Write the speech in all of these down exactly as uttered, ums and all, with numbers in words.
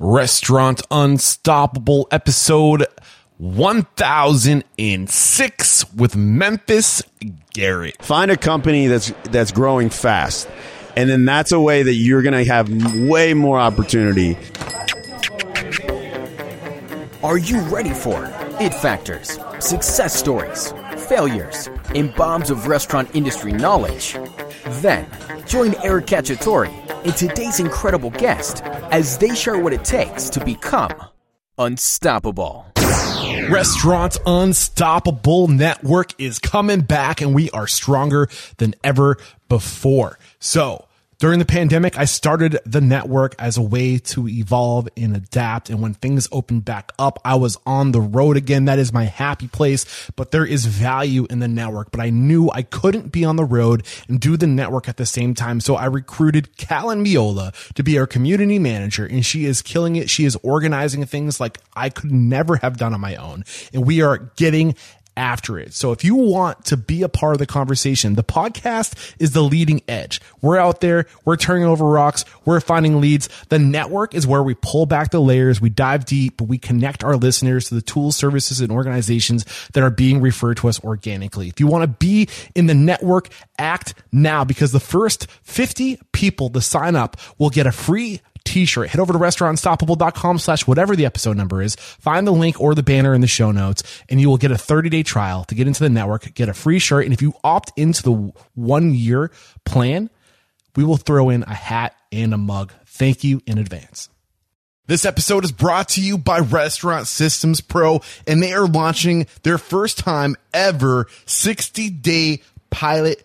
Restaurant Unstoppable episode one thousand six with Memphis Garrett. Find a company that's that's growing fast, and then that's a way that you're going to have way more opportunity. Are you ready for it factors, success stories, failures, and bombs of restaurant industry knowledge? Then join Eric Cacciatore and today's incredible guest as they share what it takes to become unstoppable. Restaurant Unstoppable Network is coming back, and we are stronger than ever before. So during the pandemic, I started the network as a way to evolve and adapt. And when things opened back up, I was on the road again. That is my happy place, but there is value in the network. But I knew I couldn't be on the road and do the network at the same time. So I recruited Callan Miola to be our community manager, and she is killing it. She is organizing things like I could never have done on my own. And we are getting after it. So if you want to be a part of the conversation, the podcast is the leading edge. We're out there. We're turning over rocks. We're finding leads. The network is where we pull back the layers. We dive deep, but we connect our listeners to the tools, services, and organizations that are being referred to us organically. If you want to be in the network, act now, because the first fifty people to sign up will get a free t-shirt. Head over to restaurant unstoppable dot com slash whatever the episode number is. Find the link or the banner in the show notes, and you will get a thirty-day trial to get into the network, get a free shirt. And if you opt into the one-year plan, we will throw in a hat and a mug. Thank you in advance. This episode is brought to you by Restaurant Systems Pro, and they are launching their first time ever sixty-day pilot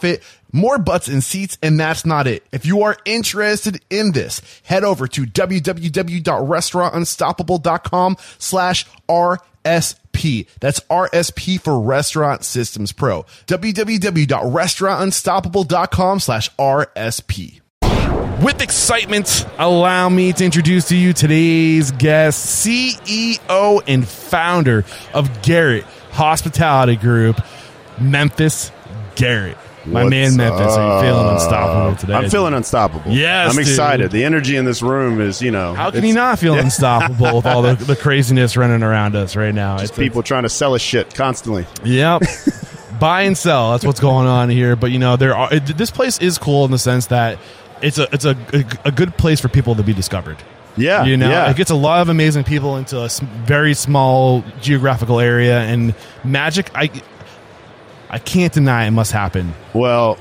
It, more butts in seats, and that's not it. If you are interested in this, head over to www.restaurantunstoppable.com slash RSP. That's R S P for Restaurant Systems Pro. www.restaurantunstoppable.com slash RSP. With excitement, allow me to introduce to you today's guest, C E O and founder of Garrett Hospitality Group, Memphis Garrett. My What's man, Memphis, up? Are you feeling unstoppable today? I'm feeling unstoppable. Yes, I'm excited. Dude. The energy in this room is, you know. How can you not feel yeah. unstoppable with all the, the craziness running around us right now? Just it's, people it's, trying to sell us shit constantly. Yep. Buy and sell. That's what's going on here. But, you know, there are. It, this place is cool in the sense that it's a it's a, a, a good place for people to be discovered. Yeah. You know, yeah. It gets a lot of amazing people into a very small geographical area. And magic, I... I can't deny it must happen. Well,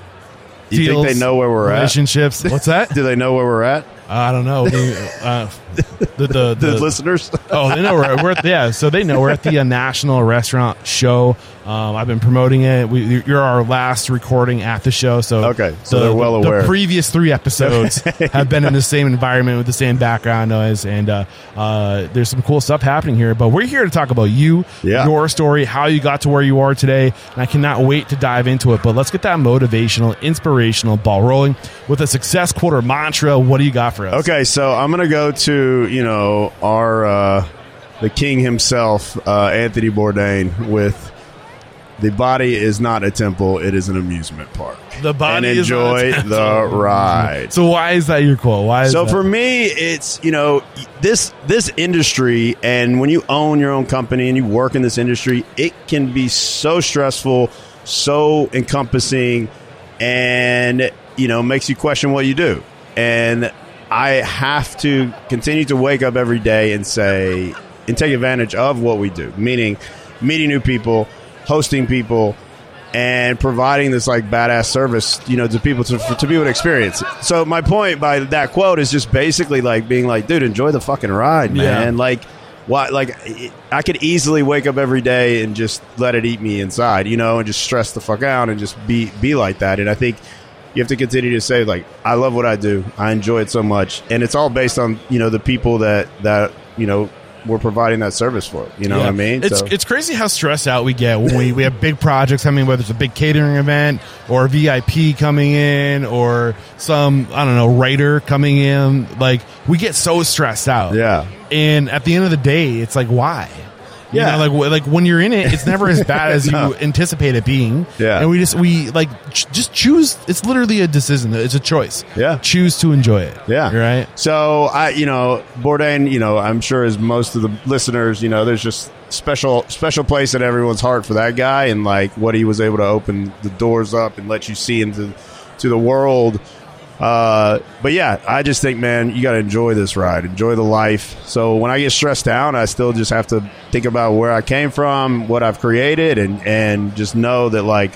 you Deals, think they know where we're relationships. at? Relationships. What's that? Do they know where we're at? Uh, I don't know. Uh, the, the, the, the listeners? Oh, they know we're at. We're at yeah, so they know we're at the uh, National Restaurant Show. Um, I've been promoting it. We, you're our last recording at the show. So okay, so the, they're well aware. The previous three episodes have been in the same environment with the same background noise, and uh, uh, there's some cool stuff happening here. But we're here to talk about you, yeah. your story, how you got to where you are today, and I cannot wait to dive into it. But let's get that motivational, inspirational ball rolling with a success quote or mantra. What do you got for us? Okay, so I'm going to go to, you know, our uh, the king himself, uh, Anthony Bourdain, with... The body is not a temple; it is an amusement park. The body and enjoy is the ride. So, why is that your quote? Why? Is so, that? For me, it's you know this this industry, and when you own your own company and you work in this industry, it can be so stressful, so encompassing, and you know makes you question what you do. And I have to continue to wake up every day and say and take advantage of what we do, meaning meeting new people, hosting people, and providing this like badass service, you know, to people to to be able to experience. So my point by that quote is just basically like being like, dude, enjoy the fucking ride, man. Yeah. Like, why? Like, I could easily wake up every day and just let it eat me inside, you know, and just stress the fuck out and just be be like that. And I think, you have to continue to say, like, I love what I do. I enjoy it so much. And it's all based on, you know, the people that, that you know, we're providing that service for. You know yeah. what I mean? It's, so. it's crazy how stressed out we get when we, we have big projects. I mean, whether it's a big catering event or a V I P coming in or some, I don't know, writer coming in. Like, we get so stressed out. Yeah. And at the end of the day, it's like, why? You yeah, know, like like when you're in it, it's never as bad as no. you anticipate it being. Yeah, and we just we like ch- just choose. It's literally a decision. It's a choice. Yeah, choose to enjoy it. Yeah, right. So I, you know, Bourdain, you know, I'm sure as most of the listeners, you know, there's just special special place in everyone's heart for that guy and like what he was able to open the doors up and let you see into to the world. Uh, but yeah, I just think, man, you got to enjoy this ride, enjoy the life. So when I get stressed out, I still just have to think about where I came from, what I've created, and, and just know that, like,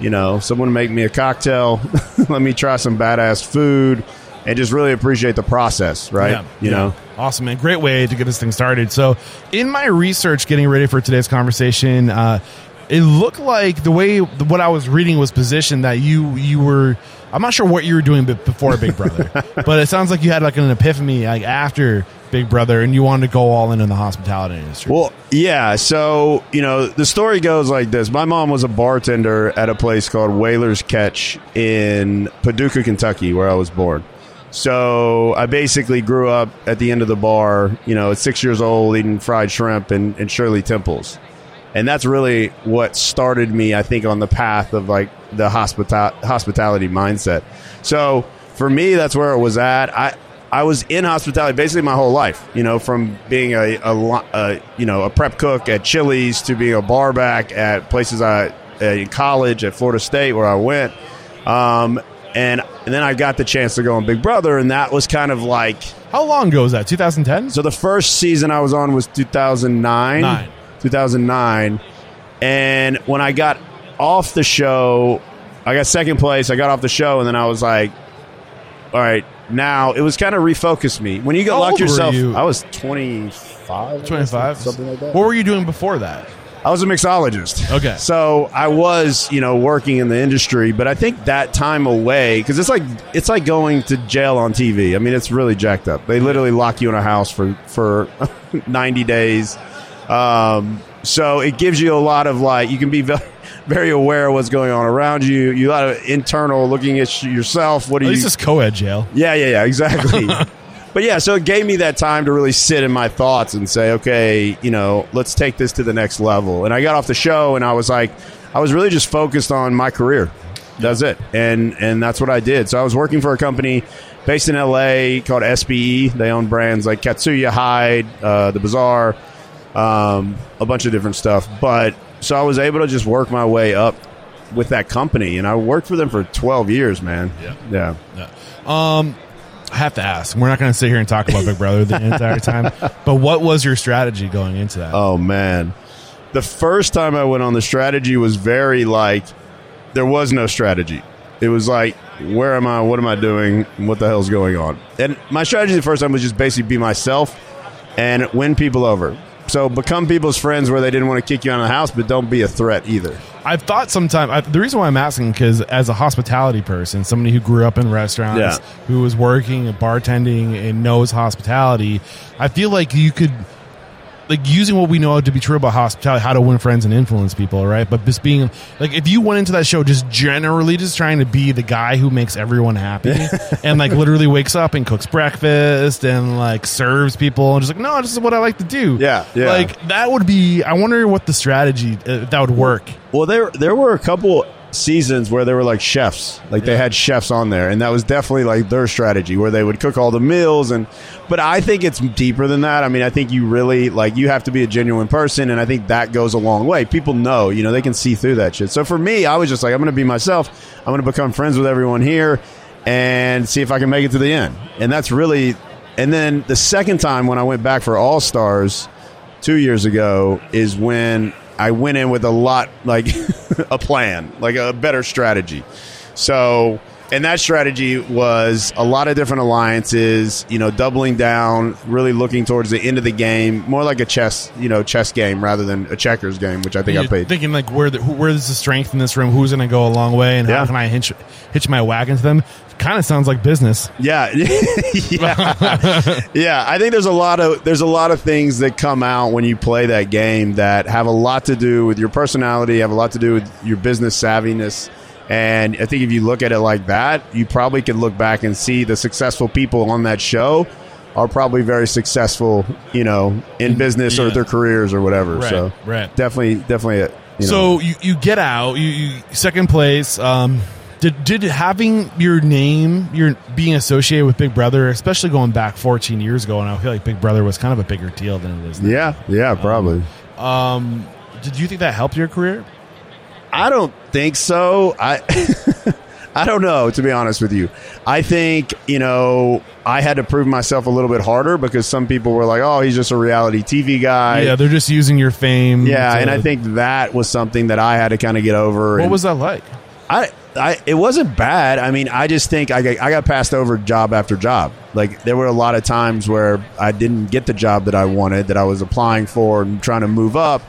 you know, someone make me a cocktail, let me try some badass food, and just really appreciate the process, right? Yeah, you yeah. know? Awesome, man. Great way to get this thing started. So in my research, getting ready for today's conversation, uh, it looked like the way what I was reading was positioned that you you were... I'm not sure what you were doing before Big Brother, but it sounds like you had like an epiphany like after Big Brother and you wanted to go all in in the hospitality industry. Well, yeah. So, you know, the story goes like this. My mom was a bartender at a place called Whaler's Catch in Paducah, Kentucky, where I was born. So I basically grew up at the end of the bar, you know, at six years old, eating fried shrimp and, and Shirley Temples. And that's really what started me, I think, on the path of like the hospita- hospitality mindset. So for me, that's where it was at. I, I was in hospitality basically my whole life, you know, from being a, a, a you know, a prep cook at Chili's to being a bar back at places I uh, in college at Florida State where I went. Um, and, and then I got the chance to go on Big Brother. And that was kind of like. How long ago was that? two thousand ten So the first season I was on was two thousand nine Nine. two thousand nine And when I got off the show, I got second place. I got off the show, and then I was like, all right, now it was kind of refocused me. When you got locked yourself, you? I was twenty-five twenty-five Something like that. What were you doing before that? I was a mixologist. Okay. So I was, you know, working in the industry, but I think that time away, because it's like it's like going to jail on T V. I mean, it's really jacked up. They literally lock you in a house for, for ninety days Um, so it gives you a lot of like, you can be ve- very aware of what's going on around you. You got a internal looking at yourself. What do you, at least it's co-ed jail. Yeah, yeah, yeah, exactly. But yeah, so it gave me that time to really sit in my thoughts and say, okay, you know, let's take this to the next level. And I got off the show and I was like, I was really just focused on my career. That's it. And, and that's what I did. So I was working for a company based in L A called S B E. They own brands like Katsuya, Hyde, uh, the Bazaar. Um, a bunch of different stuff. But so I was able to just work my way up with that company, and I worked for them for twelve years man. Yeah. Yeah. yeah. Um, I have to ask, we're not going to sit here and talk about Big Brother the entire time, but what was your strategy going into that? Oh, man. The first time I went on, the strategy was very like, there was no strategy. It was like, where am I? What am I doing? What the hell's going on? And my strategy the first time was just basically be myself and win people over. So become people's friends where they didn't want to kick you out of the house, but don't be a threat either. I've thought sometimes, the reason why I'm asking, because as a hospitality person, somebody who grew up in restaurants, yeah. who was working and bartending and knows hospitality, I feel like you could, like using what we know to be true about hospitality, how to win friends and influence people, right? But just being, like if you went into that show just generally just trying to be the guy who makes everyone happy and like literally wakes up and cooks breakfast and like serves people and just like, no, this is what I like to do. Yeah, yeah. Like that would be, I wonder what the strategy, uh, that would work. Well, there there were a couple seasons where there were like chefs, like yeah. they had chefs on there, and that was definitely like their strategy where they would cook all the meals. And but I think it's deeper than that. I mean, I think you really like you have to be a genuine person, and I think that goes a long way. People know, you know, they can see through that shit. So for me, I was just like, I'm gonna be myself, I'm gonna become friends with everyone here and see if I can make it to the end. And that's really, and then the second time when I went back for All Stars two years ago is when I went in with a lot, like a plan, like a better strategy. So And that strategy was a lot of different alliances, you know, doubling down, really looking towards the end of the game, more like a chess, you know, chess game rather than a checkers game, which I think You're I played. Thinking like where the, where is the strength in this room? Who's going to go a long way, and yeah. how can I hitch hitch my wagon to them? Kind of sounds like business. Yeah, yeah, yeah. I think there's a lot of there's a lot of things that come out when you play that game that have a lot to do with your personality, have a lot to do with your business savviness. And I think if you look at it like that, you probably could look back and see the successful people on that show are probably very successful, you know, in business yeah. or their careers or whatever. Right, so right. definitely, definitely. It, you so know. You, you get out, you, you second place. Um, did did having your name, your being associated with Big Brother, especially going back fourteen years ago, and I feel like Big Brother was kind of a bigger deal than it is now. Yeah, yeah, probably. Um, um, did you think that helped your career? I don't think so. I I don't know, to be honest with you. I think, you know, I had to prove myself a little bit harder because some people were like, oh, he's just a reality T V guy. Yeah, they're just using your fame. Yeah, to- and I think that was something that I had to kind of get over. What and was that like? I, I It wasn't bad. I mean, I just think I got, I got passed over job after job. Like, there were a lot of times where I didn't get the job that I wanted, that I was applying for and trying to move up.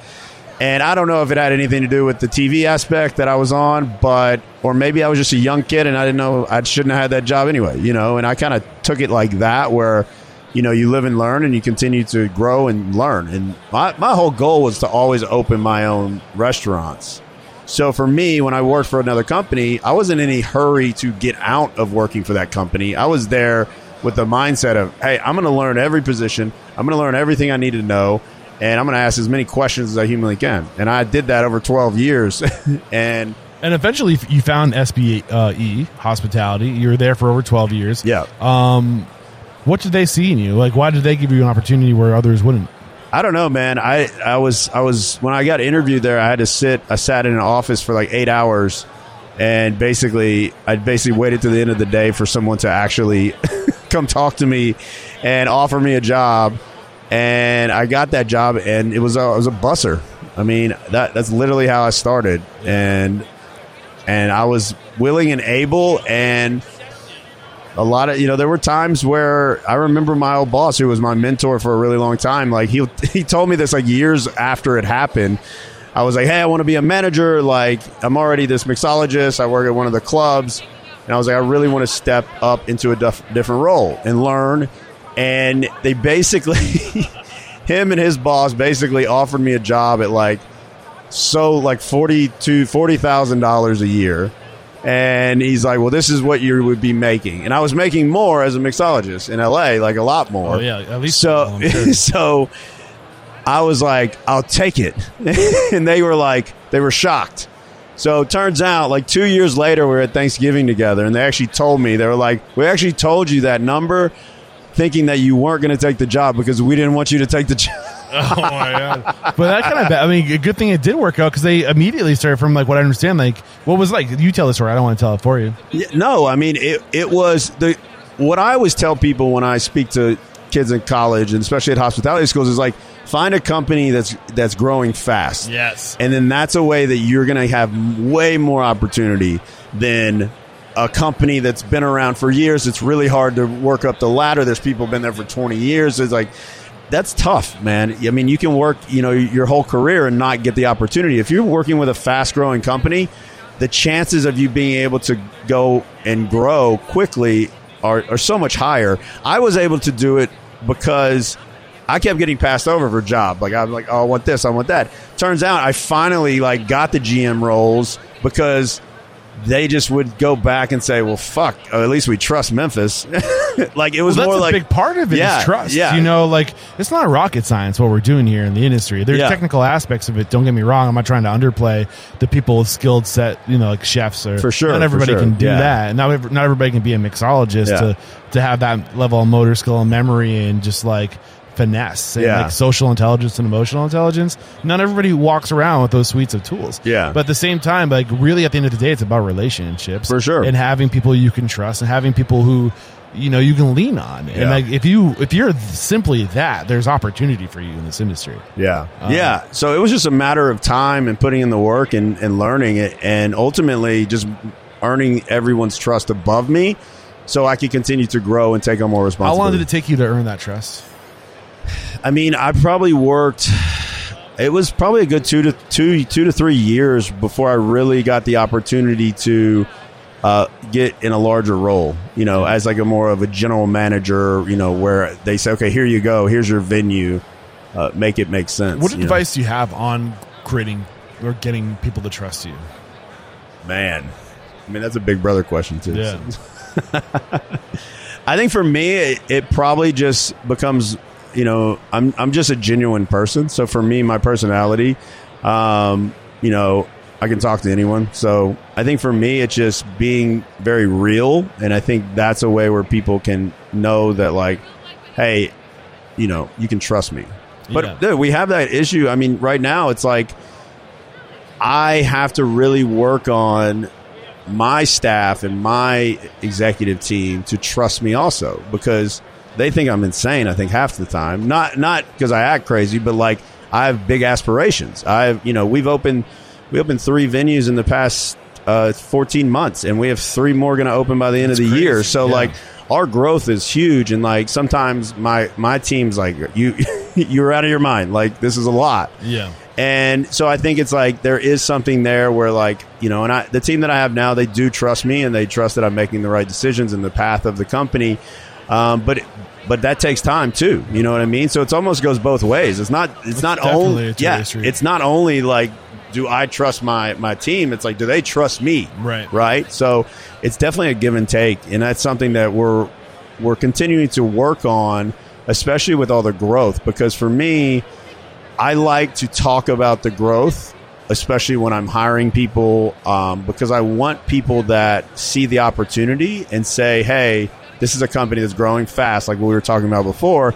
And I don't know if it had anything to do with the T V aspect that I was on, but or maybe I was just a young kid and I didn't know I shouldn't have had that job anyway, you know. And I kind of took it like that, where, you know, you live and learn and you continue to grow and learn. And my my whole goal was to always open my own restaurants. So for me, when I worked for another company, I wasn't in any hurry to get out of working for that company. I was there with the mindset of, hey, I'm going to learn every position. I'm going to learn everything I need to know. And I'm going to ask as many questions as I humanly can. And I did that over twelve years. and and eventually you found S B E, hospitality. You were there for over twelve years. Yeah. Um, what did they see in you? Like, why did they give you an opportunity where others wouldn't? I don't know, man. I, I was I was when I got interviewed there, I had to sit. I sat in an office for like eight hours. And basically, I basically waited to the end of the day for someone to actually come talk to me and offer me a job. And I got that job, and it was a, it was a busser. I mean, that that's literally how I started, and and I was willing and able, and a lot of, you know, there were times where I remember my old boss, who was my mentor for a really long time. Like he he told me this like years after it happened. I was like, hey, I want to be a manager. Like, I'm already this mixologist. I work at one of the clubs, and I was like, I really want to step up into a dif- different role and learn. And they basically, him and his boss basically offered me a job at like, so like forty-two, forty thousand dollars a year. And he's like, well, this is what you would be making. And I was making more as a mixologist in L A, like a lot more. Oh yeah, at least. So, sure. so I was like, I'll take it. And they were like, they were shocked. So it turns out like two years later, we were at Thanksgiving together, and they actually told me, they were like, we actually told you that number thinking that you weren't going to take the job because we didn't want you to take the job. Oh, my God. But that kind of, I mean, a good thing it did work out because they immediately started from, like, what I understand, like, what was it like? You tell the story. I don't want to tell it for you. Yeah, no, I mean, it it was the what I always tell people when I speak to kids in college, and especially at hospitality schools, is, like, find a company that's that's growing fast. Yes. And then that's a way that you're going to have way more opportunity than a company that's been around for years. It's really hard to work up the ladder. There's people been there for twenty years. It's like, that's tough, man. I mean, you can work, you know, your whole career and not get the opportunity. If you're working with a fast growing company, the chances of you being able to go and grow quickly are, are so much higher. I was able to do it because I kept getting passed over for a job. Like, I'm like, oh, I want this, I want that. Turns out I finally like got the G M roles because they just would go back and say, well, fuck, at least we trust Memphis. Like, it was well, more like a big part of it yeah, is trust. Yeah. You know, like, it's not rocket science what we're doing here in the industry. There's yeah. technical aspects of it. Don't get me wrong. I'm not trying to underplay the people with skilled set, you know, like chefs. Or, for sure. Not everybody sure. can do yeah. that. And not, not everybody can be a mixologist yeah. to, to have that level of motor skill and memory and just like finesse and yeah. like social intelligence and emotional intelligence. Not everybody walks around with those suites of tools. Yeah. But at the same time, like really at the end of the day, it's about relationships. For sure. And having people you can trust and having people who, you know, you can lean on. Yeah. And like if you if you're simply that, there's opportunity for you in this industry. Yeah. Um, yeah. So it was just a matter of time and putting in the work and, and learning it, and ultimately just earning everyone's trust above me so I could continue to grow and take on more responsibility. How long did it take you to earn that trust? I mean, I probably worked... It was probably a good two to two, two to three years before I really got the opportunity to uh, get in a larger role, you know, as like a more of a general manager, you know, where they say, okay, here you go. Here's your venue. Uh, make it make sense. What advice do you have on creating or getting people to trust you? Man, I mean, that's a Big Brother question, too. Yeah. So. I think for me, it, it probably just becomes... You know, I'm I'm just a genuine person. So for me, my personality, um, you know, I can talk to anyone. So I think for me, it's just being very real. And I think that's a way where people can know that, like, hey, you know, you can trust me. But yeah. dude, we have that issue. I mean, right now, it's like I have to really work on my staff and my executive team to trust me also, because they think I'm insane, I think, half the time. Not not because I act crazy, but, like, I have big aspirations. I've, you know, we've opened we opened three venues in the past uh, fourteen months, and we have three more going to open by the end That's of the crazy. year. So, yeah. like, our growth is huge, and, like, sometimes my, my team's like, you, you're out of your mind. Like, this is a lot. Yeah. And so I think it's, like, there is something there where, like, you know, and I, the team that I have now, they do trust me, and they trust that I'm making the right decisions in the path of the company. Um, but but that takes time too. You know what I mean? So it almost goes both ways. It's not it's, it's not only yeah. It's not only like, do I trust my, my team? It's like, do they trust me? Right. Right. So it's definitely a give and take, and that's something that we're we're continuing to work on, especially with all the growth. Because for me, I like to talk about the growth, especially when I'm hiring people, um, because I want people that see the opportunity and say, hey, this is a company that's growing fast, like what we were talking about before.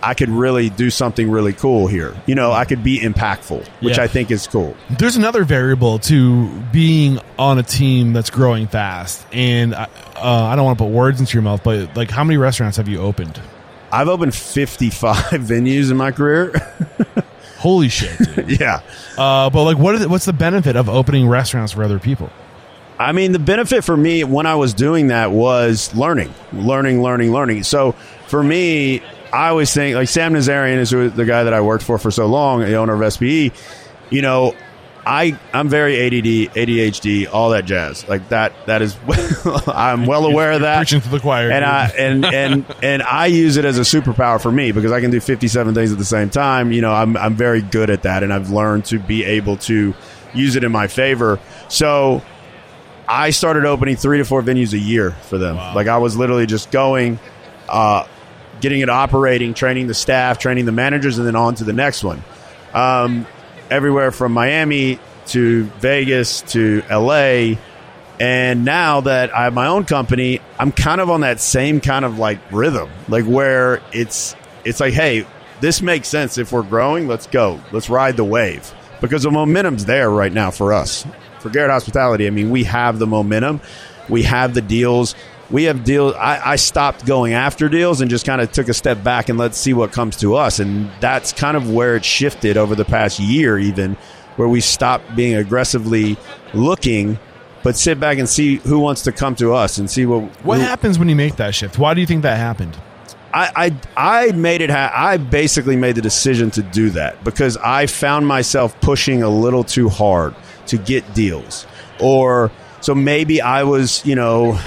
I could really do something really cool here. You know, I could be impactful, which yeah. I think is cool. There's another variable to being on a team that's growing fast. And I, uh, I don't want to put words into your mouth, but, like, how many restaurants have you opened? I've opened fifty-five venues in my career. Holy shit, dude. Yeah. Uh, but, like, what is it, what's the benefit of opening restaurants for other people? I mean, the benefit for me when I was doing that was learning, learning, learning, learning. So for me, I always think, like, Sam Nazarian is the guy that I worked for for so long, the owner of S B E. You know, I, I'm very A D D, A D H D, all that jazz. Like that, that is, I'm well aware of that. Preaching to the choir. And I, and, and, and I use it as a superpower for me, because I can do fifty-seven things at the same time. You know, I'm, I'm very good at that, and I've learned to be able to use it in my favor. So I started opening three to four venues a year for them. Wow. Like, I was literally just going, uh, getting it operating, training the staff, training the managers, and then on to the next one. Um, everywhere from Miami to Vegas to L A. And now that I have my own company, I'm kind of on that same kind of, like, rhythm, like, where it's it's like, hey, this makes sense. If we're growing, let's go. Let's ride the wave, because the momentum's there right now for us. For Garrett Hospitality, I mean, we have the momentum. We have the deals. We have deals. I, I stopped going after deals and just kind of took a step back and let's see what comes to us. And that's kind of where it shifted over the past year, even, where we stopped being aggressively looking, but sit back and see who wants to come to us and see what. What who, happens when you make that shift? Why do you think that happened? I I, I made it. Ha- I basically made the decision to do that because I found myself pushing a little too hard to get deals. Or so maybe I was, you know,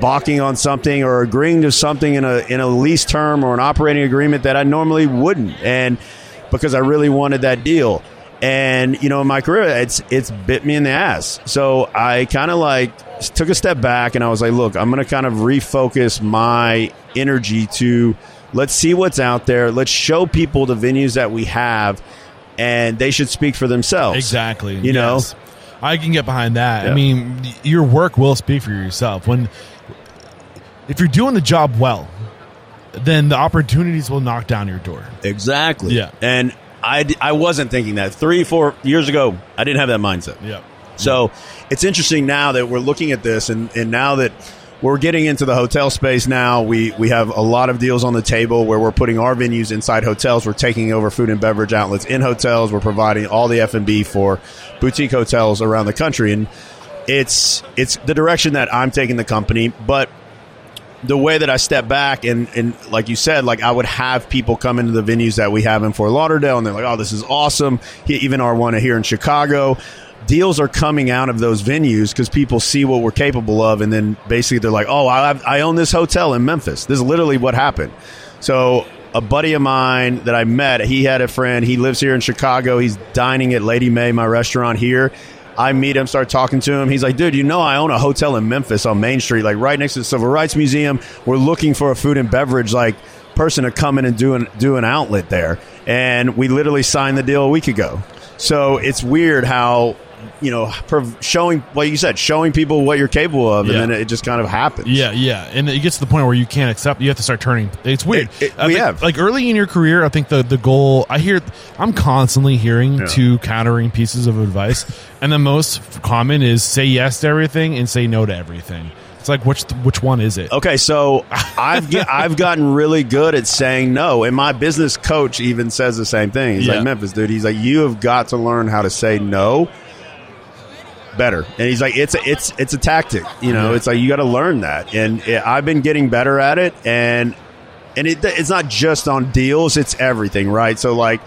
balking on something or agreeing to something in a in a lease term or an operating agreement that I normally wouldn't, and because I really wanted that deal. And, you know, in my career, it's it's bit me in the ass. So I kind of, like, took a step back and I was like, look, I'm going to kind of refocus my energy to let's see what's out there. Let's show people the venues that we have, and they should speak for themselves. Exactly. You yes. know, I can get behind that. Yeah. I mean, your work will speak for yourself. When, if you're doing the job well, then the opportunities will knock down your door. Exactly. Yeah. And I, I wasn't thinking that three, four years ago. I didn't have that mindset. Yeah. So it's interesting now that we're looking at this, and, and now that we're getting into the hotel space now, we, we have a lot of deals on the table where we're putting our venues inside hotels. We're taking over food and beverage outlets in hotels. We're providing all the F and B for boutique hotels around the country. And it's it's the direction that I'm taking the company, but the way that I step back and, and like you said, like I would have people come into the venues that we have in Fort Lauderdale and they're like, oh, this is awesome. Even our one here in Chicago. Deals are coming out of those venues because people see what we're capable of. And then basically they're like, oh, I, I own this hotel in Memphis. This is literally what happened. So a buddy of mine that I met, he had a friend. He lives here in Chicago. He's dining at Lady May, my restaurant here. I meet him, start talking to him. He's like, dude, you know, I own a hotel in Memphis on Main Street, like right next to the Civil Rights Museum. We're looking for a food and beverage like person to come in and do an, do an outlet there. And we literally signed the deal a week ago. So it's weird how, you know, showing, like you said, showing people what you're capable of, yeah. and then it just kind of happens. Yeah, yeah. And it gets to the point where you can't accept, you have to start turning. It's weird. It, it, we think, have. Like early in your career, I think the, the goal, I hear, I'm constantly hearing yeah. two countering pieces of advice. And the most common is say yes to everything and say no to everything. It's like, which which one is it? Okay, so I've get, I've gotten really good at saying no. And my business coach even says the same thing. He's yeah. like, Memphis, dude. He's like, you have got to learn how to say no better. And he's like, it's a, it's it's a tactic. You know, yeah. it's like you got to learn that. And it, I've been getting better at it. And and it, it's not just on deals. It's everything, right? So like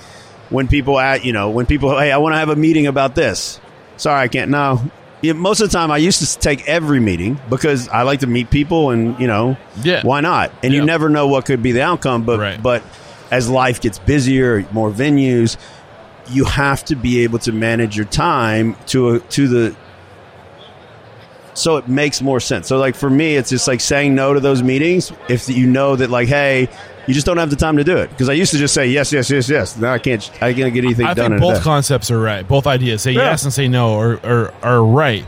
when people at you know when people, hey, I want to have a meeting about this. Sorry, I can't. No. Yeah, most of the time I used to take every meeting because I like to meet people and, you know, yeah. why not? And yeah. you never know what could be the outcome. But right. but as life gets busier, more venues, you have to be able to manage your time to a, to the so it makes more sense. So, like, for me, it's just like saying no to those meetings if you know that, like, hey, you just don't have the time to do it. Because I used to just say yes, yes, yes, yes. Now I can't I can't get anything I done. I think both in concepts are right. Both ideas, say yeah. yes and say no, are, are, are right.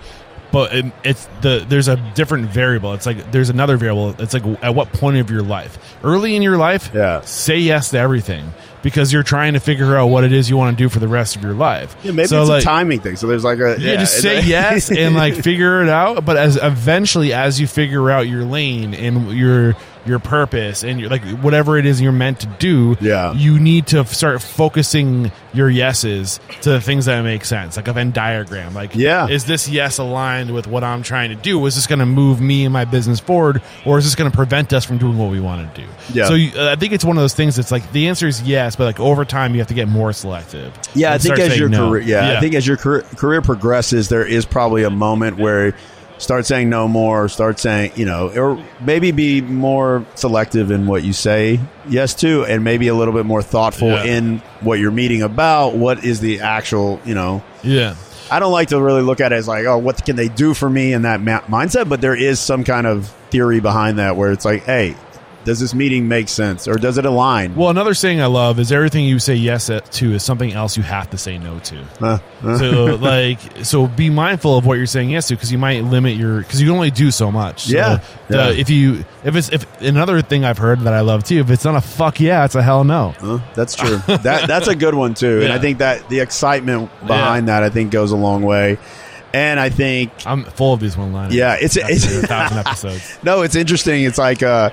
But it, it's the there's a different variable. It's like there's another variable. It's like at what point of your life. Early in your life, yeah. say yes to everything. Because you're trying to figure out what it is you want to do for the rest of your life. Yeah, maybe so it's like a timing thing. So there's like a yeah, yeah just say yes and like figure it out. But as eventually, as you figure out your lane and your your purpose and your like whatever it is you're meant to do, yeah. you need to start focusing your yeses to the things that make sense, like a Venn diagram. Like, yeah. is this yes aligned with what I'm trying to do? Is this going to move me and my business forward, or is this going to prevent us from doing what we want to do? Yeah. So you, uh, I think it's one of those things that's like the answer is yes. But like over time, you have to get more selective. Yeah, I think as your no. career, yeah, yeah, I think as your career, career progresses, there is probably a moment where you start saying no more, start saying you know, or maybe be more selective in what you say yes to, and maybe a little bit more thoughtful yeah. in what you're meeting about. What is the actual, you know? Yeah, I don't like to really look at it as like, oh, what can they do for me in that ma- mindset? But there is some kind of theory behind that where it's like, hey. Does this meeting make sense or does it align? Well, another saying I love is everything you say yes to is something else you have to say no to. Uh, uh. So like, so be mindful of what you're saying yes to because you might limit your, because you can only do so much. So yeah. The, yeah. If you, if it's, if another thing I've heard that I love too, if it's not a fuck yeah, it's a hell no. Uh, that's true. that That's a good one too. Yeah. And I think that the excitement behind yeah. that I think goes a long way. And I think. I'm full of these one liners. Yeah. It's, it's a thousand episodes. No, it's interesting. It's like, uh,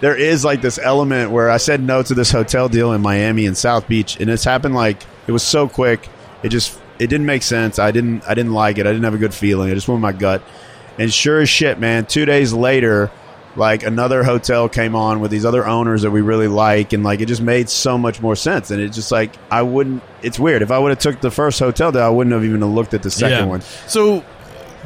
there is like this element where I said no to this hotel deal in Miami and South Beach, and it's happened like it was so quick. It just it didn't make sense. I didn't I didn't like it. I didn't have a good feeling. I just went with my gut. And sure as shit, man, two days later, like another hotel came on with these other owners that we really like, and like it just made so much more sense. And it just like I wouldn't. It's weird. If I would have took the first hotel deal, I wouldn't have even looked at the second yeah. one. So.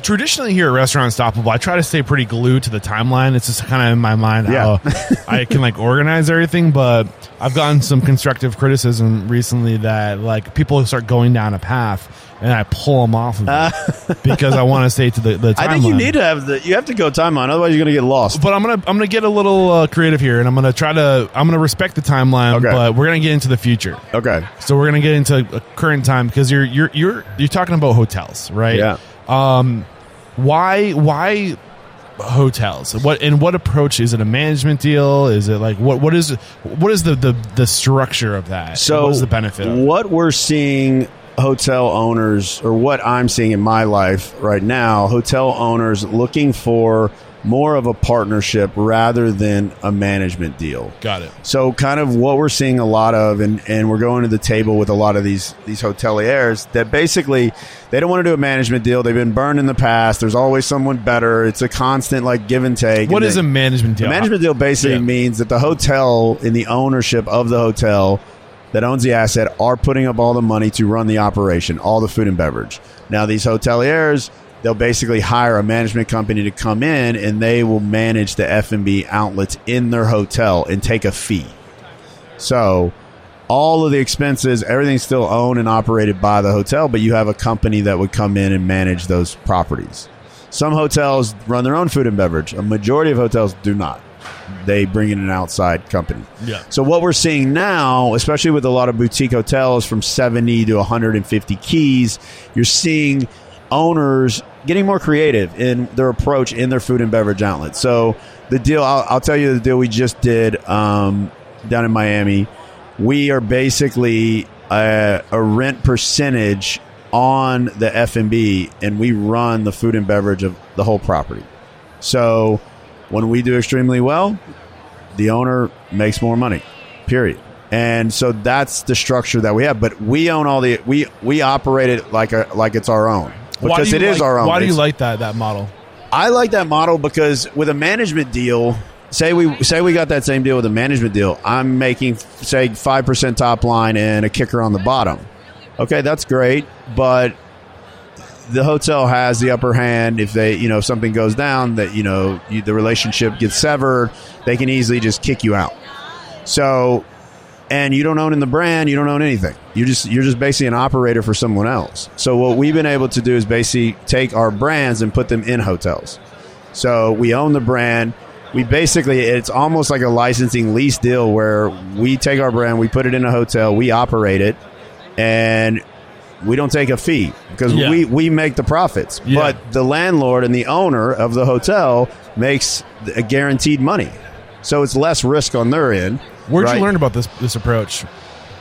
Traditionally here at Restaurant Unstoppable, I try to stay pretty glued to the timeline. It's just kind of in my mind how yeah. I can like organize everything, but I've gotten some constructive criticism recently that like people start going down a path and I pull them off of it uh, because I want to stay to the, the timeline. I think you need to have the you have to go timeline, otherwise you're going to get lost. But I'm going to I'm going to get a little uh, creative here, and I'm going to try to I'm going to respect the timeline, okay. but we're going to get into the future. Okay. So we're going to get into a current time because you're you're you're you're talking about hotels, right? Yeah. Um, why, why hotels? What, and what approach is it? A management deal? Is it like, what, what is, what is the, the, the structure of that? So what is the benefit of what we're seeing hotel owners or what I'm seeing in my life right now, hotel owners looking for more of a partnership rather than a management deal. Got it. So kind of what we're seeing a lot of, and, and we're going to the table with a lot of these these hoteliers that basically they don't want to do a management deal. They've been burned in the past. There's always someone better. It's a constant like give and take. What and is they, a management deal? A management deal basically yeah. means that the hotel and the ownership of the hotel that owns the asset are putting up all the money to run the operation, all the food and beverage. Now, these hoteliers, they'll basically hire a management company to come in, and they will manage the F and B outlets in their hotel and take a fee. So all of the expenses, everything's still owned and operated by the hotel, but you have a company that would come in and manage those properties. Some hotels run their own food and beverage. A majority of hotels do not. They bring in an outside company. Yeah. So what we're seeing now, especially with a lot of boutique hotels from seventy to one hundred fifty keys, you're seeing owners getting more creative in their approach in their food and beverage outlets. So the deal, I'll, I'll tell you the deal we just did um, down in Miami. We are basically a, a rent percentage on the F and B, and we run the food and beverage of the whole property. So when we do extremely well, the owner makes more money, period. And so that's the structure that we have. But we own all the we we operate it like a like it's our own. Because it is like, our own. Why do you like that that model? I like that model because with a management deal, say we say we got that same deal with a management deal, I'm making, say, five percent top line and a kicker on the bottom. Okay, that's great, but the hotel has the upper hand. If they, you know, if something goes down, that you know you, the relationship gets severed, they can easily just kick you out. So, and you don't own in the brand, you don't own anything. You just you're just basically an operator for someone else. So what we've been able to do is basically take our brands and put them in hotels. So we own the brand. We basically, it's almost like a licensing lease deal where we take our brand, we put it in a hotel, we operate it, and we don't take a fee because yeah. we, we make the profits. Yeah. But the landlord and the owner of the hotel makes a guaranteed money. So it's less risk on their end. Where'd right? you learn about this this approach?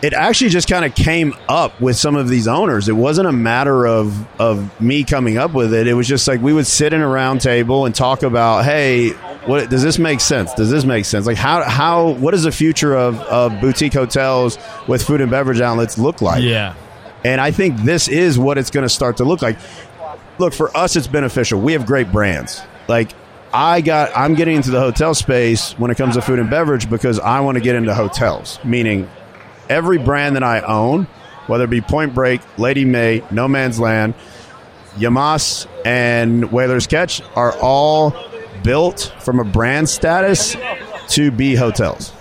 It actually just kind of came up with some of these owners. It wasn't a matter of, of me coming up with it. It was just like we would sit in a round table and talk about, hey, what does this make sense? Does this make sense? Like how how what does the future of, of boutique hotels with food and beverage outlets look like? Yeah. And I think this is what it's going to start to look like. Look, for us, it's beneficial. We have great brands. Like I got, I'm getting into the hotel space when it comes to food and beverage because I want to get into hotels. Meaning, every brand that I own, whether it be Point Break, Lady May, No Man's Land, Yamas, and Whaler's Catch, are all built from a brand status to be hotels.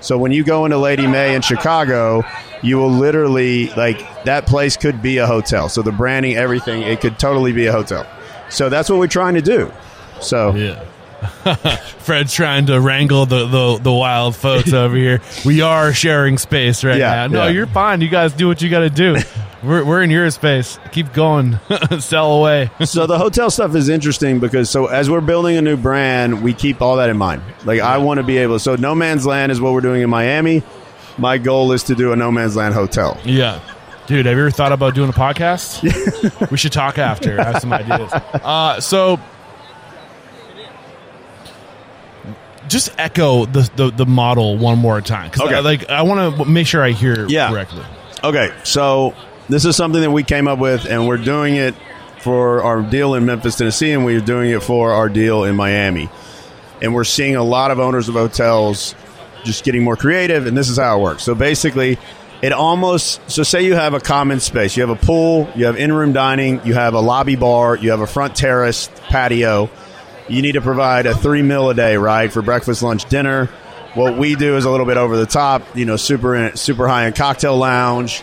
So when you go into Lady May in Chicago, you will literally, like, that place could be a hotel. So the branding, everything, it could totally be a hotel. So that's what we're trying to do. So yeah. Fred's trying to wrangle the, the, the wild folks over here. We are sharing space right yeah, now. No, yeah. You're fine. You guys do what you got to do. We're we're in your space. Keep going. Sell away. So the hotel stuff is interesting because so as we're building a new brand, we keep all that in mind. Like I want to be able. So No Man's Land is what we're doing in Miami. My goal is to do a No Man's Land hotel. Yeah. Dude, have you ever thought about doing a podcast? We should talk after. I have some ideas. Uh, so just echo the, the, the model one more time. Okay. I, like, I want to make sure I hear it yeah. correctly. Okay. So this is something that we came up with, and we're doing it for our deal in Memphis, Tennessee, and we're doing it for our deal in Miami. And we're seeing a lot of owners of hotels just getting more creative, and this is how it works. So basically, it almost so say you have a common space, you have a pool, you have in-room dining, you have a lobby bar, you have a front terrace patio. You need to provide a three meal a day, right, for breakfast, lunch, dinner. What we do is a little bit over the top, you know, super super high end cocktail lounge.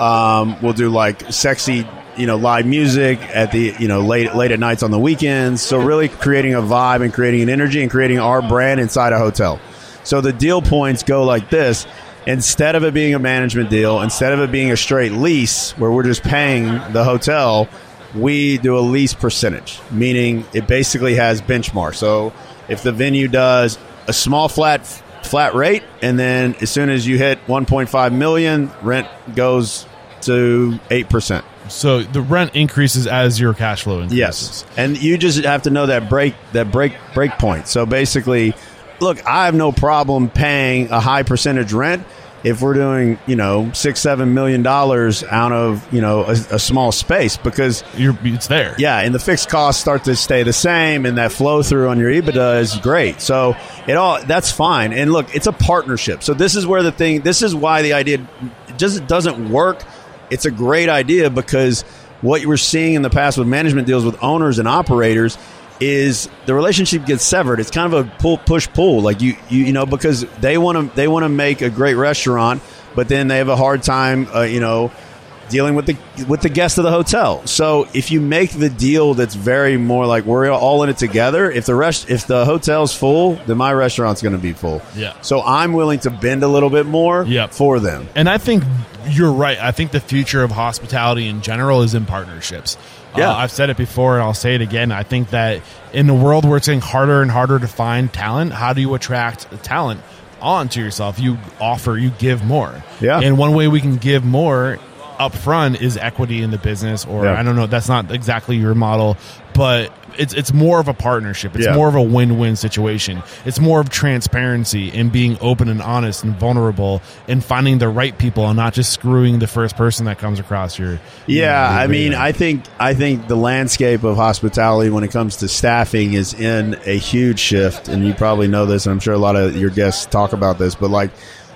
Um, we'll do like sexy, you know, live music at the, you know, late late at nights on the weekends. So really creating a vibe and creating an energy and creating our brand inside a hotel. So the deal points go like this. Instead of it being a management deal, instead of it being a straight lease where we're just paying the hotel, we do a lease percentage, meaning it basically has benchmark. So if the venue does a small flat flat rate, and then as soon as you hit one point five million, rent goes to eight percent. So the rent increases as your cash flow increases. Yes, and you just have to know that break that break break point. So basically, look, I have no problem paying a high percentage rent if we're doing, you know, six, seven million dollars out of, you know, a, a small space, because you're, it's there. Yeah, and the fixed costs start to stay the same, and that flow through on your EBITDA is great. So it all that's fine. And look, it's a partnership. So this is where the thing. This is why the idea just doesn't work. It's a great idea, because what you were seeing in the past with management deals with owners and operators is the relationship gets severed. It's kind of a pull, push, pull. Like you, you, you know, because they want to, they want to make a great restaurant, but then they have a hard time, uh, you know, dealing with the with the guest of the hotel. So if you make the deal that's very more like we're all in it together. If the rest, if the hotel's full, then my restaurant's going to be full. Yeah. So I'm willing to bend a little bit more. Yep. For them. And I think you're right. I think the future of hospitality in general is in partnerships. Yeah, uh, I've said it before, and I'll say it again. I think that in a world where it's getting harder and harder to find talent, how do you attract talent onto yourself? You offer, you give more. Yeah. And one way we can give more up front is equity in the business, or yeah. I don't know, that's not exactly your model, but it's it's more of a partnership. It's yeah. more of a win-win situation. It's more of transparency and being open and honest and vulnerable and finding the right people and not just screwing the first person that comes across your. Yeah, you know, I mean, know. I think I think the landscape of hospitality when it comes to staffing is in a huge shift, and you probably know this, and I'm sure a lot of your guests talk about this, but like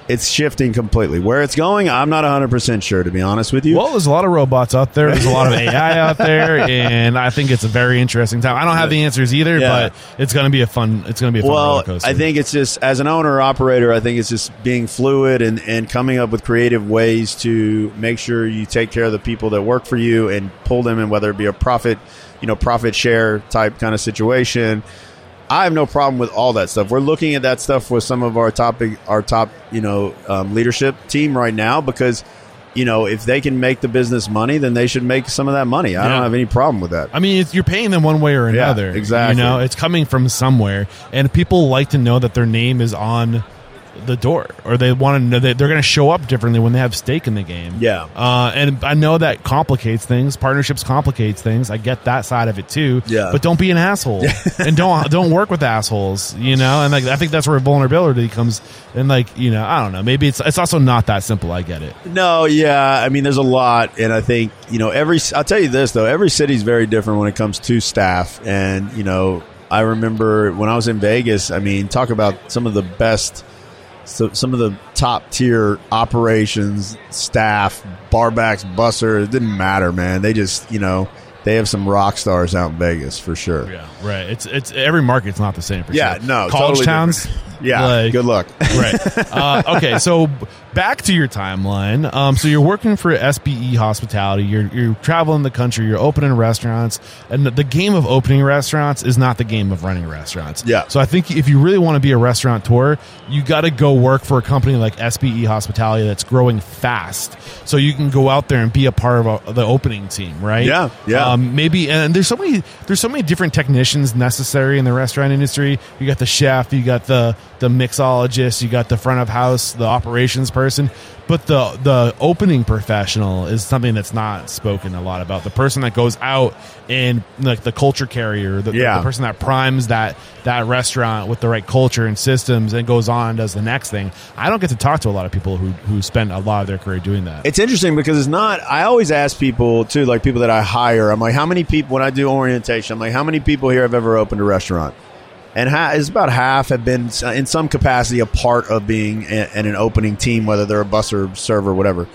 it's shifting completely. Where it's going, I'm not one hundred percent sure, to be honest with you. Well, there's a lot of robots out there. There's a lot of A I out there, and I think it's a very interesting time. I don't have the answers either, yeah. but it's going to be a fun. It's going to be a fun well, roller coaster. I think it's just as an owner operator, I think it's just being fluid and, and coming up with creative ways to make sure you take care of the people that work for you and pull them in, whether it be a profit, you know, profit share type kind of situation. I have no problem with all that stuff. We're looking at that stuff with some of our top, our top, you know, um, leadership team right now, because, you know, if they can make the business money, then they should make some of that money. I yeah. don't have any problem with that. I mean, it's, you're paying them one way or another. Yeah, exactly. You know, it's coming from somewhere, and people like to know that their name is on the door, or they want to know that they're going to show up differently when they have stake in the game. Yeah. Uh, and I know that complicates things. Partnerships complicates things. I get that side of it too. Yeah. But don't be an asshole and don't, don't work with assholes, you know? And like, I think that's where vulnerability comes in. Like, you know, I don't know, maybe it's, it's also not that simple. I get it. No. Yeah. I mean, there's a lot. And I think, you know, every, I'll tell you this though, every city is very different when it comes to staff. And, you know, I remember when I was in Vegas, I mean, talk about some of the best, So some of the top tier operations, staff, barbacks, bussers, it didn't matter, man. They just, you know, they have some rock stars out in Vegas for sure. Yeah, right. It's it's every market's not the same. For yeah, sure. no. College totally towns. Different. Yeah, like, good luck. Right. Uh, okay, so back to your timeline. Um, so you're working for S B E Hospitality. You're you're traveling the country. You're opening restaurants, and the, the game of opening restaurants is not the game of running restaurants. Yeah. So I think if you really want to be a restaurateur, you got to go work for a company like S B E Hospitality that's growing fast, so you can go out there and be a part of a, the opening team, right? Yeah. Yeah. Um, maybe and there's so many there's so many different technicians necessary in the restaurant industry. You got the chef. You got the the mixologist, you got the front of house, the operations person, but the the opening professional is something that's not spoken a lot about. The person that goes out and like the culture carrier, the, yeah. the, the person that primes that that restaurant with the right culture and systems and goes on and does the next thing. I don't get to talk to a lot of people who who spend a lot of their career doing that. It's interesting because it's not, I always ask people too, like people that I hire, I'm like, how many people, when I do orientation, I'm like, how many people here have ever opened a restaurant? And ha- it's about half have been in some capacity a part of being a- in an opening team, whether they're a busser, server, whatever.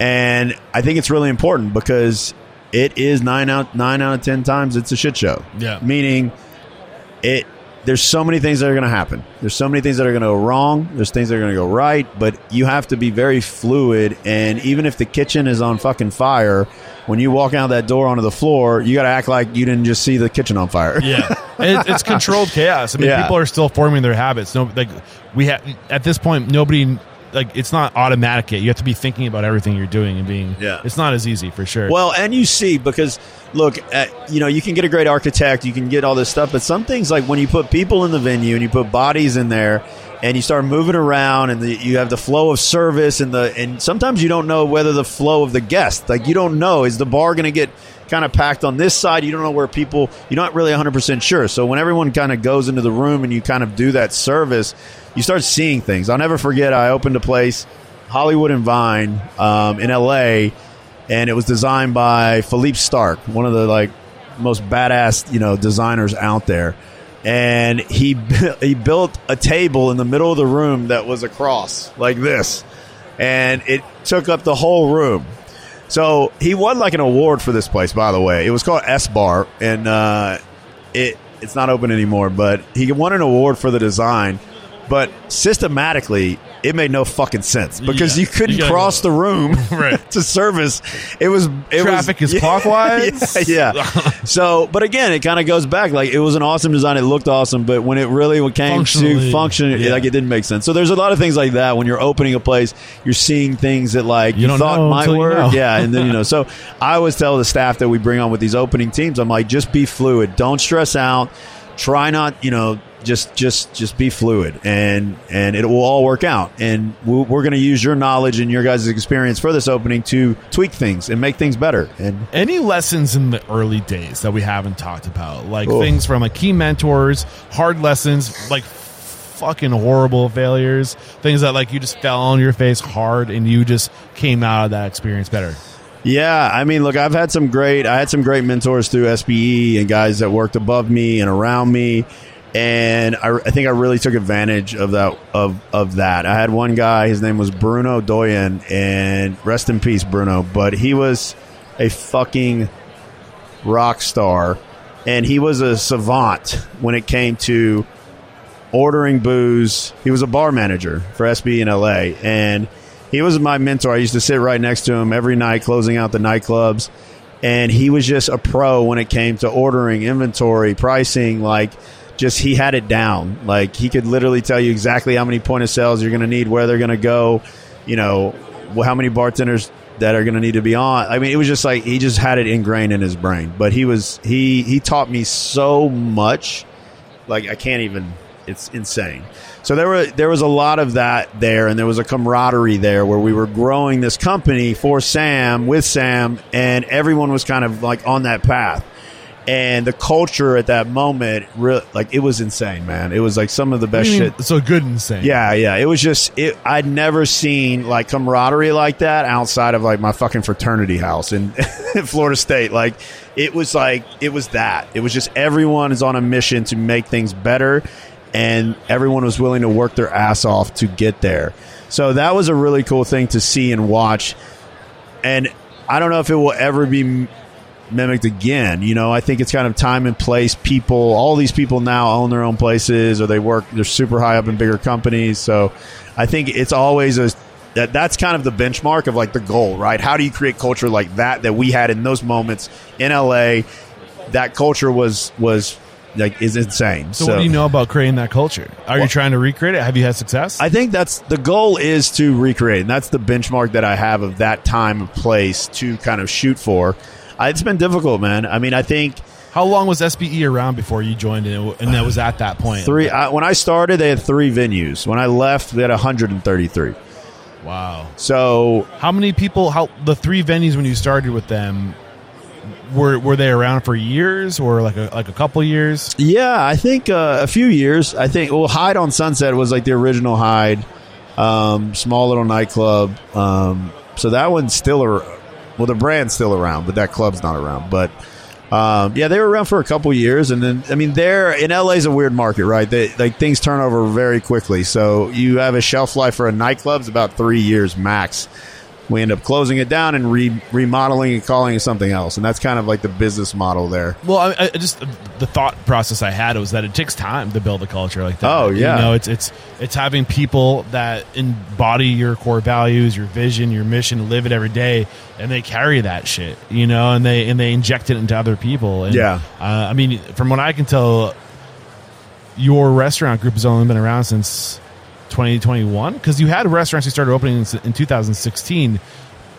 And I think it's really important because it is nine out nine out of ten times it's a shit show. Yeah, meaning it. There's so many things that are going to happen. There's so many things that are going to go wrong. There's things that are going to go right. But you have to be very fluid. And even if the kitchen is on fucking fire, when you walk out that door onto the floor, you got to act like you didn't just see the kitchen on fire. Yeah. It, it's controlled chaos. I mean, yeah. people are still forming their habits. No, like we have at this point, nobody. Like it's not automatic yet. You have to be thinking about everything you're doing and being. Yeah. It's not as easy for sure. Well, and you see because look, at, you know, you can get a great architect, you can get all this stuff, but some things like when you put people in the venue and you put bodies in there, and you start moving around, and the, you have the flow of service, and the and sometimes you don't know whether the flow of the guest, like you don't know, is the bar going to get kind of packed on this side? You don't know where people, you're not really one hundred percent sure. So when everyone kind of goes into the room and you kind of do that service, you start seeing things. I'll never forget, I opened a place, Hollywood and Vine, um, in L A, and it was designed by Philippe Starck, one of the like most badass, you know, designers out there. And he he built a table in the middle of the room that was a cross like this, and it took up the whole room. So he won like an award for this place, by the way. It was called S Bar, and uh, it it's not open anymore. But he won an award for the design. But systematically, it made no fucking sense because yeah. you couldn't you cross the room right. to service. It was it traffic was, is yeah, clockwise. Yeah. yeah. So, but again, it kind of goes back. Like it was an awesome design. It looked awesome, but when it really came to function, yeah. like it didn't make sense. So there's a lot of things like that when you're opening a place. You're seeing things that like you, you thought might work. You know. Yeah, and then you know. So I always tell the staff that we bring on with these opening teams, I'm like, just be fluid. Don't stress out. Try not, you know. Just, just, just be fluid, and and it will all work out. And we're going to use your knowledge and your guys' experience for this opening to tweak things and make things better. And any lessons in the early days that we haven't talked about, like Ooh. things from like key mentors, hard lessons, like fucking horrible failures, things that like you just fell on your face hard and you just came out of that experience better. Yeah, I mean, look, I've had some great, I had some great mentors through S B E and guys that worked above me and around me. And I, I think I really took advantage of that. Of, of that, I had one guy. His name was Bruno Doyen, and rest in peace, Bruno. But he was a fucking rock star, and he was a savant when it came to ordering booze. He was a bar manager for S B in L A, and he was my mentor. I used to sit right next to him every night, closing out the nightclubs, and he was just a pro when it came to ordering, inventory, pricing, like. Just he had it down. Like he could literally tell you exactly how many point of sales you're going to need, where they're going to go, you know, how many bartenders that are going to need to be on. I mean, it was just like he just had it ingrained in his brain. But he was he he taught me so much, like I can't even. It's insane. So there were there was a lot of that there, and there was a camaraderie there where we were growing this company for Sam with Sam, and everyone was kind of like on that path. And the culture at that moment, really, like, it was insane, man. It was, like, some of the best shit. So good insane. Yeah, yeah. It was just, it, I'd never seen, like, camaraderie like that outside of, like, my fucking fraternity house in, in Florida State. Like, it was, like, it was that. It was just everyone is on a mission to make things better, and everyone was willing to work their ass off to get there. So that was a really cool thing to see and watch. And I don't know if it will ever be mimicked again. You know, I think it's kind of time and place. People, all these people now own their own places, or they work, they're super high up in bigger companies. So I think it's always a that that's kind of the benchmark of like the goal, right? How do you create culture like that that we had in those moments in L A? That culture was was like is insane. So, so what do you know about creating that culture? Are well, you trying to recreate it? Have you had success? I think that's the goal, is to recreate, and that's the benchmark that I have of that time and place to kind of shoot for. It's been difficult, man. I mean, I think... How long was S B E around before you joined it, and that was at that point? Three. I, when I started, they had three venues. When I left, they had one hundred thirty-three. Wow. So... How many people... How the three venues when you started with them... Were were they around for years, or like a like a couple years? Yeah, I think uh, a few years. I think... Well, Hyde on Sunset was like the original Hyde. Um, small little nightclub. Um, so that one's still around. Well, the brand's still around, but that club's not around. But, um, yeah, they were around for a couple years. And then, I mean, they're in L A's a weird market, right? They, like, things turn over very quickly. So you have a shelf life for a nightclub's about three years max. We end up closing it down and re- remodeling and calling it something else. And that's kind of like the business model there. Well, I, I just the thought process I had was that it takes time to build a culture like that. Oh, yeah. You know, it's, it's, it's having people that embody your core values, your vision, your mission, live it every day. And they carry that shit, you know, and they and they inject it into other people. And, yeah. Uh, I mean, from what I can tell, your restaurant group has only been around since... twenty twenty-one, because you had restaurants you started opening in two thousand sixteen,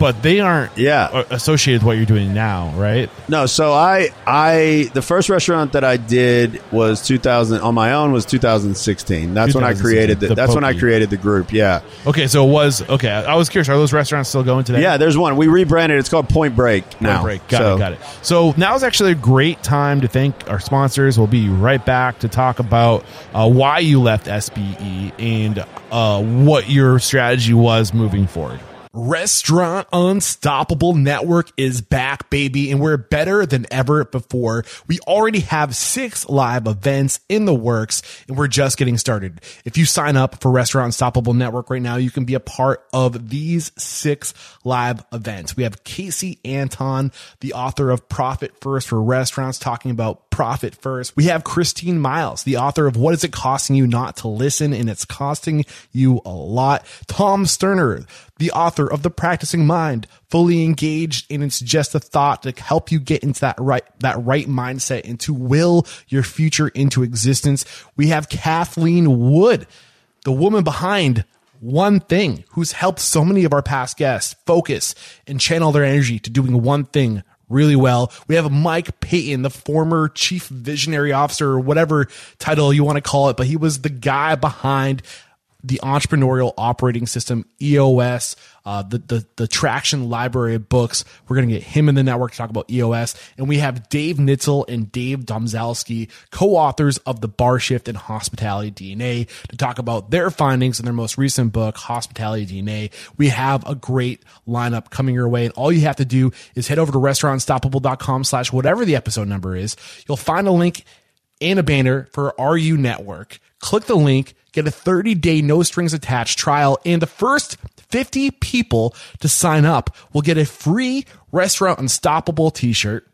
but they aren't yeah. associated with what you're doing now, right? No. So I, I, the first restaurant that I did was two thousand on my own was two thousand sixteen. That's when I created the, the that's pokey. when I created the group. Yeah. Okay. So it was, okay. I was curious. Are those restaurants still going today? Yeah. There's one. We rebranded. It's called Point Break now. Point Break. Got so. it. Got it. So now is actually a great time to thank our sponsors. We'll be right back to talk about uh, why you left S B E and uh, what your strategy was moving forward. Restaurant Unstoppable Network is back, baby, and we're better than ever before. We already have six live events in the works, and we're just getting started. If you sign up for Restaurant Unstoppable Network right now, you can be a part of these six live events. We have Casey Anton, the author of Profit First for Restaurants, talking about profit first. We have Christine Miles, the author of What Is It Costing You Not to Listen? And It's Costing You a Lot. Tom Sterner, the author of The Practicing Mind, Fully Engaged, and It's Just a Thought, to help you get into that right, that right mindset and to will your future into existence. We have Kathleen Wood, the woman behind One Thing, who's helped so many of our past guests focus and channel their energy to doing one thing really well. We have Mike Payton, the former chief visionary officer, or whatever title you want to call it, but he was the guy behind the entrepreneurial operating system, E O S, uh, the, the, the Traction Library of books. We're going to get him in the network to talk about E O S. And we have Dave Nitzel and Dave Domzalski, co-authors of The Bar Shift and Hospitality D N A, to talk about their findings in their most recent book, Hospitality D N A. We have a great lineup coming your way. And all you have to do is head over to restaurantunstoppable.com slash whatever the episode number is. You'll find a link and a banner for R U Network. Click the link, get a thirty-day no-strings-attached trial, and the first fifty people to sign up will get a free Restaurant Unstoppable t-shirt.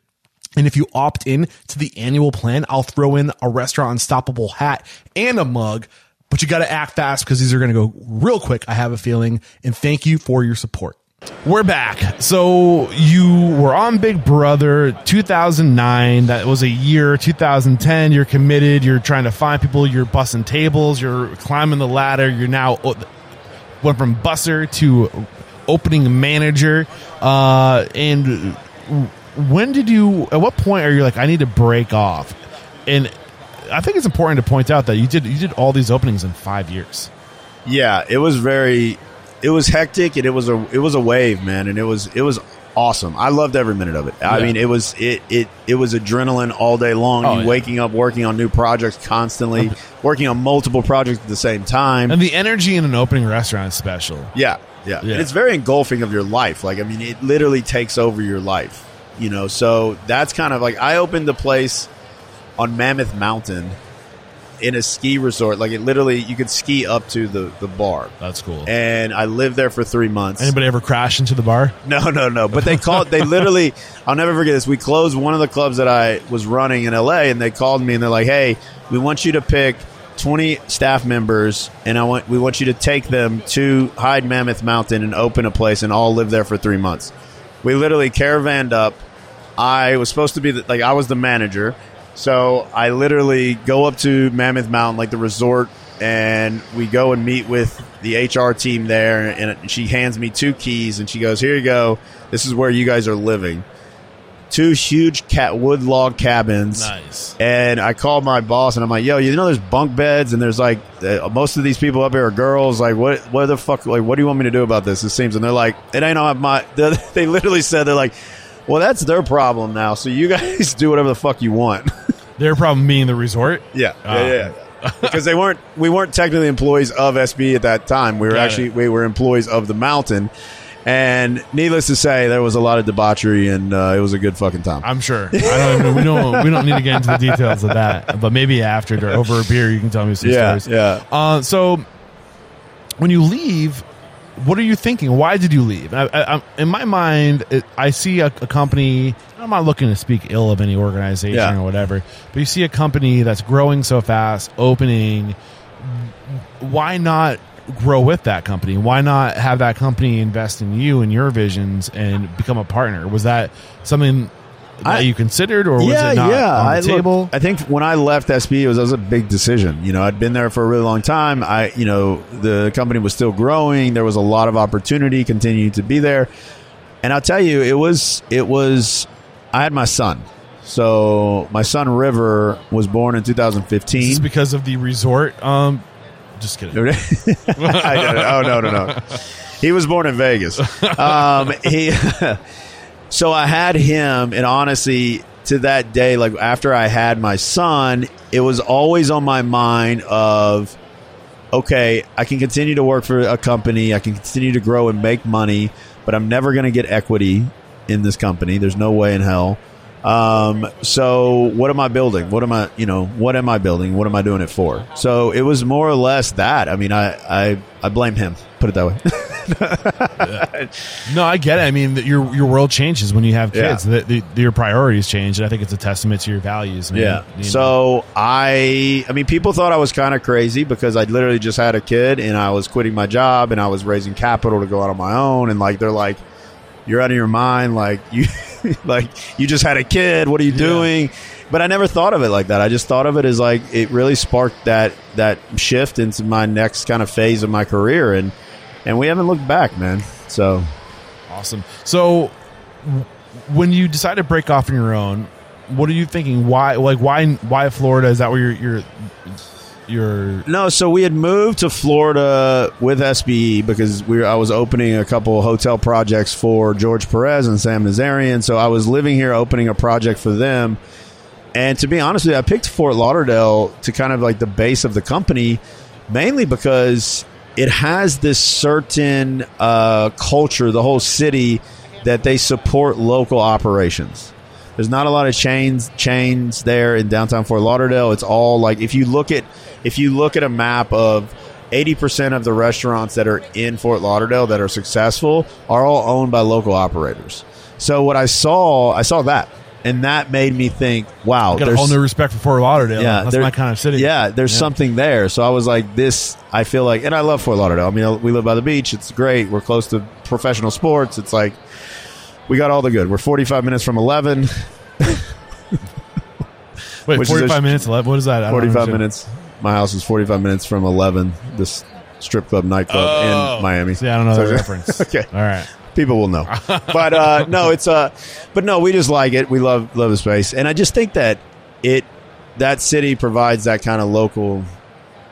And if you opt in to the annual plan, I'll throw in a Restaurant Unstoppable hat and a mug. But you got to act fast because these are going to go real quick, I have a feeling. And thank you for your support. We're back. So you were on Big Brother two thousand nine. That was a year. Two thousand ten, you're committed. You're trying to find people. You're bussing tables. You're climbing the ladder. You're now went from busser to opening manager. Uh, and when did you, at what point are you like, I need to break off? And I think it's important to point out that you did, you did all these openings in five years. Yeah, it was very... It was hectic, and it was a it was a wave, man, and it was it was awesome. I loved every minute of it. I yeah. mean, it was it, it it was adrenaline all day long. Oh, yeah. Waking up, working on new projects constantly, working on multiple projects at the same time, and the energy in an opening restaurant is special. Yeah, yeah, yeah. And it's very engulfing of your life. Like, I mean, it literally takes over your life. You know, so that's kind of like I opened the place on Mammoth Mountain in a ski resort. Like, it literally, you could ski up to the, the bar. That's cool. And I lived there for three months. Anybody ever crash into the bar? No, no, no. But they called, they literally, I'll never forget this. We closed one of the clubs that I was running in L A, and they called me and they're like, hey, we want you to pick twenty staff members, and I want, we want you to take them to Hyde Mammoth Mountain and open a place and all live there for three months. We literally caravanned up. I was supposed to be the, like, I was the manager. So I literally go up to Mammoth Mountain, like the resort, and we go and meet with the H R team there, and she hands me two keys, and she goes, here you go. This is where you guys are living. Two huge cat wood log cabins. Nice. And I called my boss, and I'm like, yo, you know there's bunk beds, and there's like uh, most of these people up here are girls. Like, what what the fuck? Like, what do you want me to do about this? It seems. And they're like, it ain't on my – they literally said, they're like, well, that's their problem now, so you guys do whatever the fuck you want. Their problem being the resort? Yeah. Um. Yeah, yeah, yeah. Because they weren't, we weren't technically employees of S B at that time. We were Got actually, it. we were employees of the mountain. And needless to say, there was a lot of debauchery, and uh, it was a good fucking time. I'm sure. I don't even, we don't we don't need to get into the details of that, but maybe after or over a beer, you can tell me some yeah, stories. Yeah. Uh, so when you leave, what are you thinking? Why did you leave? I, I, in my mind, it, I see a, a company. I'm not looking to speak ill of any organization yeah. or whatever, but you see a company that's growing so fast, opening. Why not grow with that company? Why not have that company invest in you and your visions and become a partner? Was that something that I, you considered, or was yeah, it not yeah. on the I, table? Look, I think when I left S B, it was, it was a big decision. You know, I'd been there for a really long time. I, you know, the company was still growing. There was a lot of opportunity, continued to be there. And I'll tell you, it was it was I had my son. So my son River was born in two thousand fifteen. This is because of the resort. Um, just kidding. I don't know. Oh no no no. He was born in Vegas. Um, he so I had him, and honestly, to that day, like after I had my son, it was always on my mind of, okay, I can continue to work for a company, I can continue to grow and make money, but I'm never going to get equity in this company. There's no way in hell. Um, so what am I building? What am I, you know, what am I building? What am I doing it for? So it was more or less that. I mean, I, I, I blame him, put it that way. Yeah. No, I get it. I mean, your, your world changes when you have kids. Yeah. The, the, your priorities change. And I think it's a testament to your values, man. Yeah. You know? So I, I mean, people thought I was kind of crazy because I literally just had a kid and I was quitting my job and I was raising capital to go out on my own. And like, they're like, you're out of your mind. Like you, like you just had a kid. What are you doing? Yeah. But I never thought of it like that. I just thought of it as like it really sparked that that shift into my next kind of phase of my career, and and we haven't looked back, man. So awesome. So when you decide to break off on your own, what are you thinking? Why, like why why Florida? Is that where you're? you're Your no, so we had moved to Florida with S B E because we were, I was opening a couple hotel projects for George Perez and Sam Nazarian. So I was living here, opening a project for them. And to be honest with you, I picked Fort Lauderdale to kind of like the base of the company, mainly because it has this certain uh, culture, the whole city, that they support local operations. There's not a lot of chains chains there in downtown Fort Lauderdale. It's all like if you look at if you look at a map of eighty percent of the restaurants that are in Fort Lauderdale that are successful are all owned by local operators. So what I saw, I saw that, and that made me think, wow, I got a whole new respect for Fort Lauderdale. Yeah, that's my kind of city. Yeah, there's yeah. something there. So I was like, this, I feel like, and I love Fort Lauderdale. I mean, we live by the beach. It's great. We're close to professional sports. It's like, we got all the good. We're forty-five minutes from eleven. Wait, forty-five minutes, eleven? What is that? I forty-five don't minutes. My house is forty-five minutes from eleven, this strip club, nightclub oh. in Miami. See, I don't know so, the reference. Okay. All right. People will know. But, uh, no, it's uh, but no, we just like it. We love love the space. And I just think that it that city provides that kind of local,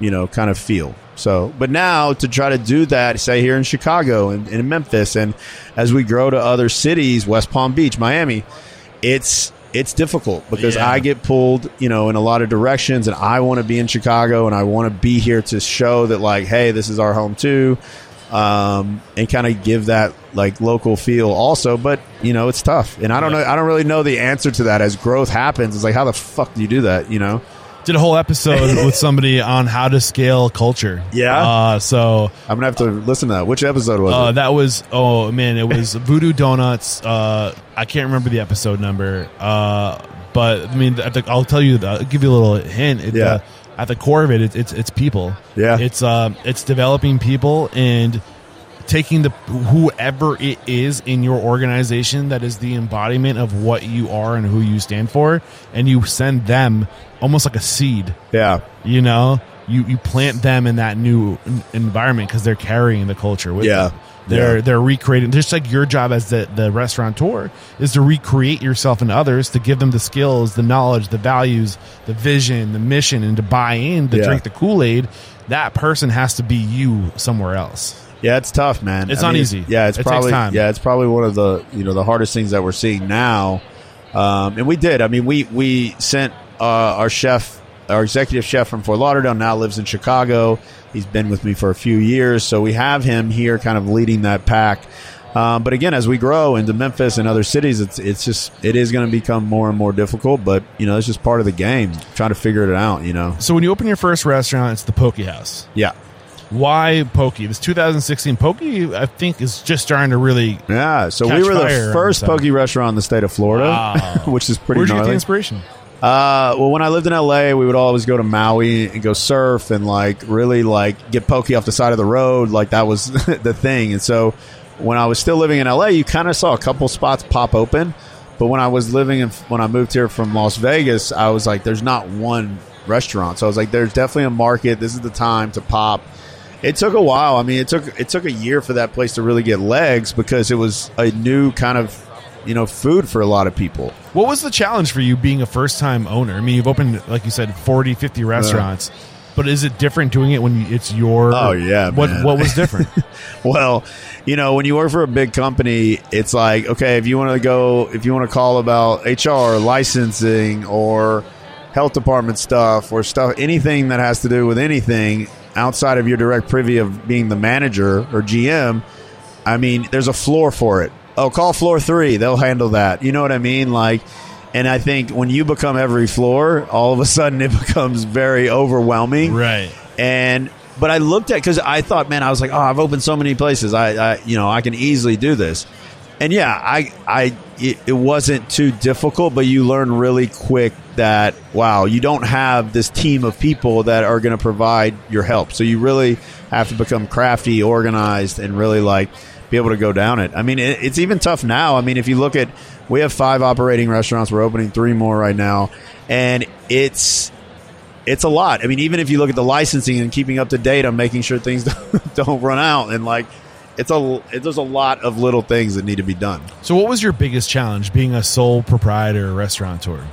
you know, kind of feel. So, but now to try to do that, say here in Chicago and in Memphis, and as we grow to other cities, West Palm Beach, Miami, it's it's difficult because yeah. I get pulled, you know, in a lot of directions, and I want to be in Chicago and I want to be here to show that, like, hey, this is our home too, um, and kind of give that like local feel also. But you know, it's tough, and I don't yeah. know, I don't really know the answer to that. As growth happens, it's like, how the fuck do you do that, you know? Did a whole episode with somebody on how to scale culture. Yeah. Uh, so I'm gonna have to listen to that. Which episode was uh, it? That was oh man, it was Voodoo Donuts. Uh, I can't remember the episode number. Uh, but I mean, I think I'll tell you. I'll give you a little hint. It, yeah. Uh, at the core of it, it, it's it's people. Yeah. It's um, it's developing people and taking the whoever it is in your organization that is the embodiment of what you are and who you stand for, and you send them almost like a seed. Yeah. You know, you, you plant them in that new environment because they're carrying the culture with yeah. them. They're, yeah. they're recreating. Just like your job as the, the restaurateur is to recreate yourself and others, to give them the skills, the knowledge, the values, the vision, the mission, and to buy in, to yeah. drink the Kool-Aid. That person has to be you somewhere else. Yeah, it's tough, man. It's I not mean, easy. It's, yeah, it's it probably takes time. Yeah, it's probably one of the you know the hardest things that we're seeing now. Um, and we did. I mean, we we sent uh, our chef, our executive chef from Fort Lauderdale, now lives in Chicago. He's been with me for a few years, so we have him here, kind of leading that pack. Um, but again, as we grow into Memphis and other cities, it's it's just it is going to become more and more difficult. But you know, it's just part of the game, trying to figure it out. You know. So when you open your first restaurant, it's the Poke House. Yeah. Why Poke? This two thousand sixteen Poke, I think, is just starting to really. Yeah, so we were the first Poke restaurant in the state of Florida, wow. which is pretty. Where'd gnarly. You get the inspiration? Uh, well, when I lived in L A, we would always go to Maui and go surf and like really like get Poke off the side of the road, like that was the thing. And so when I was still living in L A, you kind of saw a couple spots pop open, but when I was living in when I moved here from Las Vegas, I was like, there's not one restaurant. So I was like, there's definitely a market. This is the time to pop. It took a while. I mean, it took it took a year for that place to really get legs because it was a new kind of, you know, food for a lot of people. What was the challenge for you being a first-time owner? I mean, you've opened, like you said, forty, fifty restaurants. Uh-huh. But is it different doing it when it's your... Oh, yeah, What man. What was different? Well, you know, when you work for a big company, it's like, okay, if you want to go, if you want to call about H R, licensing, or health department stuff, or stuff, anything that has to do with anything outside of your direct privy of being the manager or G M, I mean, there's a floor for it. Oh, call floor three. They'll handle that. You know what I mean? Like... And I think when you become every floor, all of a sudden it becomes very overwhelming. Right. And but I looked at because I thought, man, I was like, oh, I've opened so many places. I, I you know, I can easily do this. And yeah, I, I, it, it wasn't too difficult, but you learn really quick that, wow, you don't have this team of people that are going to provide your help. So you really have to become crafty, organized, and really like be able to go down it. I mean, it, it's even tough now. I mean, if you look at, we have five operating restaurants. We're opening three more right now. And it's it's a lot. I mean, even if you look at the licensing and keeping up to date on making sure things don't, don't run out. And, like, it's a it, there's a lot of little things that need to be done. So what was your biggest challenge being a sole proprietor restaurateur?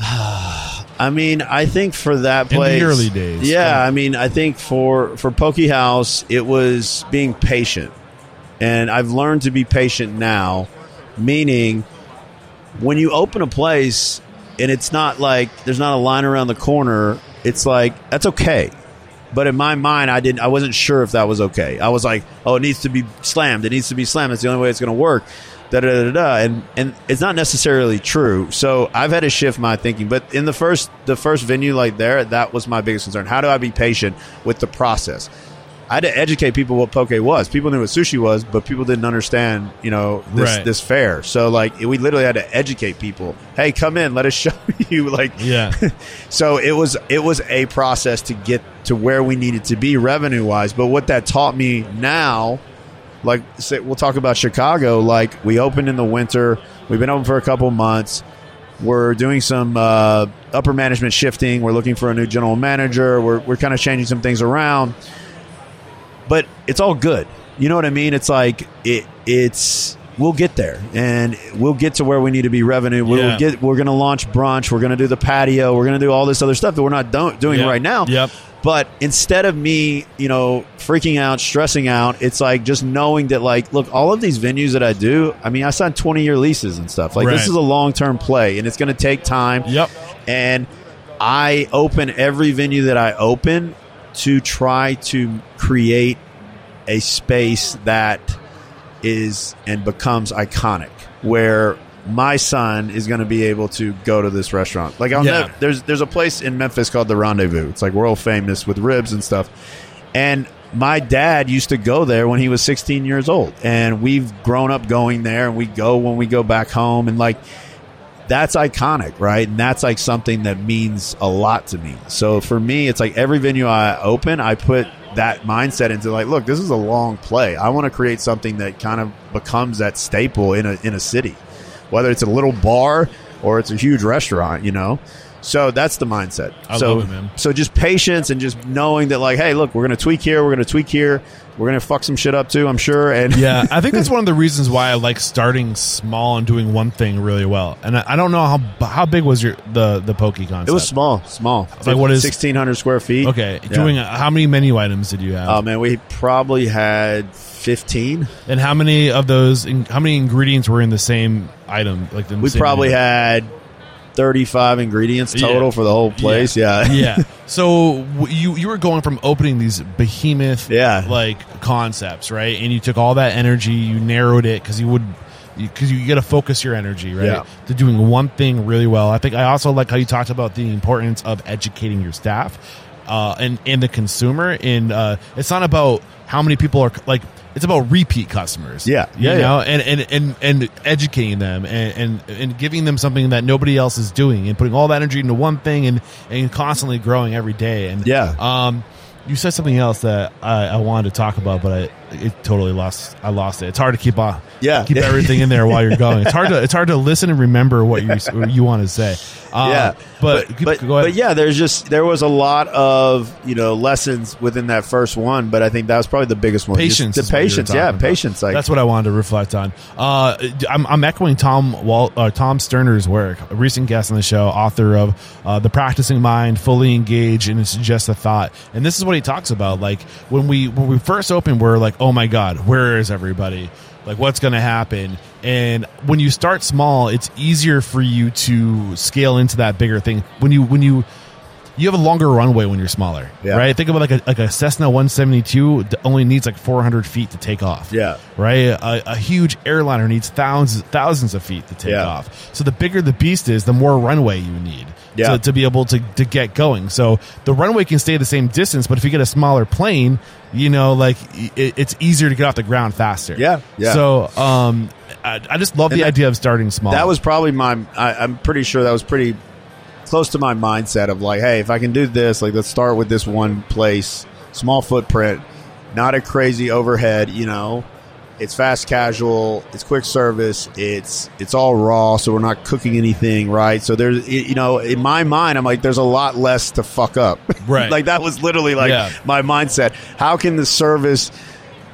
I mean, I think for that place. In the early days. Yeah, yeah. I mean, I think for, for Poke House, it was being patient. And I've learned to be patient now. Meaning, when you open a place and it's not like there's not a line around the corner, it's like that's okay. But in my mind, I didn't. I wasn't sure if that was okay. I was like, oh, it needs to be slammed. It needs to be slammed. It's the only way it's going to work. Da da da da. And and it's not necessarily true. So I've had to shift my thinking. But in the first the first venue like there, that was my biggest concern. How do I be patient with the process? I had to educate people what poke was. People knew what sushi was, but people didn't understand, you know, this, right. this fare. So, like, we literally had to educate people. Hey, come in. Let us show you. Like, yeah. So it was it was a process to get to where we needed to be revenue-wise. But what that taught me now, like, say, we'll talk about Chicago. Like, we opened in the winter. We've been open for a couple months. We're doing some uh, upper management shifting. We're looking for a new general manager. We're we're kind of changing some things around. But it's all good. You know what I mean? It's like it. It's we'll get there, and we'll get to where we need to be. Revenue. We'll yeah. get. We're going to launch brunch. We're going to do the patio. We're going to do all this other stuff that we're not do- doing yep. right now. Yep. But instead of me, you know, freaking out, stressing out, it's like just knowing that, like, look, all of these venues that I do. I mean, I signed twenty-year leases and stuff. Like right. This is a long-term play, and it's going to take time. Yep. And I open every venue that I open to try to create a space that is and becomes iconic, where my son is going to be able to go to this restaurant. Like, I'll yeah. never, there's there's a place in Memphis called The Rendezvous. It's like world famous with ribs and stuff. And my dad used to go there when he was sixteen years old, and we've grown up going there, and we go when we go back home, and like. That's iconic, right? And that's like something that means a lot to me. So for me, it's like every venue I open, I put that mindset into like, look, this is a long play. I want to create something that kind of becomes that staple in a in a city, whether it's a little bar or it's a huge restaurant, you know? So that's the mindset. I so, love it, man. So just patience and just knowing that, like, hey, look, we're going to tweak here. We're going to tweak here. We're going to fuck some shit up, too, I'm sure. And yeah, I think that's one of the reasons why I like starting small and doing one thing really well. And I, I don't know how how big was your the, the Poke concept. It was small, small. Like, like what is sixteen hundred square feet. Okay. Yeah. Doing a, how many menu items did you have? Oh, man, we probably had fifteen. And how many of those, how many ingredients were in the same item? Like the We same probably menu? had... thirty-five ingredients total yeah. for the whole place. Yeah. Yeah. yeah. So you you were going from opening these behemoth yeah. like concepts, right? And you took all that energy, you narrowed it because you would because you, you got to focus your energy, right? Yeah. To doing one thing really well. I think I also like how you talked about the importance of educating your staff uh, and and the consumer. And uh, it's not about how many people are like. It's about repeat customers. Yeah. You yeah, know, yeah. And, and, and, and educating them and, and, and giving them something that nobody else is doing and putting all that energy into one thing and, and constantly growing every day. And yeah. um, you said something else that I, I wanted to talk about, but I, it totally lost. I lost it. It's hard to keep uh, yeah. keep everything in there while you're going. It's hard to it's hard to listen and remember what you what you want to say. Uh, yeah, but but, but, go ahead. But yeah, there's just there was a lot of you know lessons within that first one, but I think that was probably the biggest one. Patience, just the patience, yeah, about. patience. Like, that's what I wanted to reflect on. Uh, I'm, I'm echoing Tom Walt, uh, Tom Sterner's work, a recent guest on the show, author of uh, The Practicing Mind, Fully Engaged, and It's Just a Thought. And this is what he talks about. Like when we when we first opened, we're like, oh my God, where is everybody? Like, what's going to happen? And when you start small, it's easier for you to scale into that bigger thing. When you when you you have a longer runway when you're smaller, yeah. right? Think about like a like a Cessna one seventy-two that only needs like four hundred feet to take off, yeah, right? A, a huge airliner needs thousands thousands of feet to take yeah. off. So the bigger the beast is, the more runway you need. Yeah. To, to be able to, to get going. So the runway can stay the same distance, but if you get a smaller plane, you know, like it, it's easier to get off the ground faster. Yeah. yeah. So um, I, I just love and the that, idea of starting small. That was probably my, I, I'm pretty sure that was pretty close to my mindset of like, hey, if I can do this, like let's start with this one place, small footprint, not a crazy overhead, you know. It's fast casual. It's quick service. It's it's all raw, so we're not cooking anything, right? So there's, you know, in my mind, I'm like, there's a lot less to fuck up, right? Like that was literally like yeah. my mindset. How can the service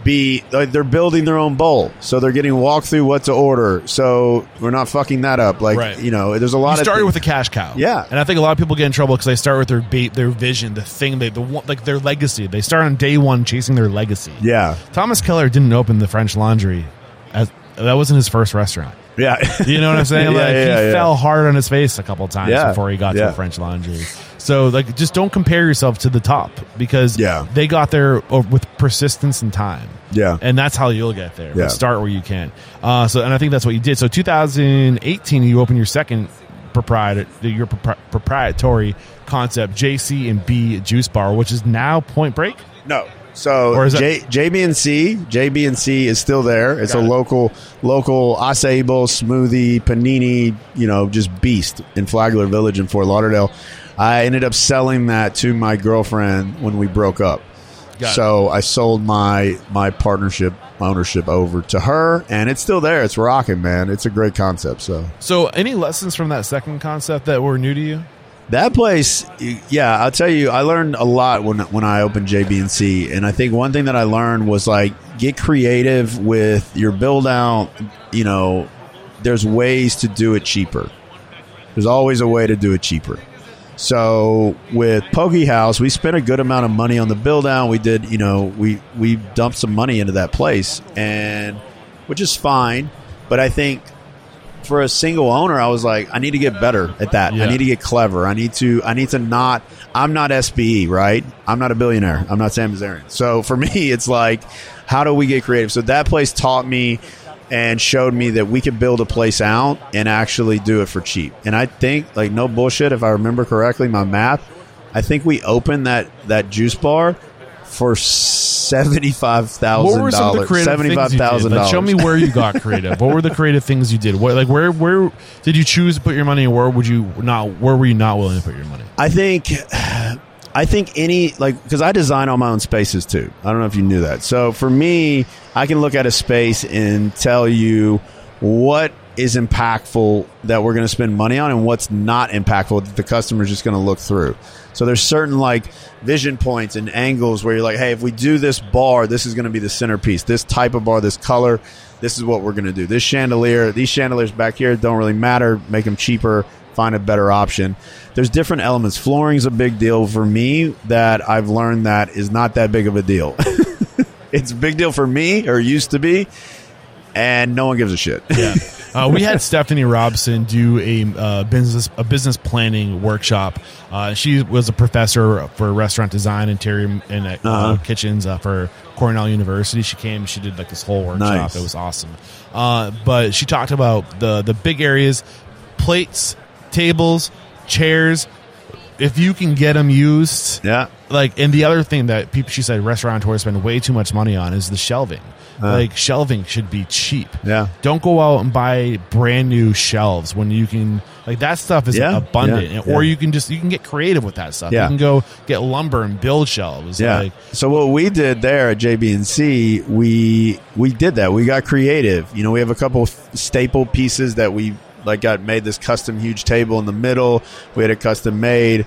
be? Like they're building their own bowl, so they're getting walked through what to order. So we're not fucking that up, like right. you know. There's a lot. You started of th- with a cash cow, yeah, and I think a lot of people get in trouble because they start with their bait, their vision, the thing they the one, like their legacy. They start on day one chasing their legacy. Yeah, Thomas Keller didn't open the French Laundry as that wasn't his first restaurant. Yeah, you know what I'm saying? yeah, like yeah, he yeah. fell hard on his face a couple times yeah. before he got yeah. to the French Laundry. So, like, just don't compare yourself to the top because yeah. they got there with persistence and time. Yeah. And that's how you'll get there. Yeah. But start where you can. Uh, so, and I think that's what you did. So, two thousand eighteen, you opened your second proprietary, your propri- proprietary concept, J C and B Juice Bar, which is now Point Break? No. So, J, J B and C, J B and C is still there. It's got a it. local, local acai bowl, smoothie, panini, you know, just beast in Flagler Village in Fort Lauderdale. I ended up selling that to my girlfriend when we broke up. Got so it. I sold my my partnership ownership over to her, and it's still there. It's rocking, man. It's a great concept. So, so any lessons from that second concept that were new to you? That place, yeah, I'll tell you, I learned a lot when when I opened J B and C, and I think one thing that I learned was like get creative with your build out. You know, there's ways to do it cheaper. There's always a way to do it cheaper. So with Poke House, we spent a good amount of money on the build out. We did, you know, we, we dumped some money into that place, and which is fine. But I think for a single owner, I was like, I need to get better at that. Yeah. I need to get clever. I need to, I need to not, I'm not S B E, right? I'm not a billionaire. I'm not Sam Nazarian. So for me, it's like, how do we get creative? So that place taught me and showed me that we could build a place out and actually do it for cheap. And I think, like, no bullshit, if I remember correctly, my math, I think we opened that, that juice bar for seventy-five thousand dollars. What were some of the creative seventy-five thousand dollars. Things like, show me where you got creative. What were the creative things you did? What, like, where where did you choose to put your money, and where would you not? Where were you not willing to put your money? I think... I think any, like, because I design all my own spaces too. I don't know if you knew that. So for me, I can look at a space and tell you what is impactful that we're going to spend money on and what's not impactful that the customer is just going to look through. So there's certain like vision points and angles where you're like, hey, if we do this bar, this is going to be the centerpiece. This type of bar, this color, this is what we're going to do. This chandelier, these chandeliers back here don't really matter. Make them cheaper. Find a better option. There's different elements. Flooring's a big deal for me that I've learned that is not that big of a deal. It's a big deal for me, or used to be, and no one gives a shit. Yeah. Uh, we had Stephanie Robson do a uh, business a business planning workshop. Uh, she was a professor for restaurant design, interior, and uh, uh-huh. kitchens uh, for Cornell University. She came. She did like this whole workshop. Nice. It was awesome. Uh, but she talked about the the big areas, plates, tables, chairs, if you can get them used. Yeah. Like, and the other thing that people, she said restaurateurs spend way too much money on is the shelving. Uh, like shelving should be cheap. Yeah. Don't go out and buy brand new shelves when you can, like that stuff is yeah, abundant yeah, or yeah. you can just, you can get creative with that stuff. Yeah. You can go get lumber and build shelves. Yeah. Like, so what we did there at J B and C, we, we did that. We got creative. You know, we have a couple of staple pieces that we like got made this custom huge table in the middle. We had a custom made.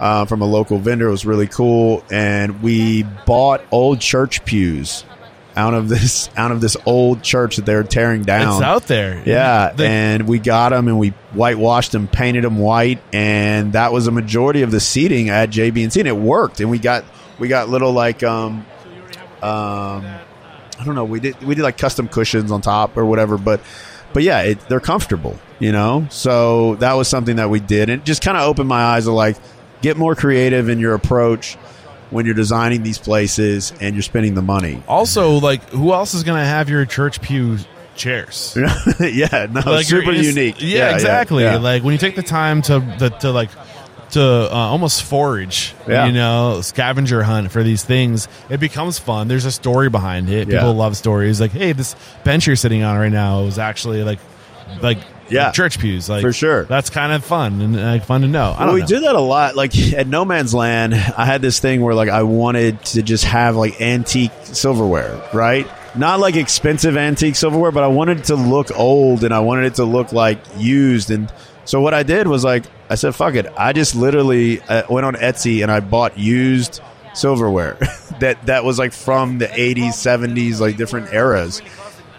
Uh, from a local vendor. It was really cool. And we bought old church pews out of this out of this old church that they were tearing down. It's out there. Yeah. They- and we got them and we whitewashed them, painted them white. And that was a majority of the seating at J B and C. And it worked. And we got we got little like, um, um, I don't know, we did we did like custom cushions on top or whatever. But, but yeah, it, they're comfortable, you know. So that was something that we did. And it just kind of opened my eyes to like, get more creative in your approach when you're designing these places and you're spending the money. Also, like, who else is going to have your church pew chairs? yeah, no, like super unique. Yeah, yeah exactly. Yeah, yeah. Like when you take the time to the, to like to uh, almost forage, yeah. you know, scavenger hunt for these things, it becomes fun. There's a story behind it. People yeah. love stories. Like, hey, this bench you're sitting on right now is actually like, like. Yeah, like church pews, like for sure. That's kind of fun and like fun to know. I don't well, we know. do that a lot. Like at No Man's Land, I had this thing where like I wanted to just have like antique silverware, right? Not like expensive antique silverware, but I wanted it to look old and I wanted it to look like used. And so what I did was like I said, "Fuck it!" I just literally uh, went on Etsy and I bought used silverware that that was like from the eighties, seventies, like different eras.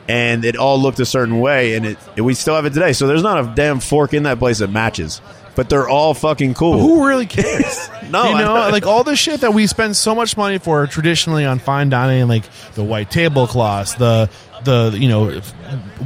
And it all looked a certain way, and it, it we still have it today. So there's not a damn fork in that place that matches, but they're all fucking cool. But who really cares? no, you know, like all the shit that we spend so much money for traditionally on fine dining, like the white tablecloths, the the you know,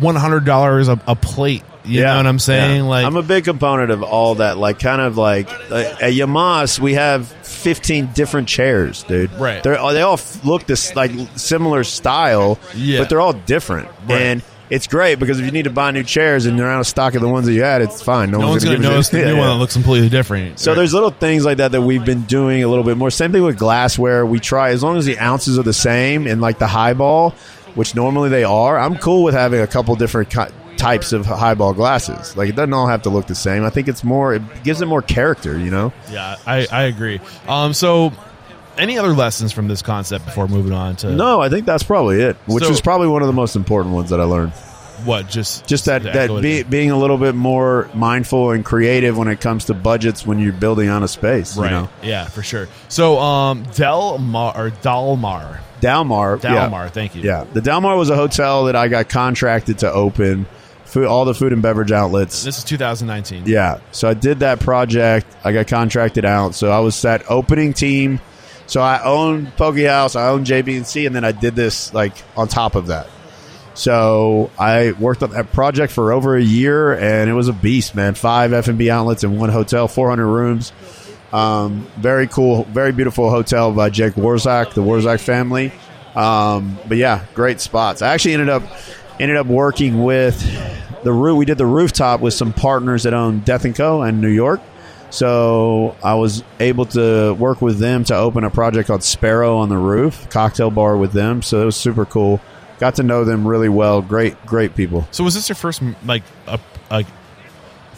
one hundred dollars a, a plate. You yeah, know what I'm saying? Yeah. Like, I'm a big component of all that. Like, kind of like, like at Yamas, we have fifteen different chairs, dude. Right? They're, they all look this like similar style, yeah. but they're all different. Right. And it's great because if you need to buy new chairs and you're out of stock of the ones that you had, it's fine. No, no one's, one's going to notice the new yeah, one that looks completely different. So right. there's little things like that that we've been doing a little bit more. Same thing with glassware. We try as long as the ounces are the same and like the highball, which normally they are. I'm cool with having a couple different. Co- types of highball glasses. Like it doesn't all have to look the same. I think it's more, it gives it more character, you know? Yeah, I, I agree. Um, so any other lessons from this concept before moving on to... No, I think that's probably it, which so, was probably one of the most important ones that I learned. What? Just just that, that be, being a little bit more mindful and creative when it comes to budgets when you're building on a space. Right. You know? Yeah, for sure. So um, Dalmar, or Dalmar. Dalmar. Dalmar, yeah. Thank you. Yeah. The Dalmar was a hotel that I got contracted to open. Food, all the food and beverage outlets. This is two thousand nineteen. Yeah. So I did that project. I got contracted out. So I was that opening team. So I owned Poke House. I owned J B and C. And then I did this like on top of that. So I worked on that project for over a year. And it was a beast, man. Five F and B outlets in one hotel, four hundred rooms. Um, very cool. Very beautiful hotel by Jake Warzak, the Warzak family. Um, but yeah, great spots. I actually ended up... Ended up working with the roof. We did the rooftop with some partners that own Death and Co. in New York. So I was able to work with them to open a project called Sparrow on the Roof, cocktail bar with them. So it was super cool. Got to know them really well. Great, great people. So was this your first like a like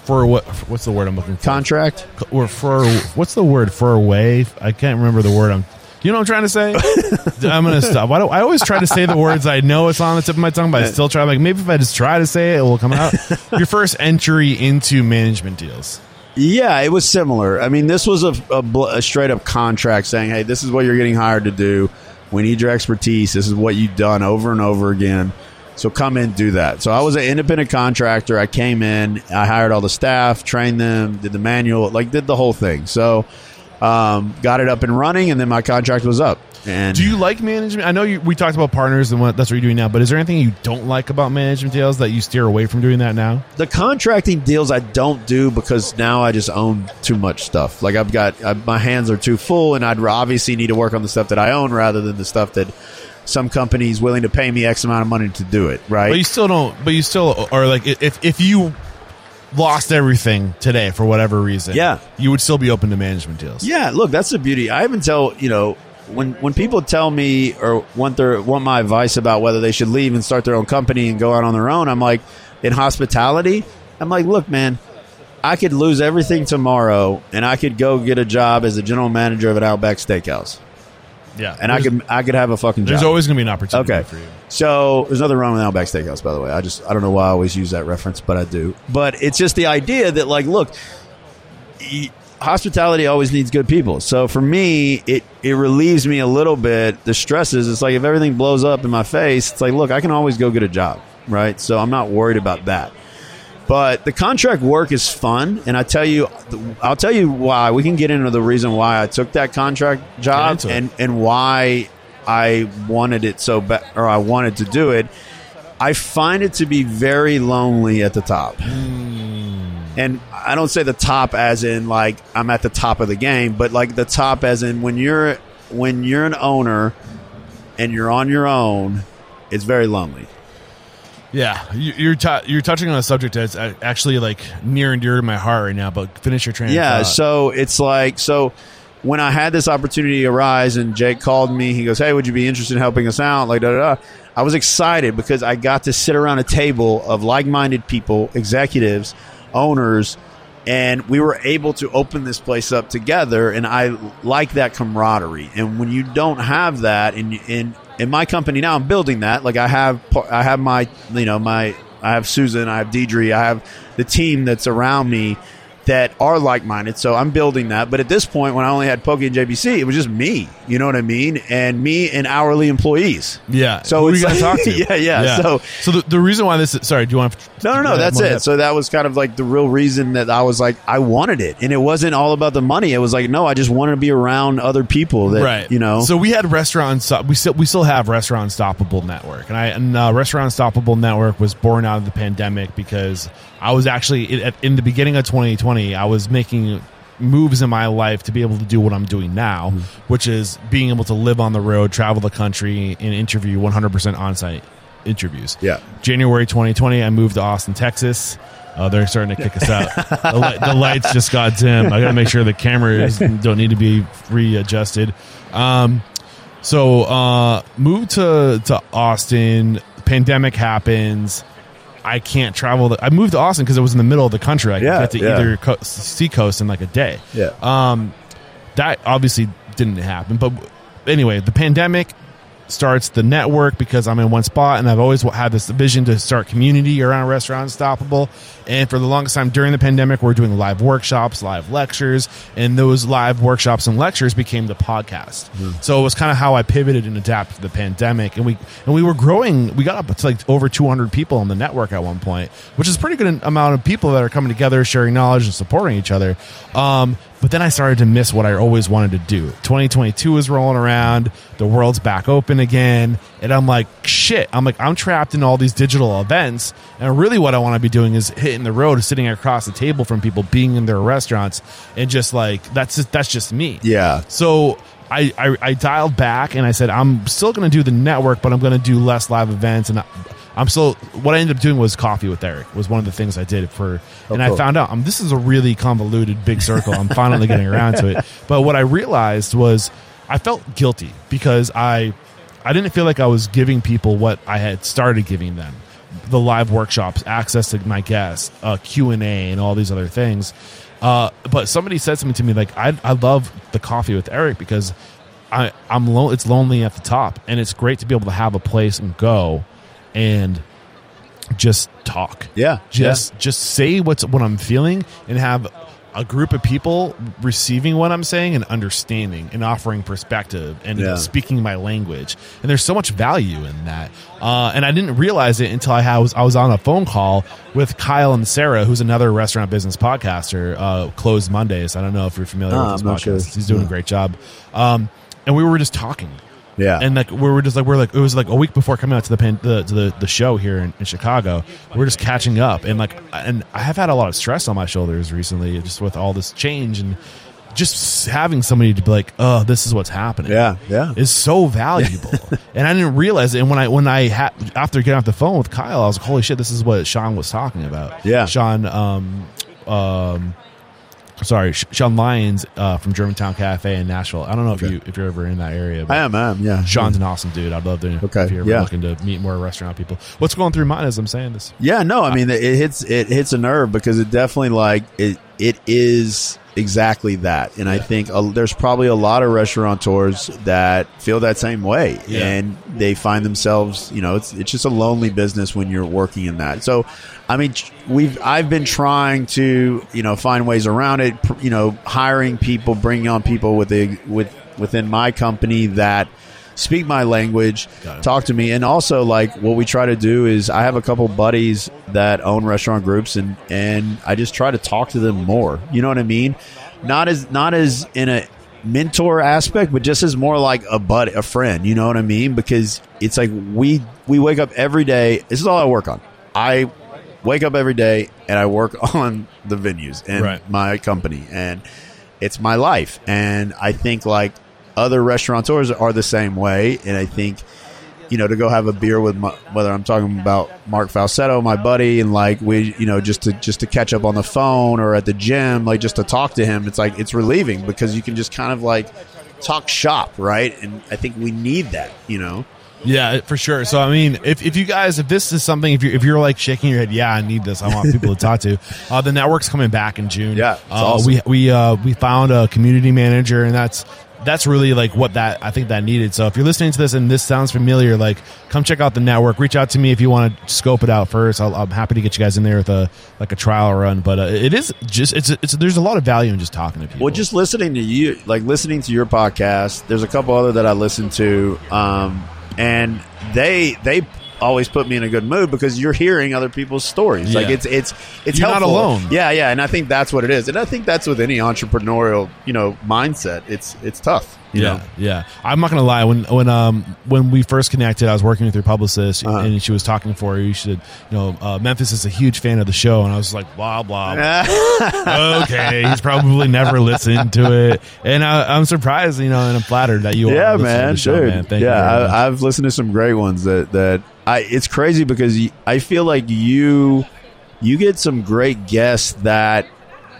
for what? What's the word I'm looking for? Contract or for what's the word for a wave? I can't remember the word. I'm. You know what I'm trying to say? I'm going to stop. I, don't, I always try to say the words I know it's on the tip of my tongue, but I still try. I'm like, maybe if I just try to say it, it will come out. Your first entry into management deals. Yeah, it was similar. I mean, this was a, a, a straight-up contract saying, hey, this is what you're getting hired to do. We need your expertise. This is what you've done over and over again. So come in, do that. So I was an independent contractor. I came in. I hired all the staff, trained them, did the manual, like did the whole thing. So... Um, got it up and running, and then my contract was up. And do you like management? I know you, we talked about partners, and what, that's what you're doing now, but is there anything you don't like about management deals that you steer away from doing that now? The contracting deals I don't do because now I just own too much stuff. Like I've got, I, my hands are too full, and I'd obviously need to work on the stuff that I own rather than the stuff that some company's willing to pay me X amount of money to do it, right? But you still don't, but you still are like, if if you... lost everything today for whatever reason, yeah, you would still be open to management deals. Yeah, look, that's the beauty. I even tell, you know, when when people tell me or want their want my advice about whether they should leave and start their own company and go out on their own, I'm like, in hospitality, I'm like, look, man, I could lose everything tomorrow and I could go get a job as a general manager of an Outback Steakhouse. Yeah. And I could I could have a fucking job. There's always going to be an opportunity okay. for you. So there's nothing wrong with Outback Steakhouse, by the way. I just I don't know why I always use that reference, but I do. But it's just the idea that, like, look, e- hospitality always needs good people. So for me, it, it relieves me a little bit. The stresses, it's like if everything blows up in my face, it's like, look, I can always go get a job, right? So I'm not worried about that. But the contract work is fun, and I tell you, I'll tell you why. We can get into the reason why I took that contract job and, and why I wanted it so bad, or I wanted to do it. I find it to be very lonely at the top, mm. and I don't say the top as in like I'm at the top of the game, but like the top as in when you're when you're an owner and you're on your own, it's very lonely. Yeah, you're t- you're touching on a subject that's actually like near and dear to my heart right now. But finish your train. Yeah, so it's like so when I had this opportunity arise and Jake called me, he goes, "Hey, would you be interested in helping us out?" Like da da da. I was excited because I got to sit around a table of like-minded people, executives, owners, and we were able to open this place up together. And I like that camaraderie. And when you don't have that, and and in my company now, I'm building that. Like I have, I have my, you know, my, I have Susan, I have Deidre, I have the team that's around me that are like-minded. So I'm building that. But at this point, when I only had Pokey and J B C, it was just me. You know what I mean? And me and hourly employees. Yeah. So we got to talk to. yeah, yeah, yeah. So, so the, the reason why this is, sorry, do you want to? No, no, no. That's it. Up? So that was kind of like the real reason that I was like, I wanted it, and it wasn't all about the money. It was like, no, I just wanted to be around other people. That, right. You know. So we had restaurants. We still we still have Restaurant Unstoppable Network, and I and uh, Restaurant Unstoppable Network was born out of the pandemic because I was actually it, in the beginning of twenty twenty. I was making moves in my life to be able to do what I'm doing now, mm-hmm. which is being able to live on the road, travel the country, and interview one hundred percent on-site interviews. Yeah. January twenty twenty, I moved to Austin, Texas. Uh, they're starting to kick us out. The, light, the lights just got dim. I got to make sure the cameras don't need to be readjusted. Um, so uh, moved to, to Austin. Pandemic happens. I can't travel. The, I moved to Austin because it was in the middle of the country. I yeah, got to yeah. either co- seacoast in like a day. Yeah. Um, that obviously didn't happen. But anyway, the pandemic starts the network because I'm in one spot, and I've always had this vision to start community around Restaurant Unstoppable. And for the longest time during the pandemic, we're doing live workshops, live lectures, and those live workshops and lectures became the podcast. Mm. So it was kind of how I pivoted and adapted to the pandemic. And we and we were growing. We got up to like over two hundred people on the network at one point, which is a pretty good amount of people that are coming together, sharing knowledge, and supporting each other. Um, But then I started to miss what I always wanted to do. twenty twenty-two was rolling around. The world's back open again. And I'm like, shit. I'm like, I'm trapped in all these digital events. And really what I want to be doing is hitting the road, sitting across the table from people, being in their restaurants. And just like, that's just, that's just me. Yeah. So I, I, I dialed back and I said, I'm still going to do the network, but I'm going to do less live events. And I, I'm still, what I ended up doing was coffee with Eric was one of the things I did for, oh, and cool. I found out um, this is a really convoluted big circle. I'm finally getting around to it. But what I realized was I felt guilty because I, I didn't feel like I was giving people what I had started giving them. The live workshops, access to my guests, uh, Q and A and all these other things. Uh, but somebody said something to me like, I, I love the coffee with Eric because I, I'm lo- it's lonely at the top and it's great to be able to have a place and go and just talk. Yeah. Just yeah. just say what's what I'm feeling and have a group of people receiving what I'm saying and understanding and offering perspective and yeah. speaking my language. And there's so much value in that. Uh, and I didn't realize it until I was I was on a phone call with Kyle and Sarah, who's another restaurant business podcaster, uh, Closed Mondays. I don't know if you're familiar no, with this podcast. Sure. He's doing yeah. a great job. Um, and we were just talking. Yeah, and like we were just like we're like it was like a week before coming out to the pan, the, to the the show here in, in Chicago. We're just catching up, and like and I have had a lot of stress on my shoulders recently, just with all this change and just having somebody to be like, oh, this is what's happening. Yeah, yeah, is so valuable, and I didn't realize it. And when I when I ha- after getting off the phone with Kyle, I was like, holy shit, this is what Sean was talking about. Yeah, Sean, um, um, sorry, Sean Lyons uh, from Germantown Cafe in Nashville. I don't know if okay. you if you're ever in that area. I am, I am. Yeah, Sean's an awesome dude. I'd love to. Okay, if you're ever yeah. looking to meet more restaurant people, what's going through mine as I'm saying this? Yeah, no, I mean it hits it hits a nerve because it definitely like it it is exactly that, and yeah. I think a, there's probably a lot of restaurateurs that feel that same way, yeah. and they find themselves, you know, it's it's just a lonely business when you're working in that. So. I mean, we've. I've been trying to, you know, find ways around it. You know, hiring people, bringing on people with a, with within my company that speak my language, talk to me, and also like what we try to do is I have a couple buddies that own restaurant groups, and and I just try to talk to them more. You know what I mean? Not as not as in a mentor aspect, but just as more like a buddy, a friend. You know what I mean? Because it's like we we wake up every day. This is all I work on. I. Wake up every day and I work on the venues and right. my company, and it's my life. And I think like other restaurateurs are the same way. And I think, you know, to go have a beer with my, whether I'm talking about Mark Falsetto, my buddy, and like we, you know, just to, just to catch up on the phone or at the gym, like just to talk to him. It's like, it's relieving because you can just kind of like talk shop. Right. And I think we need that, you know? Yeah, for sure. So, I mean, if, if you guys, if this is something, if you're, if you're like shaking your head, yeah, I need this. I want people to talk to. Uh, the network's coming back in June. Yeah, uh, awesome. We we uh, we found a community manager, and that's that's really like what that I think that needed. So, if you're listening to this and this sounds familiar, like come check out the network. Reach out to me if you want to scope it out first. I'll, I'm happy to get you guys in there with a like a trial run. But uh, it is just it's it's there's a lot of value in just talking to people. Well, just listening to you, like listening to your podcast. There's a couple other that I listen to. Um, And they they always put me in a good mood because you're hearing other people's stories. Yeah. Like it's it's it's you're helpful. Not alone. Yeah, yeah. And I think that's what it is. And I think that's with any entrepreneurial, you know, mindset. It's it's tough. You yeah, know? yeah. I'm not gonna lie. When when um when we first connected, I was working with your publicist, uh-huh. and she was talking for you. She said, you know, uh, Memphis is a huge fan of the show, and I was like, blah blah. blah. Okay, he's probably never listened to it, and I, I'm surprised, you know, and I'm flattered that you. Yeah, are man, sure. Show, man. Thank yeah, you I, I've listened to some great ones that that I. It's crazy because I feel like you you get some great guests that.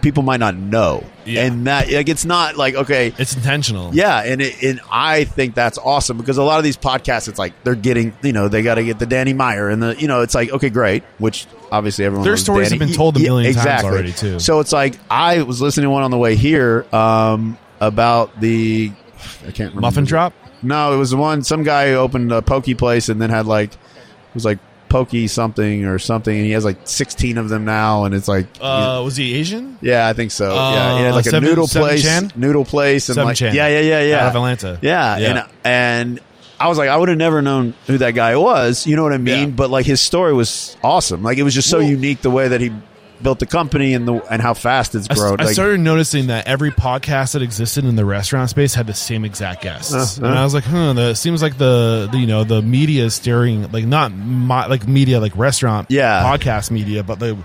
People might not know, yeah. and that like it's not like okay, it's intentional. Yeah, and it, and I think that's awesome because a lot of these podcasts, it's like they're getting you know they got to get the Danny Meyer and the you know it's like okay great, which obviously everyone their stories Danny. have been told a million yeah, exactly. times already too. So it's like I was listening to one on the way here um, about the I can't remember muffin drop. No, it was the one some guy opened a pokey place and then had like it was like. Pokey something or something, and he has like sixteen of them now, and it's like, uh, was he Asian? Yeah, I think so. Uh, yeah, he had like seven, a noodle place, Chan? noodle place, and seven like, Chan. yeah, yeah, yeah, yeah, out of Atlanta. Yeah, yeah. and and I was like, I would have never known who that guy was. You know what I mean? Yeah. But like his story was awesome. Like it was just so well, unique the way that he. built the company and the and how fast it's grown. I, I like, started noticing that every podcast that existed in the restaurant space had the same exact guests, uh, uh, and I was like, "Huh, that seems like the, the you know the media is steering like not my, like media like restaurant yeah. podcast media, but the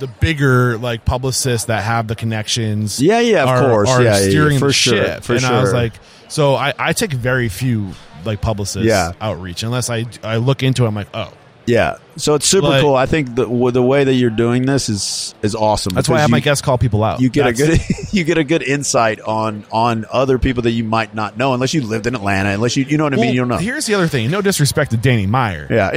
the bigger like publicists that have the connections, yeah, yeah, of are, course, are yeah, steering yeah, yeah, for the sure, ship." For and sure. I was like, "So I, I take very few like publicist yeah. outreach unless I I look into it. I'm like, oh." Yeah, so it's super like, cool. I think the w- the way that you're doing this is is awesome. That's why I have you, my guests call people out. You get that's, a good you get a good insight on on other people that you might not know unless you lived in Atlanta. Unless you you know what well, I mean. You don't know. Here's the other thing. No disrespect to Danny Meyer. Yeah,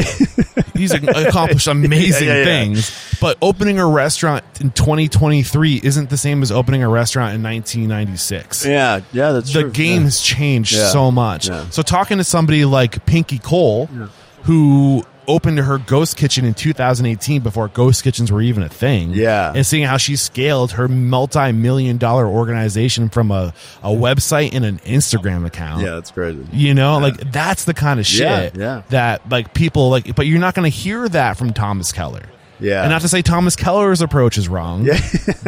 he's accomplished amazing yeah, yeah, yeah. things. But opening a restaurant in twenty twenty-three isn't the same as opening a restaurant in nineteen ninety-six. Yeah, yeah, that's the true. game yeah. has changed yeah. so much. Yeah. So talking to somebody like Pinky Cole, yeah. who. opened her ghost kitchen in two thousand eighteen before ghost kitchens were even a thing. Yeah. And seeing how she scaled her multi-million dollar organization from a, a website and an Instagram account. Yeah, that's crazy. You know, yeah. like that's the kind of shit yeah, yeah. that like people like, but you're not going to hear that from Thomas Keller. Yeah. And not to say Thomas Keller's approach is wrong, yeah.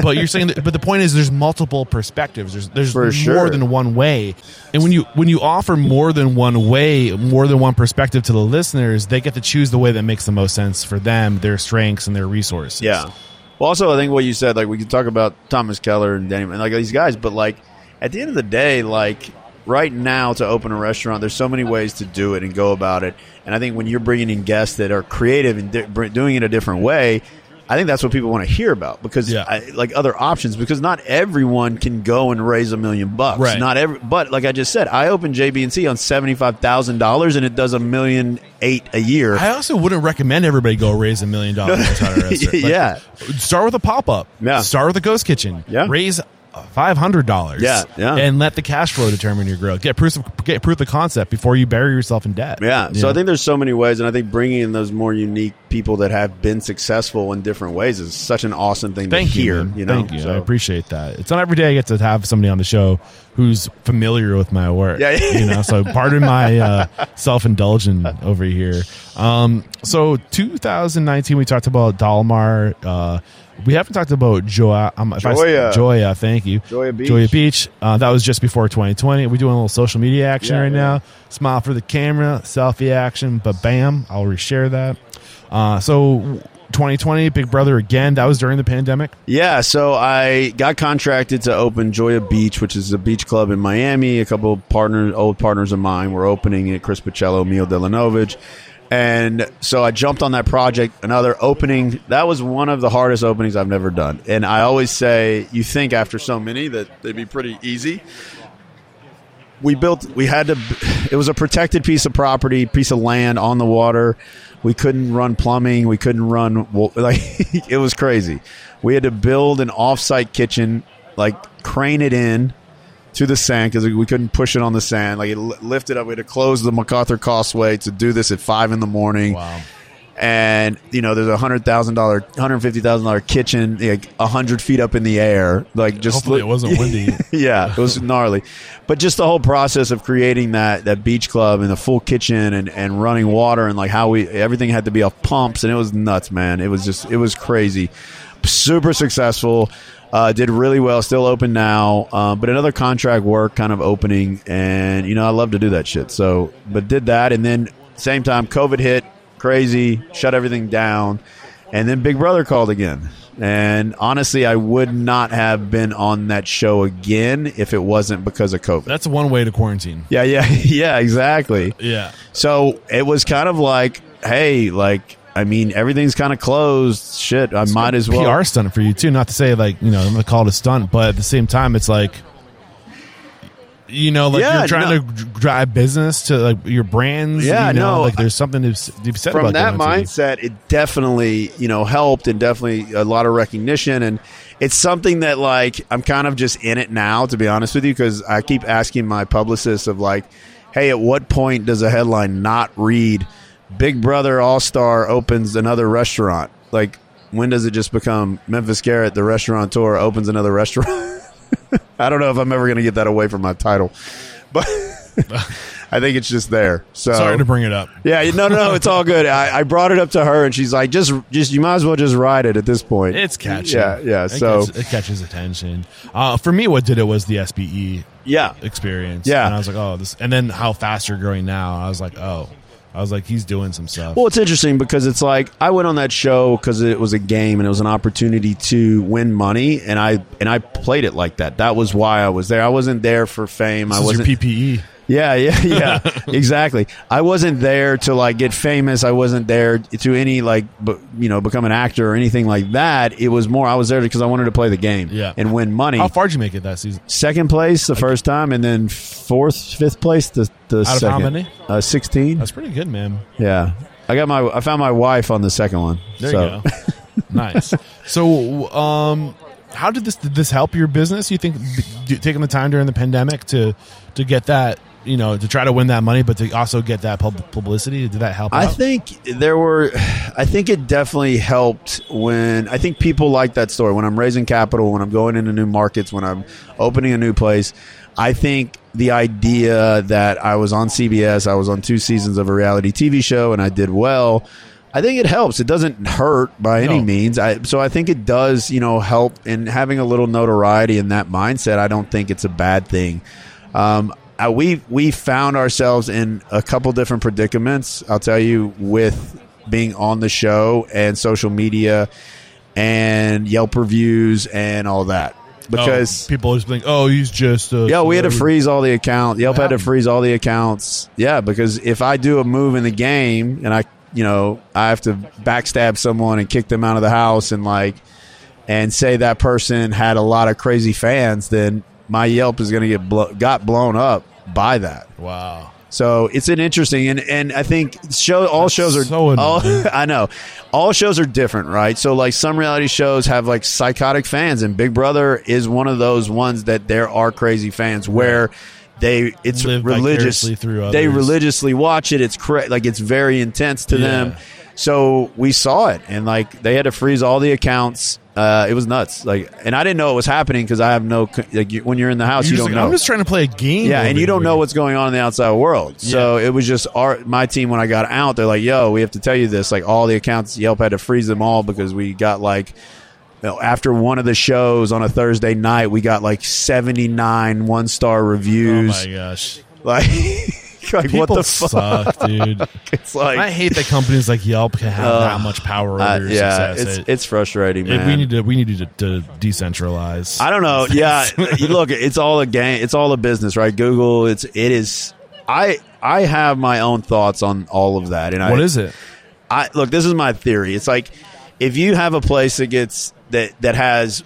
but you're saying that, but the point is there's multiple perspectives. There's there's For more sure. than one way. And when you when you offer more than one way, more than one perspective to the listeners, they get to choose the way that makes the most sense for them, their strengths and their resources. Yeah. Well, also I think what you said, like we could talk about Thomas Keller and Danny and like these guys, but like at the end of the day, like right now to open a restaurant, there's so many ways to do it and go about it. And I think when you're bringing in guests that are creative and di- doing it a different way, I think that's what people want to hear about, because yeah. I, like other options, because not everyone can go and raise a million bucks. Right. Not every, but like I just said, I opened J B and C on seventy-five thousand dollars and it does a million eight a year. I also wouldn't recommend everybody go raise a million dollars on a restaurant. Yeah. Start with a pop-up. Yeah. Start with a ghost kitchen. Yeah. Raise five hundred dollars, yeah, yeah, and let the cash flow determine your growth. Get proof of, get proof of concept before you bury yourself in debt. Yeah, so know? I think there's so many ways, and I think bringing in those more unique people that have been successful in different ways is such an awesome thing Thank to you, hear. Man. You know, Thank you. So. I appreciate that. It's not every day I get to have somebody on the show who's familiar with my work. Yeah, yeah. You know, so pardon my uh, self-indulgent over here. Um, so twenty nineteen, we talked about Dalmar. Uh, we haven't talked about Joya. Um, Joya. I, Joya, thank you. Joya Beach. Joya Beach. Uh, that was just before twenty twenty. We're doing a little social media action yeah, right yeah. now. Smile for the camera, selfie action, but bam, I'll reshare that. Uh, so twenty twenty, Big Brother again. That was during the pandemic? Yeah, so I got contracted to open Joya Beach, which is a beach club in Miami. A couple of partners, old partners of mine were opening it, Chris Pacello, Mio Delanovich. And so I jumped on that project, another opening. That was one of the hardest openings I've never done. And I always say, you think after so many that they'd be pretty easy. We built, we had to, it was a protected piece of property, piece of land on the water. We couldn't run plumbing. We couldn't run, like, it was crazy. We had to build an offsite kitchen, like crane it in to the sand because we couldn't push it on the sand. Like, it lifted up. We had to close the MacArthur Causeway to do this at five in the morning. Wow. And, you know, there's a one hundred thousand dollars, one hundred fifty thousand dollars kitchen, like one hundred feet up in the air. Like, just Hopefully li- it wasn't windy. Yeah, it was gnarly. But just the whole process of creating that that beach club and the full kitchen and, and running water and, like, how we – everything had to be off pumps. And it was nuts, man. It was just – it was crazy. Super successful. Uh, did really well. Still open now. Uh, but another contract work kind of opening. And, you know, I love to do that shit. So – but did that. And then same time, COVID hit. Crazy, shut everything down, and then Big Brother called again. And honestly, I would not have been on that show again if it wasn't because of COVID. That's one way to quarantine. Yeah, yeah, yeah, exactly. Yeah. So it was kind of like, hey, like, I mean, everything's kind of closed. Shit, I it's might as well. P R stunt for you too. Not to say, like, you know, I'm gonna call it a stunt, but at the same time, it's like, you know, like, yeah, you're trying no. to drive business to, like, your brands. Yeah, you know, no. Like, there's something to be said From about that. From that mindset, it definitely, you know, helped, and definitely a lot of recognition. And it's something that, like, I'm kind of just in it now, to be honest with you, because I keep asking my publicist of, like, hey, at what point does a headline not read, Big Brother All-Star opens another restaurant? Like, when does it just become Memphis Garrett, the restaurateur, opens another restaurant? I don't know if I'm ever going to get that away from my title, but I think it's just there. So sorry to bring it up. Yeah, no, no, it's all good. I, I brought it up to her, and she's like, "Just, just, you might as well just ride it at this point. It's catchy." Yeah, yeah. It so catches, it catches attention. Uh, for me, what did it was the S B E, yeah, experience. Yeah, and I was like, "Oh, this," and then how fast you're growing now. I was like, "Oh." I was like, he's doing some stuff. Well, it's interesting because it's like I went on that show because it was a game and it was an opportunity to win money, and I and I played it like that. That was why I was there. I wasn't there for fame. This I wasn't your P P E. Yeah, yeah, yeah. Exactly. I wasn't there to, like, get famous. I wasn't there to any, like, bu- you know, become an actor or anything like that. It was more I was there because I wanted to play the game, yeah, and win money. How far did you make it that season? Second place the like, first time, and then fourth, fifth place the. The Out second. Of how many? Uh, sixteen. That's pretty good, man. Yeah, I got my. I found my wife on the second one. There so. You go. Nice. So, um, how did this did this help your business? You think taking the time during the pandemic to to get that, you know, to try to win that money, but to also get that pub- publicity, did that help? I out? think there were. I think it definitely helped when I think people like that story. When I'm raising capital, when I'm going into new markets, when I'm opening a new place, I think. The idea that I was on C B S, I was on two seasons of a reality T V show, and I did well. I think it helps. It doesn't hurt by any no. means. I, so I think it does, you know, help in having a little notoriety in that mindset. I don't think it's a bad thing. Um, I, we we found ourselves in a couple different predicaments. I'll tell you, with being on the show and social media and Yelp reviews and all that. Because oh, people are just think, oh, he's just a yeah. We had to freeze all the accounts. Yelp yeah. had to freeze all the accounts. Yeah, because if I do a move in the game and I you know, I have to backstab someone and kick them out of the house and like, and say that person had a lot of crazy fans, then my Yelp is going to get blo- got blown up by that. Wow. So it's an interesting, and, and I think show all That's shows are so all, I know all shows are different, right? So like some reality shows have like psychotic fans, and Big Brother is one of those ones that there are crazy fans where they it's Live religious. They religiously watch it. It's cra- like it's very intense to yeah. them. So we saw it, and like they had to freeze all the accounts. Uh, it was nuts. Like, and I didn't know it was happening because I have no like. You, when you're in the house, you're you don't like, know. I'm just trying to play a game. Yeah, and you don't know what's going on in the outside world. So yeah. it was just our my team when I got out. They're like, "Yo, we have to tell you this." Like all the accounts, Yelp had to freeze them all because we got like, you know, after one of the shows on a Thursday night, we got like seventy-nine one star reviews. Oh my gosh! Like. Like, people what the suck, fuck, dude? It's like I hate that companies like Yelp can have uh, that much power over uh, your yeah, success. It's, it's frustrating, man. It, we need to we need to, to decentralize. I don't know. Yeah, look, it's all a game. It's all a business, right? Google. It's it is. I I have my own thoughts on all of that. And what I, is it? I look. This is my theory. It's like if you have a place that gets that that has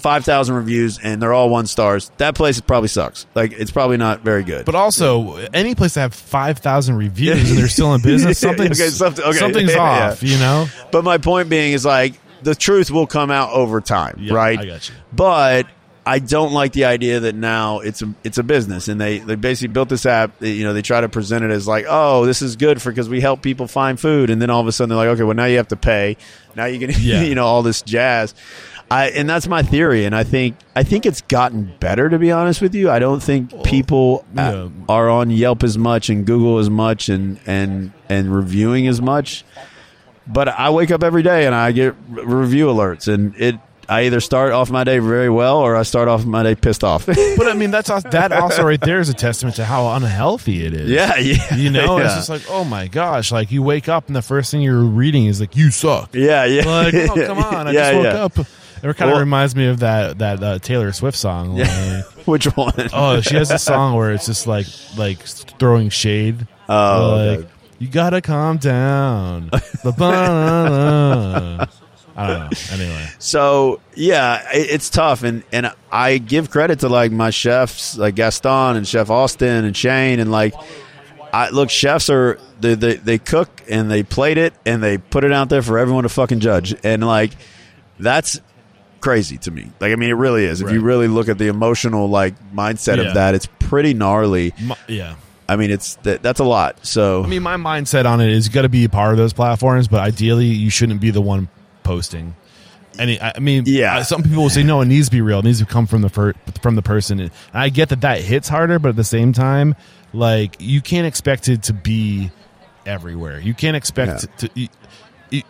five thousand reviews and they're all one stars, that place probably sucks. Like, it's probably not very good. But also, any place that have five thousand reviews and they're still in business, something's, okay, something, okay. something's yeah. off, you know? But my point being is, like, the truth will come out over time, yeah, right? I got you. But I don't like the idea that now it's a, it's a business, and they, they basically built this app. You know, they try to present it as like, oh, this is good for because we help people find food. And then all of a sudden they're like, okay, well, now you have to pay. Now you can, yeah. you know, all this jazz. I, and that's my theory, and I think I think it's gotten better, to be honest with you. I don't think people yeah. a, are on Yelp as much and Google as much and, and and reviewing as much. But I wake up every day and I get re- review alerts, and it I either start off my day very well or I start off my day pissed off. But I mean, that's also, that also right there is a testament to how unhealthy it is. Yeah, yeah. You know, yeah. It's just like, oh my gosh, like you wake up and the first thing you're reading is like, you suck. Yeah, yeah. Like, oh, come on, I yeah, just woke yeah. up. It kind of well, reminds me of that that uh, Taylor Swift song. Like, yeah. Which one? Oh, she has a song where it's just like like throwing shade. Oh, like okay. You gotta calm down. Blah, blah, blah. I don't know. Anyway, so yeah, it, it's tough, and and I give credit to like my chefs, like Gaston and Chef Austin and Shane, and like I look, chefs are they they, they cook and they plate it and they put it out there for everyone to fucking judge, and like that's crazy to me. Like, I mean, it really is. If right. you really look at the emotional like mindset yeah. of that, it's pretty gnarly. My, yeah. I mean, it's th- that's a lot. So I mean, my mindset on it is you got to be a part of those platforms, but ideally you shouldn't be the one posting. Any, I mean, yeah. some people will say, no, it needs to be real. It needs to come from the per- from the person. And I get that that hits harder, but at the same time, like you can't expect it to be everywhere. You can't expect yeah. to... You, you,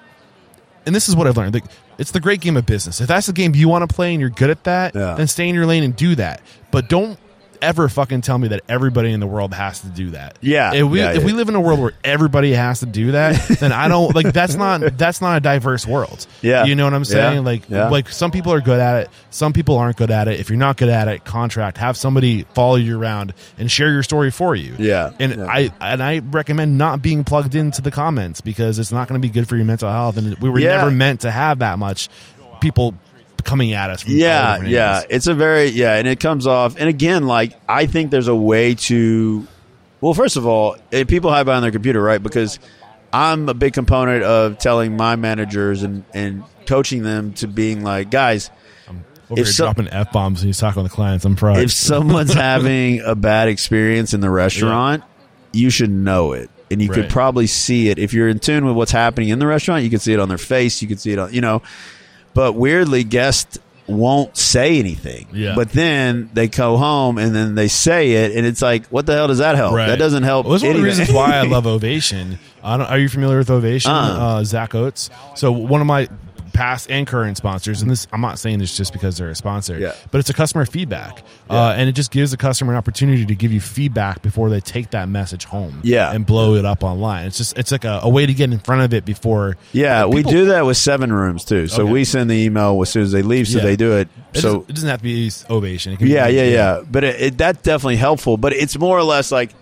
and this is what I've learned. Like, it's the great game of business. If that's the game you want to play and you're good at that, yeah. then stay in your lane and do that. But don't ever fucking tell me that everybody in the world has to do that. Yeah. If we, yeah, if yeah. we live in a world where everybody has to do that, then I don't like that's not that's not a diverse world. Yeah. You know what I'm saying? Yeah. Like yeah. like some people are good at it, some people aren't good at it. If you're not good at it, contract, have somebody follow you around and share your story for you. Yeah. And yeah. I and I recommend not being plugged into the comments because it's not going to be good for your mental health, and we were yeah. never meant to have that much people coming at us from yeah yeah it's a very yeah and it comes off, and again, like I think there's a way to, well, first of all, if people hide behind their computer, right? Because I'm a big component of telling my managers and and coaching them to being like, guys, I'm over if here so, dropping F-bombs and he's talking to the clients, I'm proud. If someone's having a bad experience in the restaurant, yeah. you should know it, and you right. could probably see it if you're in tune with what's happening in the restaurant. You can see it on their face, you can see it on, you know. But weirdly, guests won't say anything. Yeah. But then they go home and then they say it, and it's like, what the hell does that help? Right. That doesn't help. Well, that's one of the reasons why I love Ovation. I don't, are you familiar with Ovation? Uh-huh. Uh, Zach Oates. So one of my past and current sponsors, and this I'm not saying this just because they're a sponsor, yeah. but it's a customer feedback, yeah. uh, and it just gives the customer an opportunity to give you feedback before they take that message home, yeah. and blow it up online. It's just it's like a, a way to get in front of it before. Yeah, like people, we do that with Seven Rooms too. So okay. we send the email as soon as they leave, so yeah. they do it. it so doesn't, it doesn't have to be Ovation. It can yeah, be yeah, yeah, yeah. But it, it, that's definitely helpful. But it's more or less like.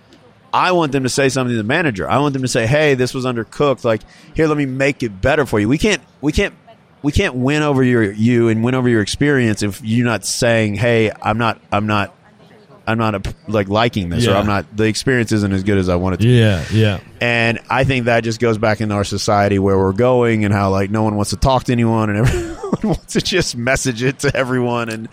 I want them to say something to the manager. I want them to say, hey, this was undercooked. Like, here, let me make it better for you. We can't we can't we can't win over your you and win over your experience if you're not saying, hey, I'm not I'm not I'm not a, like liking this, yeah. or I'm not, the experience isn't as good as I want it to yeah, be. Yeah, yeah. And I think that just goes back into our society where we're going and how like no one wants to talk to anyone and everyone wants to just message it to everyone, and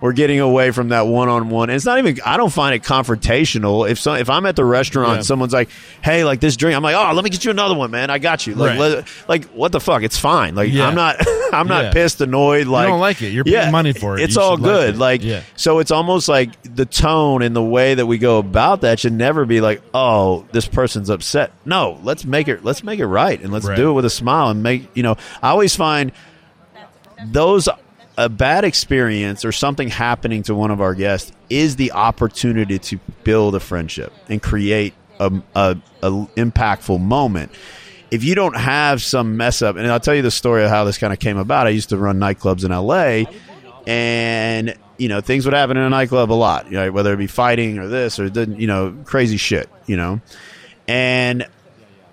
we're getting away from that one-on-one. And it's not even, I don't find it confrontational. If so, if I'm at the restaurant, yeah. someone's like, hey, like this drink, I'm like, oh, let me get you another one, man. I got you. Like, right. let, like what the fuck? It's fine. Like yeah. I'm not, I'm not yeah. pissed, annoyed. Like, you don't like it. You're paying yeah, money for it. It's you all good. Like, it. like yeah. So it's almost like the tone and the way that we go about that should never be like, oh, this person's upset. No, let's make it let's make it right, and let's right. do it with a smile and make, you know, I always find those a bad experience or something happening to one of our guests is the opportunity to build a friendship and create a, a, a impactful moment. If you don't have some mess up, and I'll tell you the story of how this kind of came about. I used to run nightclubs in L A, and you know, things would happen in a nightclub a lot, you know, whether it be fighting or this or, you know, crazy shit, you know. And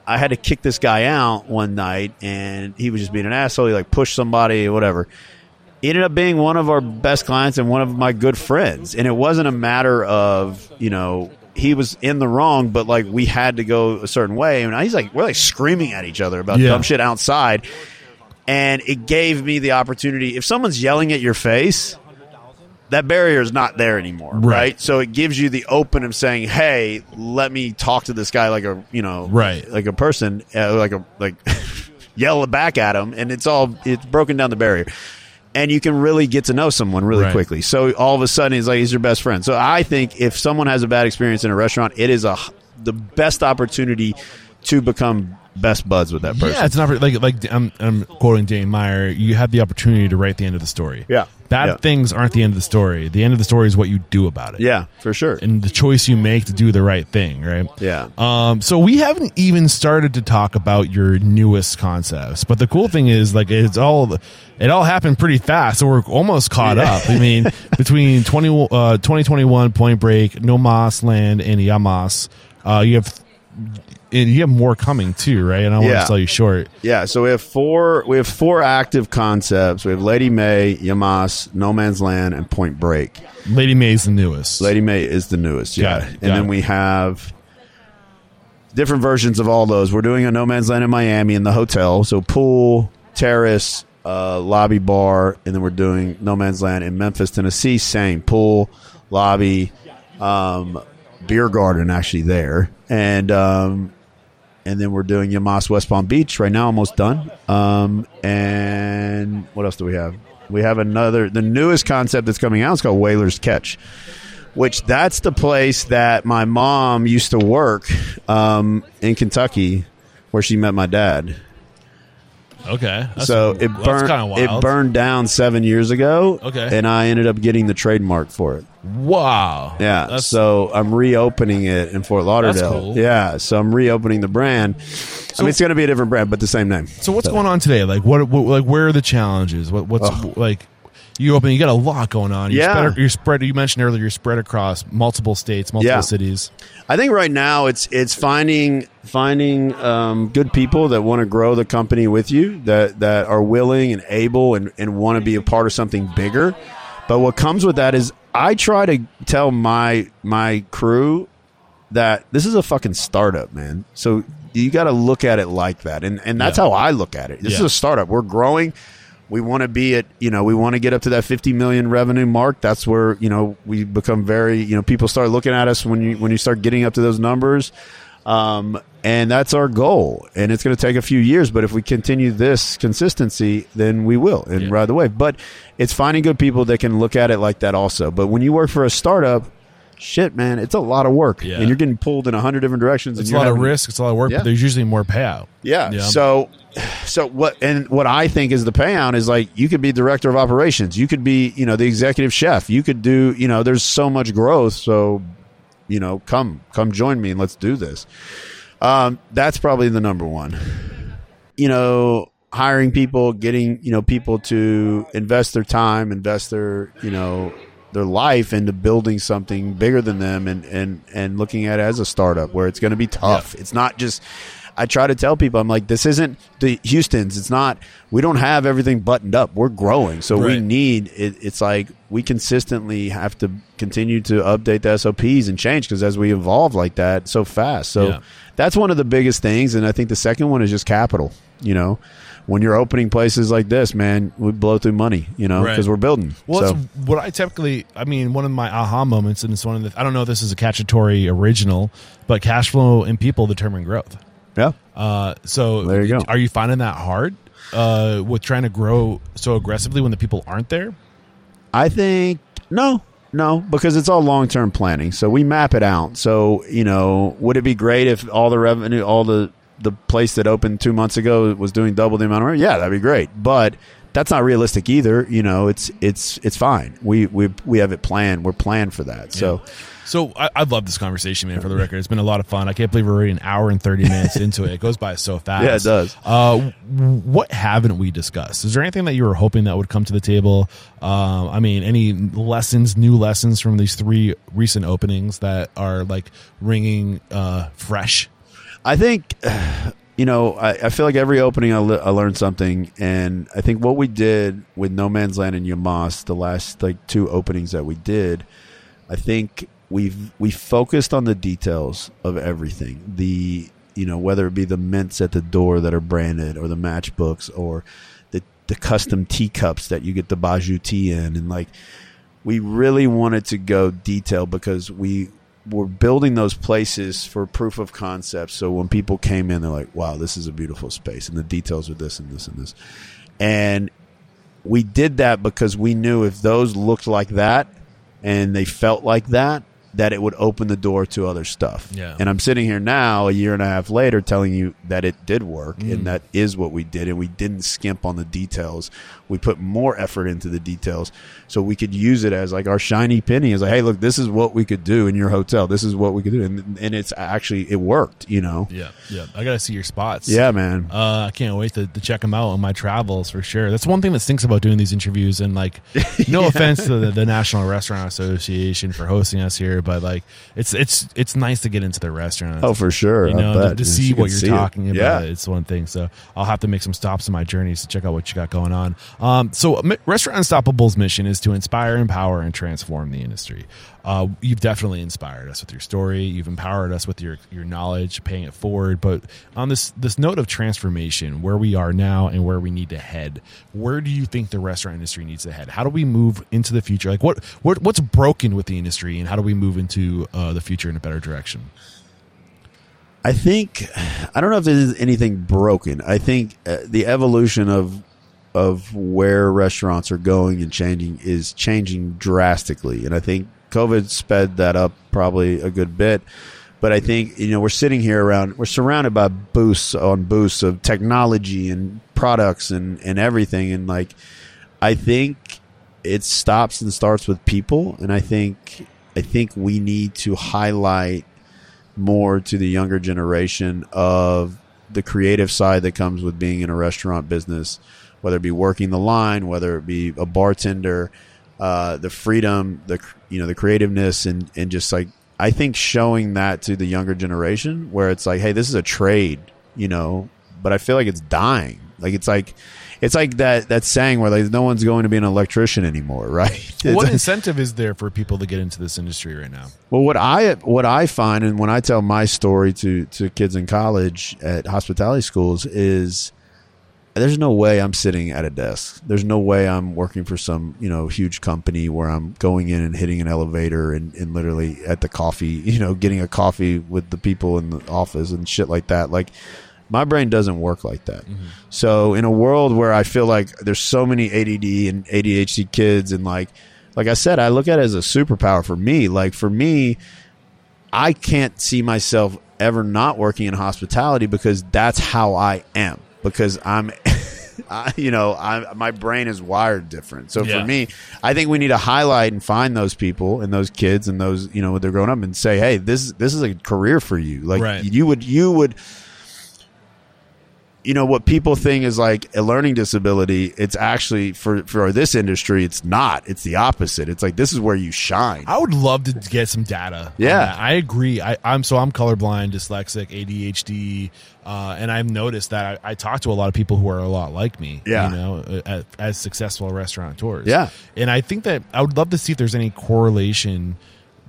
I had to kick this guy out one night, and he was just being an asshole. He, like, pushed somebody or whatever. He ended up being one of our best clients and one of my good friends. And it wasn't a matter of, you know, he was in the wrong, but, like, we had to go a certain way. And he's, like, we're, like, screaming at each other about yeah. dumb shit outside. And it gave me the opportunity. If someone's yelling at your face, that barrier is not there anymore, right. right? So it gives you the open of saying, "Hey, let me talk to this guy like a, you know, right. like a person, uh, like a like yell back at him," and it's all it's broken down the barrier, and you can really get to know someone really right. quickly. So all of a sudden, he's like he's your best friend. So I think if someone has a bad experience in a restaurant, it is a the best opportunity to become best buds with that person. Yeah, it's not like like I'm I'm quoting Danny Meyer. You have the opportunity to write the end of the story. Yeah. Bad yeah. things aren't the end of the story. The end of the story is what you do about it. Yeah, for sure. And the choice you make to do the right thing, right? Yeah. Um, so we haven't even started to talk about your newest concepts. But the cool thing is, like, it's all it all happened pretty fast. So we're almost caught yeah. up. I mean, between twenty, uh, twenty twenty-one, Point Break, No Man's Land, and Yamas, uh, you have and you have more coming too, right? And I don't yeah. want to sell you short. Yeah, so we have four we have four active concepts. We have Lady May, Yamas, No Man's Land, and Point Break. Lady May is the newest. Lady May is the newest, yeah. Got it, got and then it. we have different versions of all those. We're doing a No Man's Land in Miami in the hotel. So pool, terrace, uh, lobby bar, and then we're doing No Man's Land in Memphis, Tennessee, same pool, lobby, um, beer garden actually there. And um and then we're doing Yamas West Palm Beach right now, almost done. Um, and what else do we have? We have another, the newest concept that's coming out is called Whaler's Catch, which that's the place that my mom used to work um, in Kentucky, where she met my dad. Okay. That's, so it burned, that's kinda wild. It burned down seven years ago. Okay. And I ended up getting the trademark for it. Wow. Yeah. That's, so I'm reopening it in Fort Lauderdale. That's cool. Yeah. So I'm reopening the brand. So, I mean, it's going to be a different brand, but the same name. So what's so. going on today? Like what, what? Like where are the challenges? What? What's oh. like? You open. You got a lot going on. You're yeah. Spread, you're spread. You mentioned earlier. You're spread across multiple states, multiple yeah. cities. I think right now it's it's finding finding um, good people that want to grow the company with you, that that are willing and able and, and want to be a part of something bigger. But what comes with that is I try to tell my my crew that this is a fucking startup, man. So you got to look at it like that, and and that's yeah. how I look at it. This yeah. is a startup. We're growing. We want to be at, you know, we want to get up to that fifty million revenue mark. That's where, you know, we become very, you know, people start looking at us when you when you start getting up to those numbers. Um, and that's our goal. And it's going to take a few years. But if we continue this consistency, then we will and yeah. ride the wave. But it's finding good people that can look at it like that also. But when you work for a startup, shit, man, it's a lot of work. Yeah. And you're getting pulled in a hundred different directions. It's and a lot having, of risk. It's a lot of work. Yeah. But there's usually more payout. Yeah. yeah. So... So what and what I think is the payout is like you could be director of operations, you could be, you know, the executive chef, you could do, you know, there's so much growth. So, you know, come come join me and let's do this. Um, that's probably the number one, you know, hiring people, getting, you know, people to invest their time, invest their, you know, their life into building something bigger than them and, and, and looking at it as a startup where it's going to be tough. Yeah. It's not just – I try to tell people, I'm like, this isn't the Houston's. It's not – we don't have everything buttoned up. We're growing. So right. we need it, – it's like we consistently have to continue to update the S O Ps and change because as we evolve like that so fast. So yeah. that's one of the biggest things. And I think the second one is just capital, you know. When you're opening places like this, man, we blow through money, you know, because right. we're building. Well, so. That's what I typically, I mean, one of my aha moments, and it's one of the, I don't know if this is a Cacciatore original, but cash flow and people determine growth. Yeah. Uh, so there you go. Are you finding that hard uh, with trying to grow so aggressively when the people aren't there? I think, no. No, because it's all long-term planning. So we map it out. So, you know, would it be great if all the revenue, all the, the place that opened two months ago was doing double the amount of revenue? Yeah, that'd be great. But that's not realistic either. You know, it's it's it's fine. We we we have it planned. We're planned for that. Yeah. So so I, I've loved this conversation, man, for the record. It's been a lot of fun. I can't believe we're already an hour and thirty minutes into it. It goes by so fast. Yeah, it does. Uh, what haven't we discussed? Is there anything that you were hoping that would come to the table? Uh, I mean, any lessons, new lessons from these three recent openings that are like ringing uh, fresh? I think, you know, I, I feel like every opening I, le- I learned something. And I think what we did with No Man's Land and Yamas, the last like two openings that we did, I think we've we focused on the details of everything. The, you know, whether it be the mints at the door that are branded or the matchbooks or the, the custom teacups that you get the Baju tea in. And like, we really wanted to go detail because we, we're building those places for proof of concept. So when people came in, they're like, wow, this is a beautiful space. And the details are this and this and this. And we did that because we knew if those looked like that and they felt like that, that it would open the door to other stuff. Yeah. And I'm sitting here now a year and a half later telling you that it did work mm. and that is what we did. And we didn't skimp on the details. We put more effort into the details so we could use it as like our shiny penny is like, hey, look, this is what we could do in your hotel. This is what we could do. And, and it's actually, it worked, you know? Yeah. Yeah. I got to see your spots. Yeah, man. Uh, I can't wait to, to check them out on my travels for sure. That's one thing that stinks about doing these interviews and like, no yeah. offense to the, the National Restaurant Association for hosting us here, but like it's it's it's nice to get into the restaurant. Oh, for sure. You know, to, to see what you're see talking it. about. Yeah. It's one thing. So I'll have to make some stops in my journeys to check out what you got going on. Um, so Restaurant Unstoppable's mission is to inspire, empower, and transform the industry. Uh, you've definitely inspired us with your story. You've empowered us with your, your knowledge, paying it forward. But on this this note of transformation, where we are now and where we need to head, where do you think the restaurant industry needs to head? How do we move into the future? Like what, what what's broken with the industry, and how do we move into uh, the future in a better direction? I think I don't know if there's anything broken. I think uh, the evolution of of where restaurants are going and changing is changing drastically. And I think COVID sped that up probably a good bit. But I think, you know, we're sitting here around, we're surrounded by boosts on boosts of technology and products and, and everything. And like, I think it stops and starts with people. And I think, I think we need to highlight more to the younger generation of the creative side that comes with being in a restaurant business, whether it be working the line, whether it be a bartender, uh, the freedom, the, you know, the creativeness and, and just like, I think showing that to the younger generation where it's like, hey, this is a trade, you know, but I feel like it's dying. Like, it's like, it's like that, that saying where like no one's going to be an electrician anymore. Right. What like, incentive is there for people to get into this industry right now? Well, what I, what I find, and when I tell my story to, to kids in college at hospitality schools is, there's no way I'm sitting at a desk. There's no way I'm working for some, you know, huge company where I'm going in and hitting an elevator and, and literally at the coffee, you know, getting a coffee with the people in the office and shit like that. Like my brain doesn't work like that. Mm-hmm. So in a world where I feel like there's so many A D D and A D H D kids and like, like I said, I look at it as a superpower for me. Like for me, I can't see myself ever not working in hospitality because that's how I am. Because I'm, I, you know, I, my brain is wired different. So yeah. for me, I think we need to highlight and find those people and those kids and those, you know, when they're growing up and say, hey, this, this is a career for you. Like right. you would, you would, you know, what people think is like a learning disability, it's actually for, for this industry, it's not. It's the opposite. It's like, this is where you shine. I would love to get some data. Yeah, I agree. I, I'm so I'm colorblind, dyslexic, A D H D. Uh, and I've noticed that I, I talk to a lot of people who are a lot like me, yeah. you know, as, as successful restaurateurs. Yeah. And I think that I would love to see if there's any correlation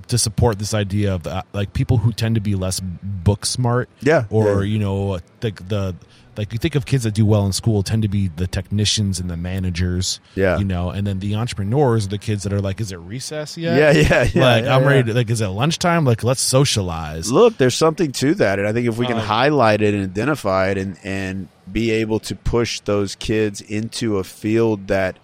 to support this idea of uh, like people who tend to be less book smart, yeah, or yeah. you know, like the like you think of kids that do well in school tend to be the technicians and the managers, yeah, you know, and then the entrepreneurs are the kids that are like, is it recess yet? Yeah, yeah, yeah. Like yeah, I'm yeah. ready. To, like, is it lunchtime? Like, let's socialize. Look, there's something to that, and I think if we can uh, highlight it and identify it, and and be able to push those kids into a field that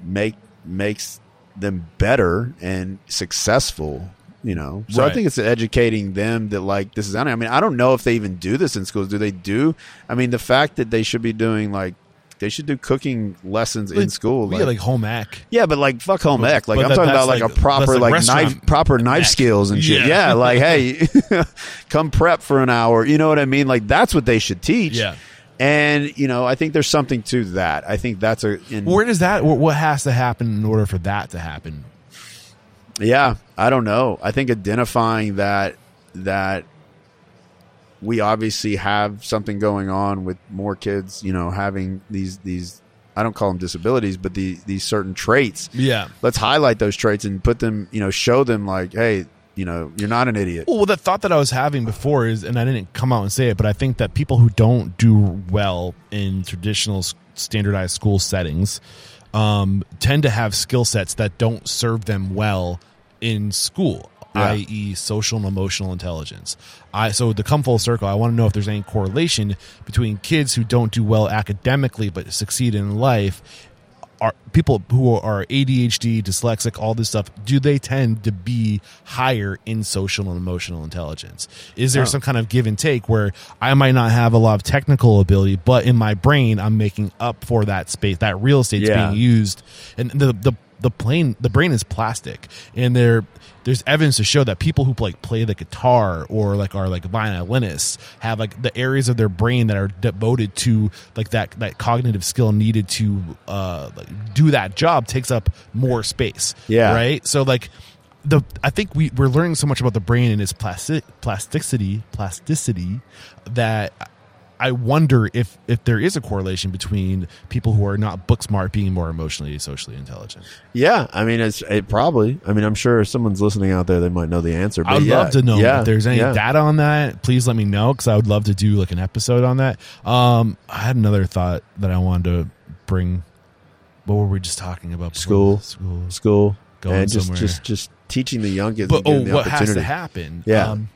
make makes. them better and successful, you know. So right. I think it's educating them that like this is. I mean, I don't know if they even do this in schools. Do they do? I mean, the fact that they should be doing like they should do cooking lessons like, in school, like, yeah, like home ec. Yeah, but like fuck home ec. Like but I'm that, talking about like, like a proper like, like knife, proper knife ec. skills and shit. Yeah, yeah like hey, come prep for an hour. You know what I mean? Like that's what they should teach. Yeah. And, you know, I think there's something to that. I think that's a... In, Where does that... What has to happen in order for that to happen? Yeah, I don't know. I think identifying that that we obviously have something going on with more kids, you know, having these... these I don't call them disabilities, but the, these certain traits. Yeah. Let's highlight those traits and put them, you know, show them like, hey... You know, you're not an idiot. Well, the thought that I was having before is, and I didn't come out and say it, but I think that people who don't do well in traditional standardized school settings um, tend to have skill sets that don't serve them well in school, yeah. that is social and emotional intelligence. I So to come full circle, I want to know if there's any correlation between kids who don't do well academically but succeed in life. Are people who are A D H D, dyslexic, all this stuff, do they tend to be higher in social and emotional intelligence? Is there oh. some kind of give and take where I might not have a lot of technical ability, but in my brain, I'm making up for that space, that real estate's yeah. being used. And the, the, the plane, the brain is plastic, and there, there's evidence to show that people who like play the guitar or like are like violinists have like the areas of their brain that are devoted to like that that cognitive skill needed to uh, like do that job takes up more space. Yeah. Right. So like the I think we we're learning so much about the brain and its plastic plasticity plasticity that. I wonder if, if there is a correlation between people who are not book smart being more emotionally, socially intelligent. Yeah. I mean, it's it probably, I mean, I'm sure if someone's listening out there, they might know the answer. But I would yeah, love to know yeah, if there's any yeah. data on that. Please let me know. Cause I would love to do like an episode on that. Um, I had another thought that I wanted to bring. What were we just talking about? Before? School, school, school, going and somewhere. Just, just, just teaching the young kids. But oh, the what has to happen? Yeah. Um,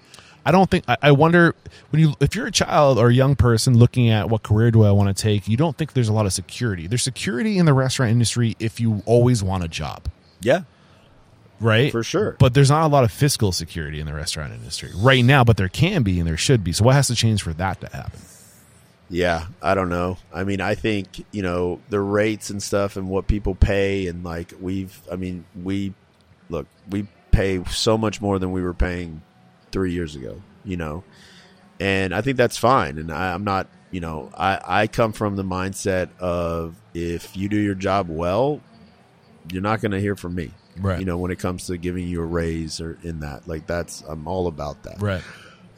I don't think, I wonder when you, if you're a child or a young person looking at what career do I want to take, you don't think there's a lot of security. There's security in the restaurant industry if you always want a job. Yeah. Right? For sure. But there's not a lot of fiscal security in the restaurant industry right now, but there can be and there should be. So what has to change for that to happen? Yeah. I don't know. I mean, I think, you know, the rates and stuff and what people pay and like we've, I mean, we, look, we pay so much more than we were paying three years ago, you know, and I think that's fine. And I, I'm not, you know, I, I come from the mindset of if you do your job well, you're not going to hear from me, right? You know, when it comes to giving you a raise or in that, like that's, I'm all about that. Right.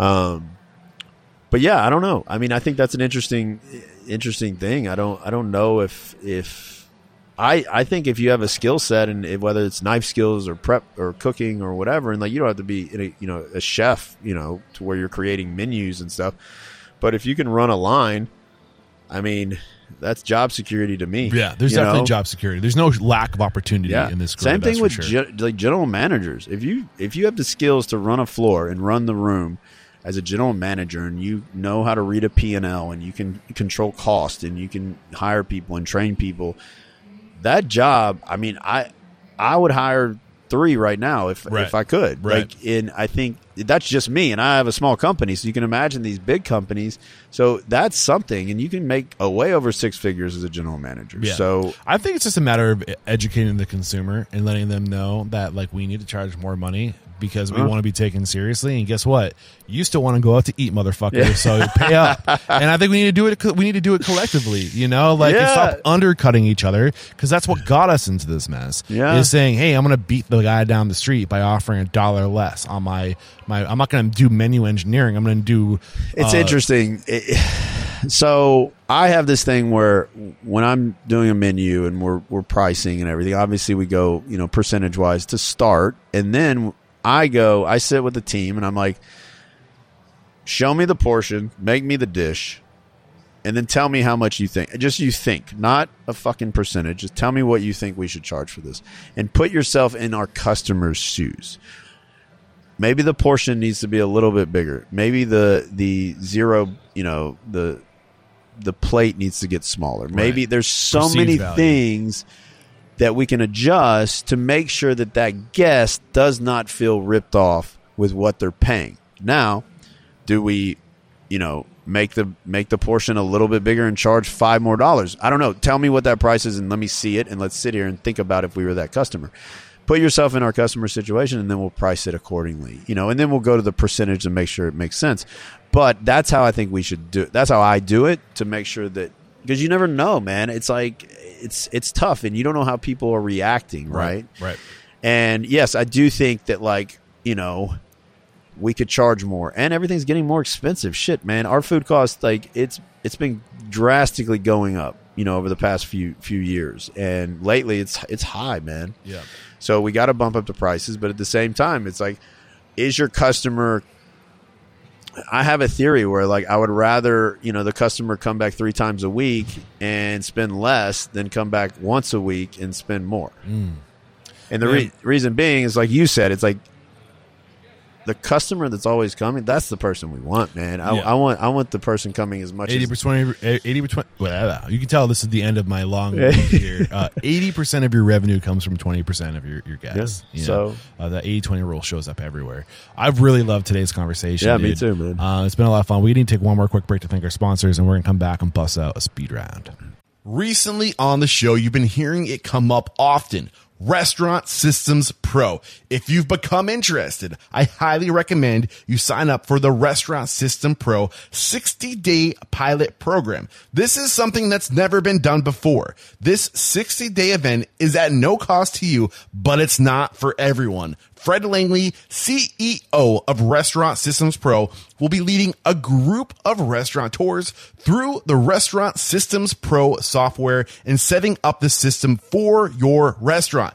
Um, but yeah, I don't know. I mean, I think that's an interesting, interesting thing. I don't, I don't know if, if I, I think if you have a skill set and if, whether it's knife skills or prep or cooking or whatever, and like you don't have to be, in a, you know, a chef, you know, to where you're creating menus and stuff. But if you can run a line, I mean, that's job security to me. Yeah, there's definitely know? job security. There's no lack of opportunity yeah. in this group. Same thing with sure. ge- like general managers. If you if you have the skills to run a floor and run the room as a general manager, and you know how to read a P and L, and you can control cost, and you can hire people and train people. That job, I mean, I I would hire three right now if right. if I could. Right. Like, and I think that's just me, and I have a small company. So you can imagine these big companies. So that's something, and you can make a way over six figures as a general manager. Yeah. So I think it's just a matter of educating the consumer and letting them know that, like, we need to charge more money because we uh-huh. want to be taken seriously. And guess what? You still want to go out to eat, motherfucker. Yeah. So pay up. And I think we need to do it. We need to do it collectively. You know, like, yeah. stop undercutting each other, because that's what got us into this mess. Yeah. Is saying, hey, I'm going to beat the guy down the street by offering a dollar less on my my. I'm not going to do menu engineering. I'm going to do. It's uh, interesting. It, so I have this thing where when I'm doing a menu and we're we're pricing and everything, obviously we go, you know, percentage wise to start, and then I go, I sit with the team, and I'm like, show me the portion, make me the dish, and then tell me how much you think. Just you think, not a fucking percentage. Just tell me what you think we should charge for this. And put yourself in our customer's shoes. Maybe the portion needs to be a little bit bigger. Maybe the the zero, you know, the the plate needs to get smaller. Right. Maybe there's so Perceived many value. things that we can adjust to make sure that that guest does not feel ripped off with what they're paying. Now, do we, you know, make the make the portion a little bit bigger and charge five more dollars? I don't know. Tell me what that price is and let me see it, and let's sit here and think about if we were that customer. Put yourself in our customer situation, and then we'll price it accordingly. You know, and then we'll go to the percentage and make sure it makes sense. But that's how I think we should do it. That's how I do it, to make sure that, because you never know, man. It's like it's it's tough, and you don't know how people are reacting, right? Right. right. And yes, I do think that, like, you know, we could charge more, and everything's getting more expensive. Shit, man, our food costs, like, it's it's been drastically going up, you know, over the past few few years, and lately it's it's high, man. Yeah. So we got to bump up the prices, but at the same time, it's like, is your customer? I have a theory where, like, I would rather, you know, the customer come back three times a week and spend less than come back once a week and spend more. Mm. And the re- reason being is, like you said, it's like the customer that's always coming, that's the person we want, man. I, yeah. I want I want the person coming as much eighty percent, as... eighty percent, well, you can tell this is the end of my long week here. Uh, eighty percent of your revenue comes from twenty percent of your, your guests. Yeah. You know, so uh, the eighty twenty rule shows up everywhere. I've really loved today's conversation. Yeah, dude. Me too, man. Uh, it's been a lot of fun. We need to take one more quick break to thank our sponsors, and we're going to come back and bust out a speed round. Recently on the show, you've been hearing it come up often. Restaurant Systems Pro. If you've become interested, I highly recommend you sign up for the Restaurant System Pro sixty-day pilot program. This is something that's never been done before. This sixty-day event is at no cost to you, but it's not for everyone. Fred Langley, C E O of Restaurant Systems Pro, will be leading a group of restaurateurs through the Restaurant Systems Pro software and setting up the system for your restaurant.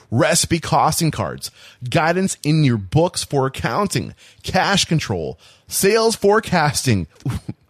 Recipe costing cards, guidance in your books for accounting, cash control, sales forecasting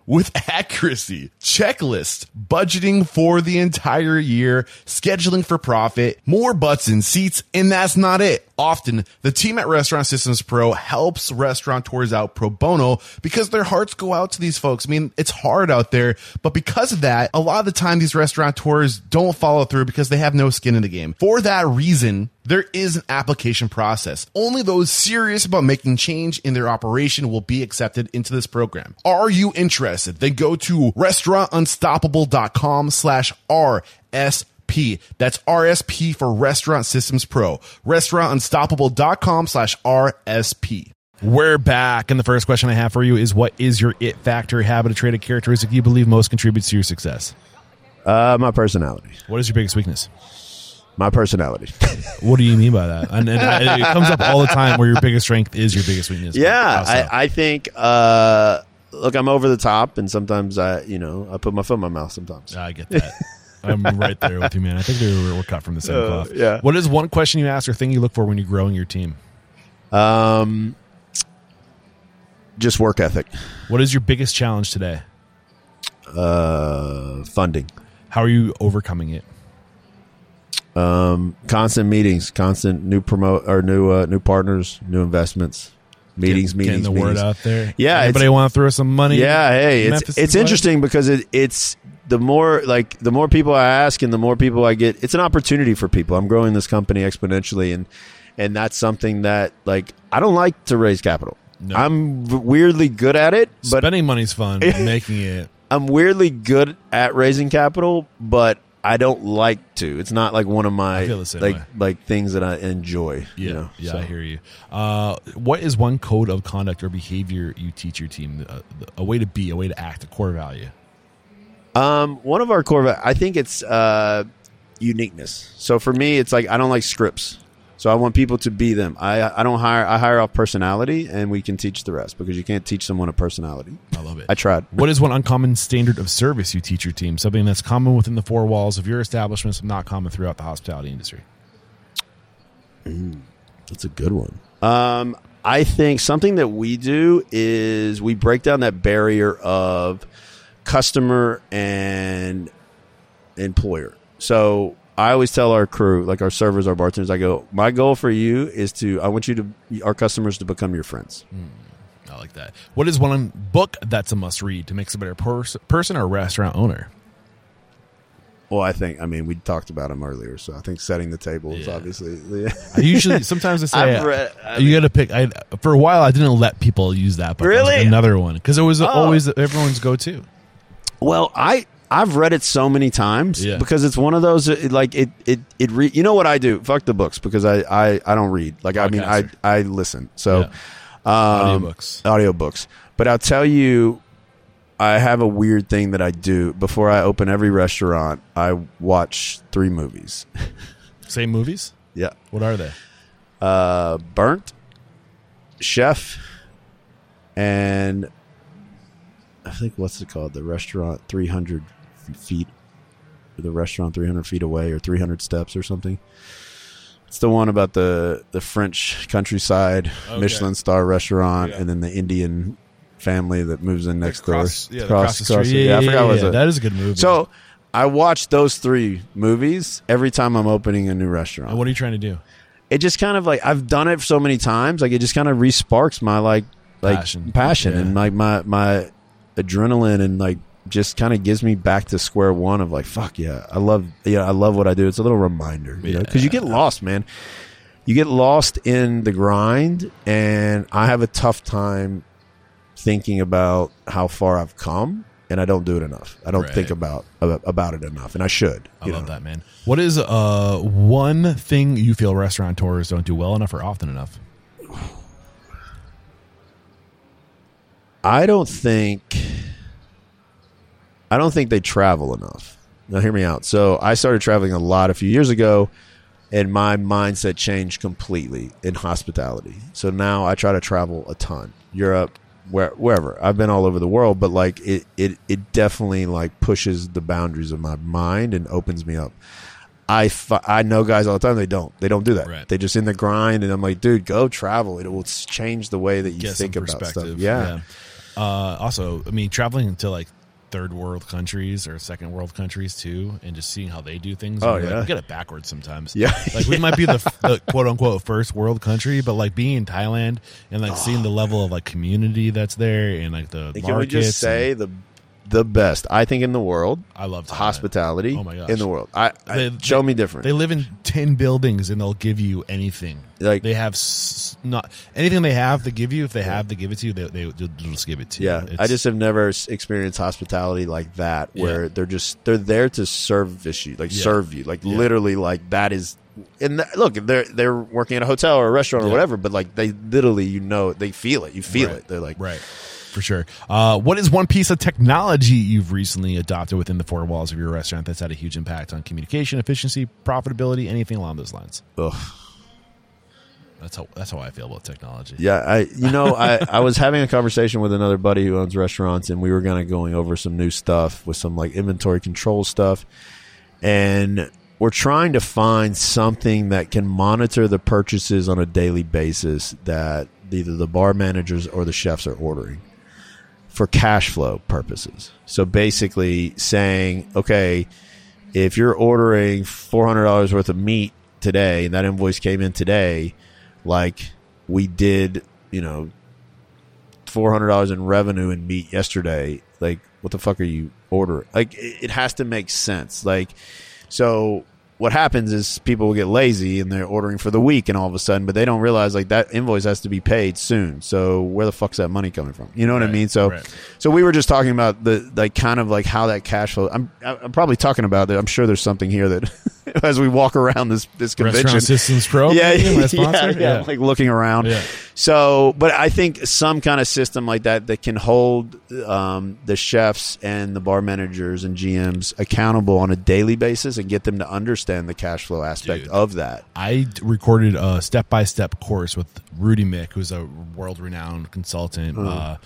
with accuracy, checklist, budgeting for the entire year, scheduling for profit, more butts in seats, and that's not it. Often, the team at Restaurant Systems Pro helps restaurateurs out pro bono because their hearts go out to these folks. I mean, it's hard out there, but because of that, a lot of the time these restaurateurs don't follow through because they have no skin in the game. For that reason, there is an application process. Only those serious about making change in their operation will be accepted into this program. Are you interested? Then go to restaurant unstoppable dot com slash R S P. That's R S P for Restaurant Systems Pro. Restaurant Unstoppable dot com slash R S P. We're back, and the first question I have for you is, what is your it factor, habit, or trait, or characteristic you believe most contributes to your success? Uh, my personality. What is your biggest weakness? My personality. What do you mean by that? And, and I, it comes up all the time where your biggest strength is your biggest weakness. Yeah, I, I think... Uh, look, I'm over the top, and sometimes I, you know, I put my foot in my mouth sometimes. I get that. I'm right there with you, man. I think they were cut from the same cloth. Uh, yeah. What is one question you ask or thing you look for when you're growing your team? Um, just work ethic. What is your biggest challenge today? uh, funding. How are you overcoming it? Um, constant meetings, constant new promote or new uh, new partners, new investments, meetings, Get, meetings, getting the meetings. Word out there. Yeah, anybody want to throw some money? Yeah, hey, it's Memphis it's interesting life? because it, it's. The more like the more people I ask and the more people I get, it's an opportunity for people. I'm growing this company exponentially, and and that's something that like I don't like to raise capital. No. I'm weirdly good at it. But spending money's fun, making it. I'm weirdly good at raising capital, but I don't like to. It's not like one of my like way. like things that I enjoy. Yeah, you know? yeah, so. I hear you. Uh, what is one code of conduct or behavior you teach your team? A, a way to be, a way to act, a core value. Um, one of our core, I think it's uh, uniqueness. So for me, it's like I don't like scripts. So I want people to be them. I I don't hire. I hire off personality, and we can teach the rest because you can't teach someone a personality. I love it. I tried. What is one uncommon standard of service you teach your team? Something that's common within the four walls of your establishments, but not common throughout the hospitality industry. Mm, that's a good one. Um, I think something that we do is we break down that barrier of customer and employer. So I always tell our crew, like our servers, our bartenders, I go, my goal for you is to, I want you to, our customers to become your friends. Mm, I like that. What is one book that's a must read to make us a better pers- person or restaurant owner? Well, I think, I mean, we talked about them earlier, so I think Setting the Table is yeah. obviously. Yeah. I usually, sometimes I say, I've read, I you got to pick, I, for a while I didn't let people use that, but really? Like another one, because it was oh. always everyone's go-to. Well, I, I've read it so many times yeah. because it's one of those, it, like, it, it, it re- you know what I do? Fuck the books, because I, I, I don't read. Like, I mean, I, I listen. So, yeah. um, audiobooks. audiobooks. But I'll tell you, I have a weird thing that I do. Before I open every restaurant, I watch three movies. Same movies? Yeah. What are they? Uh, Burnt, Chef, and... I think what's it called? The restaurant three hundred feet, the restaurant three hundred feet away, or three hundred steps or something. It's the one about the, the French countryside, okay. Michelin star restaurant, yeah. and then the Indian family that moves in next cross, door. Yeah, cross, the cross, cross, yeah, yeah, I forgot yeah, was yeah. That is a good movie. So I watch those three movies every time I'm opening a new restaurant. And what are you trying to do? It just kind of like, I've done it so many times. Like it just kind of re-sparks my like, like passion, passion yeah. and like my, my, adrenaline, and like just kind of gives me back to square one of like, fuck yeah, I love yeah I love what I do. It's a little reminder, you yeah. know, because you get lost, man. You get lost in the grind, and I have a tough time thinking about how far I've come, and I don't do it enough. I don't right. think about about it enough, and I should. I you love know? that, man. What is uh one thing you feel restaurateurs don't do well enough or often enough? I don't think I don't think they travel enough. Now hear me out. So I started traveling a lot a few years ago, and my mindset changed completely in hospitality. So now I try to travel a ton. Europe, where, wherever. I've been all over the world, but like it, it, it definitely like pushes the boundaries of my mind and opens me up. I, f- I know guys all the time. They don't. They don't do that. Right. They just in the grind, and I'm like, dude, go travel. It will change the way that you Get think about stuff. Yeah. yeah. Uh, also, I mean, traveling to like third world countries or second world countries too, and just seeing how they do things. Oh, yeah. Like, we get it backwards sometimes. Yeah. Like we might be the, the quote unquote first world country, but like being in Thailand and like oh, seeing the level man. of like community that's there, and like the and markets. Can we just say and, the the best, I think, in the world? I love Thailand. Hospitality. Oh my gosh. In the world. I, I they, show they, me different. They live in ten buildings, and they'll give you anything. Like they have s- not anything they have to give you. If they have to give it to you, they, they they'll just give it to yeah, you. Yeah, I just have never experienced hospitality like that, where yeah. they're just they're there to service you, like yeah. serve you, like yeah. literally, like that is. And th- look, they're they're working at a hotel or a restaurant yeah. or whatever, but like they literally, you know, they feel it. You feel right. it. They're like right. For sure. Uh, what is one piece of technology you've recently adopted within the four walls of your restaurant that's had a huge impact on communication, efficiency, profitability, anything along those lines? Ugh. That's how that's how I feel about technology. Yeah, I you know I, I was having a conversation with another buddy who owns restaurants, and we were kind of going over some new stuff with some like inventory control stuff, and we're trying to find something that can monitor the purchases on a daily basis that either the bar managers or the chefs are ordering. for cash flow purposes. So basically saying, okay, if you're ordering four hundred dollars worth of meat today and that invoice came in today, like we did, you know, four hundred dollars in revenue in meat yesterday, like what the fuck are you ordering? Like it, it has to make sense. Like, so what happens is people will get lazy and they're ordering for the week and all of a sudden, but they don't realize like that invoice has to be paid soon. So where the fuck's that money coming from? You know what right, I mean? So, right. so we were just talking about the, like kind of like how that cash flow, I'm, I'm probably talking about that. I'm sure there's something here that as we walk around this, this convention, Restaurant Systems Pro, yeah, yeah, yeah, yeah, like looking around. Yeah. So, but I think some kind of system like that, that can hold um, the chefs and the bar managers and G Ms accountable on a daily basis and get them to understand the cash flow aspect Dude, of that. I recorded a step-by-step course with Rudy Mick, who's a world-renowned consultant. Mm. Uh,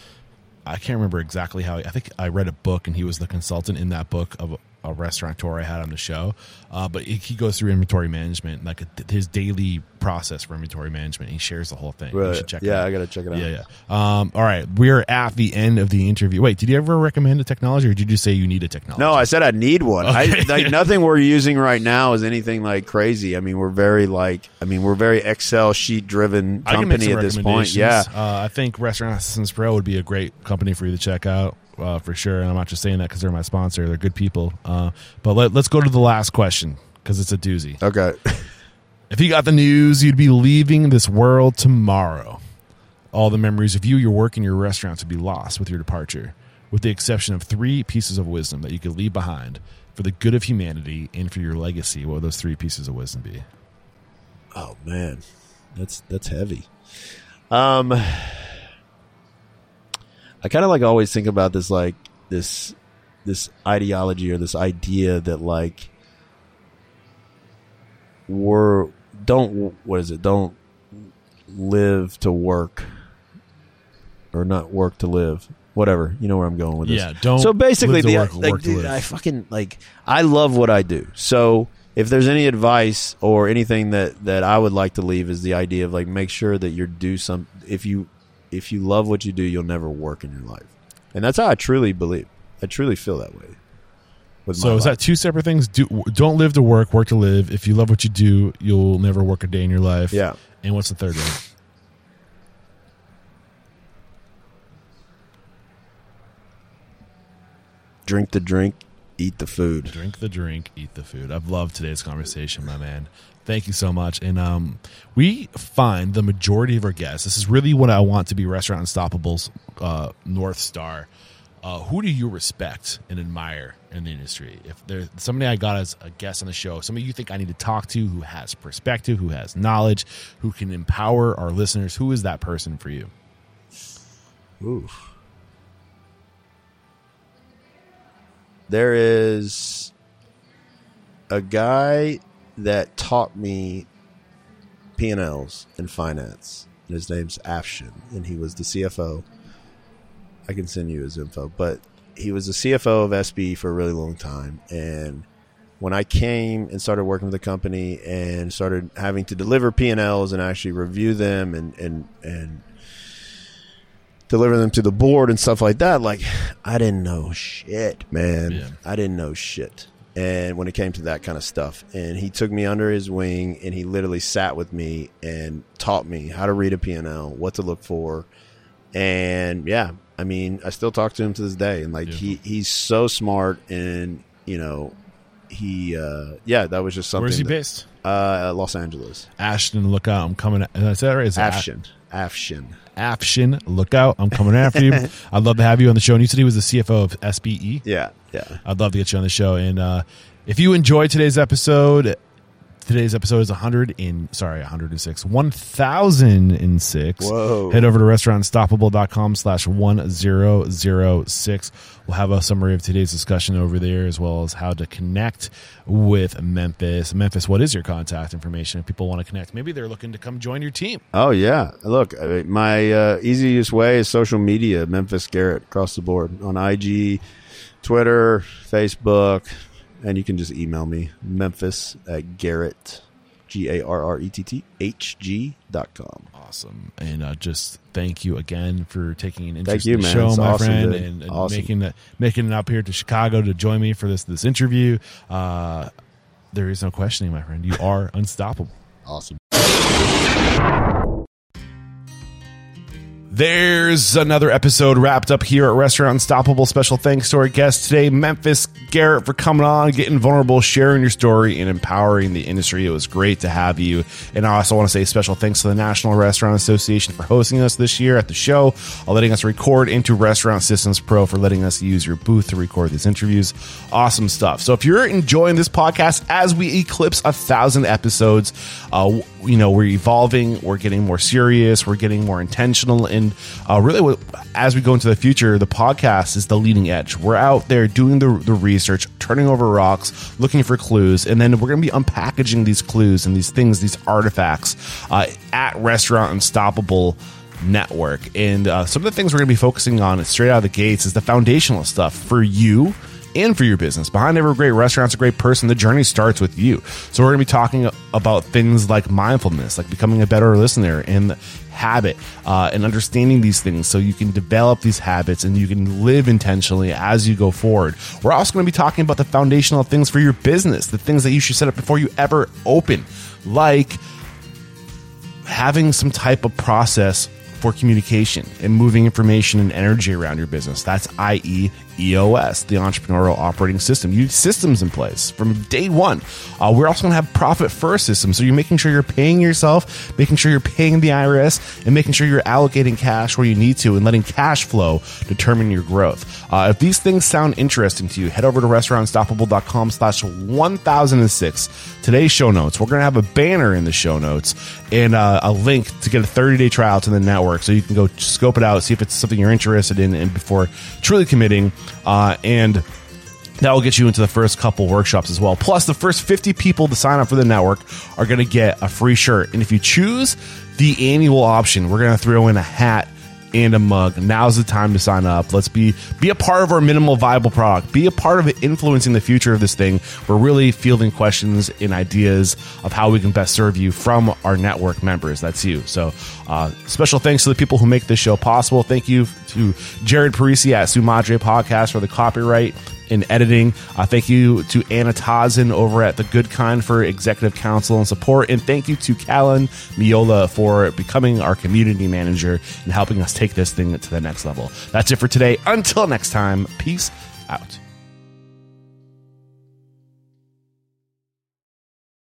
I can't remember exactly how. He, I think I read a book, and he was the consultant in that book of a, a restaurateur I had on the show. Uh, but it, he goes through inventory management, like a, his daily process for inventory management. He shares the whole thing. Right. You should check yeah, it out. I got to check it out. Yeah, yeah. Um, all right. We're at the end of the interview. Wait, did you ever recommend a technology or did you say you need a technology? No, I said I need one. Okay. I, like nothing we're using right now is anything like crazy. I mean, we're very like, I mean, we're very Excel sheet driven company at this point. Yeah. Uh, I think Restaurant Systems Pro would be a great company for you to check out. Uh, for sure, and I'm not just saying that because they're my sponsor. They're good people. Uh, but let, let's go to the last question because it's a doozy. Okay. If you got the news, you'd be leaving this world tomorrow. All the memories of you, your work, and your restaurants would be lost with your departure, with the exception of three pieces of wisdom that you could leave behind for the good of humanity and for your legacy. What would those three pieces of wisdom be? Oh, man. That's, that's heavy. Um... I kind of like always think about this, like this, this ideology or this idea that like we're don't, what is it? Don't live to work or not work to live, whatever. You know where I'm going with this. Yeah. Don't. So basically the, work, like, work dude, I fucking like, I love what I do. So if there's any advice or anything that, that I would like to leave is the idea of like, make sure that you do some, if you, if you love what you do, you'll never work in your life. And that's how I truly believe. I truly feel that way. So is that two separate things? Do, don't live to work, work to live. If you love what you do, you'll never work a day in your life. Yeah. And what's the third one? Drink the drink, eat the food. Drink the drink, eat the food. I've loved today's conversation, my man. Thank you so much. And um, we find the majority of our guests, this is really what I want to be Restaurant Unstoppable's uh, North Star. Uh, who do you respect and admire in the industry? If there's somebody I got as a guest on the show, somebody you think I need to talk to who has perspective, who has knowledge, who can empower our listeners, who is that person for you? Ooh. There is a guy that taught me P and L's and finance. His name's Afshin, and he was the C F O. I can send you his info, but he was the C F O of S B E for a really long time. And when I came and started working with the company and started having to deliver P and L's and actually review them and, and, and deliver them to the board and stuff like that, like, I didn't know shit, man. Yeah. I didn't know shit. And when it came to that kind of stuff, and he took me under his wing and he literally sat with me and taught me how to read a P and L, what to look for. And yeah, I mean, I still talk to him to this day and like, yeah. he, he's so smart and you know, he, uh, yeah, that was just something. Where's he that, based? Uh, Los Angeles. Ashton, look out. I'm coming. Is that right? Is that Ashton? Afshin. Afshin, look out. I'm coming after you. I'd love to have you on the show. And you said he was the C F O of S B E. Yeah, yeah. I'd love to get you on the show. And uh, if you enjoyed today's episode, today's episode is one hundred and, sorry, one oh six, one thousand six. Whoa. Head over to restaurantunstoppable.com slash 1006. We'll have a summary of today's discussion over there as well as how to connect with Memphis. Memphis, what is your contact information if people want to connect? Maybe they're looking to come join your team. Oh, yeah. Look, I mean, my uh, easiest way is social media, Memphis Garrett, across the board on I G, Twitter, Facebook, and you can just email me, Memphis at Garrett. G A R R E T T H G dot com. Awesome. And uh, just thank you again for taking an interest you, in the man. show, it's my awesome, friend, dude. and, and awesome. making the, making it up here to Chicago to join me for this this interview. Uh, there is no questioning, my friend. You are unstoppable. Awesome. There's another episode wrapped up here at Restaurant Unstoppable. Special thanks to our guest today, Memphis Garrett, for coming on, getting vulnerable, sharing your story, and empowering the industry. It was great to have you. And I also want to say special thanks to the National Restaurant Association for hosting us this year at the show, letting us record, and to Restaurant Systems Pro for letting us use your booth to record these interviews. Awesome stuff. So if you're enjoying this podcast, as we eclipse a thousand episodes, uh, you know, we're evolving, we're getting more serious, we're getting more intentional, and Uh, really, as we go into the future, the podcast is the leading edge. We're out there doing the, the research, turning over rocks, looking for clues, and then we're going to be unpackaging these clues and these things, these artifacts uh, at Restaurant Unstoppable Network. And uh, some of the things we're going to be focusing on straight out of the gates is the foundational stuff for you and for your business. Behind every great restaurant's a great person. The journey starts with you. So we're going to be talking about things like mindfulness, like becoming a better listener, and habit, uh, and understanding these things so you can develop these habits and you can live intentionally as you go forward. We're also going to be talking about the foundational things for your business, the things that you should set up before you ever open, like having some type of process for communication and moving information and energy around your business. That's I E E O S, the entrepreneurial operating system. You need systems in place from day one. Uh, we're also going to have profit first systems. So you're making sure you're paying yourself, making sure you're paying the I R S, and making sure you're allocating cash where you need to and letting cash flow determine your growth. Uh, if these things sound interesting to you, head over to restaurant unstoppable dot com slash one thousand six. Today's show notes. We're going to have a banner in the show notes and uh, a link to get a thirty day trial to the network. So you can go scope it out, see if it's something you're interested in, and before truly committing. Uh, and that will get you into the first couple workshops as well. Plus, the first fifty people to sign up for the network are going to get a free shirt. And if you choose the annual option, we're going to throw in a hat and a mug. Now's the time to sign up. Let's be be a part of our minimal viable product. Be a part of it influencing the future of this thing. We're really fielding questions and ideas of how we can best serve you from our network members. That's you. So uh, special thanks to the people who make this show possible. Thank you to Jared Parisi at Sumadre Podcast for the copyright and editing. Uh, thank you to Anna Tazen over at The Good Kind for executive counsel and support. And thank you to Callan Miola for becoming our community manager and helping us take this thing to the next level. That's it for today. Until next time, peace out.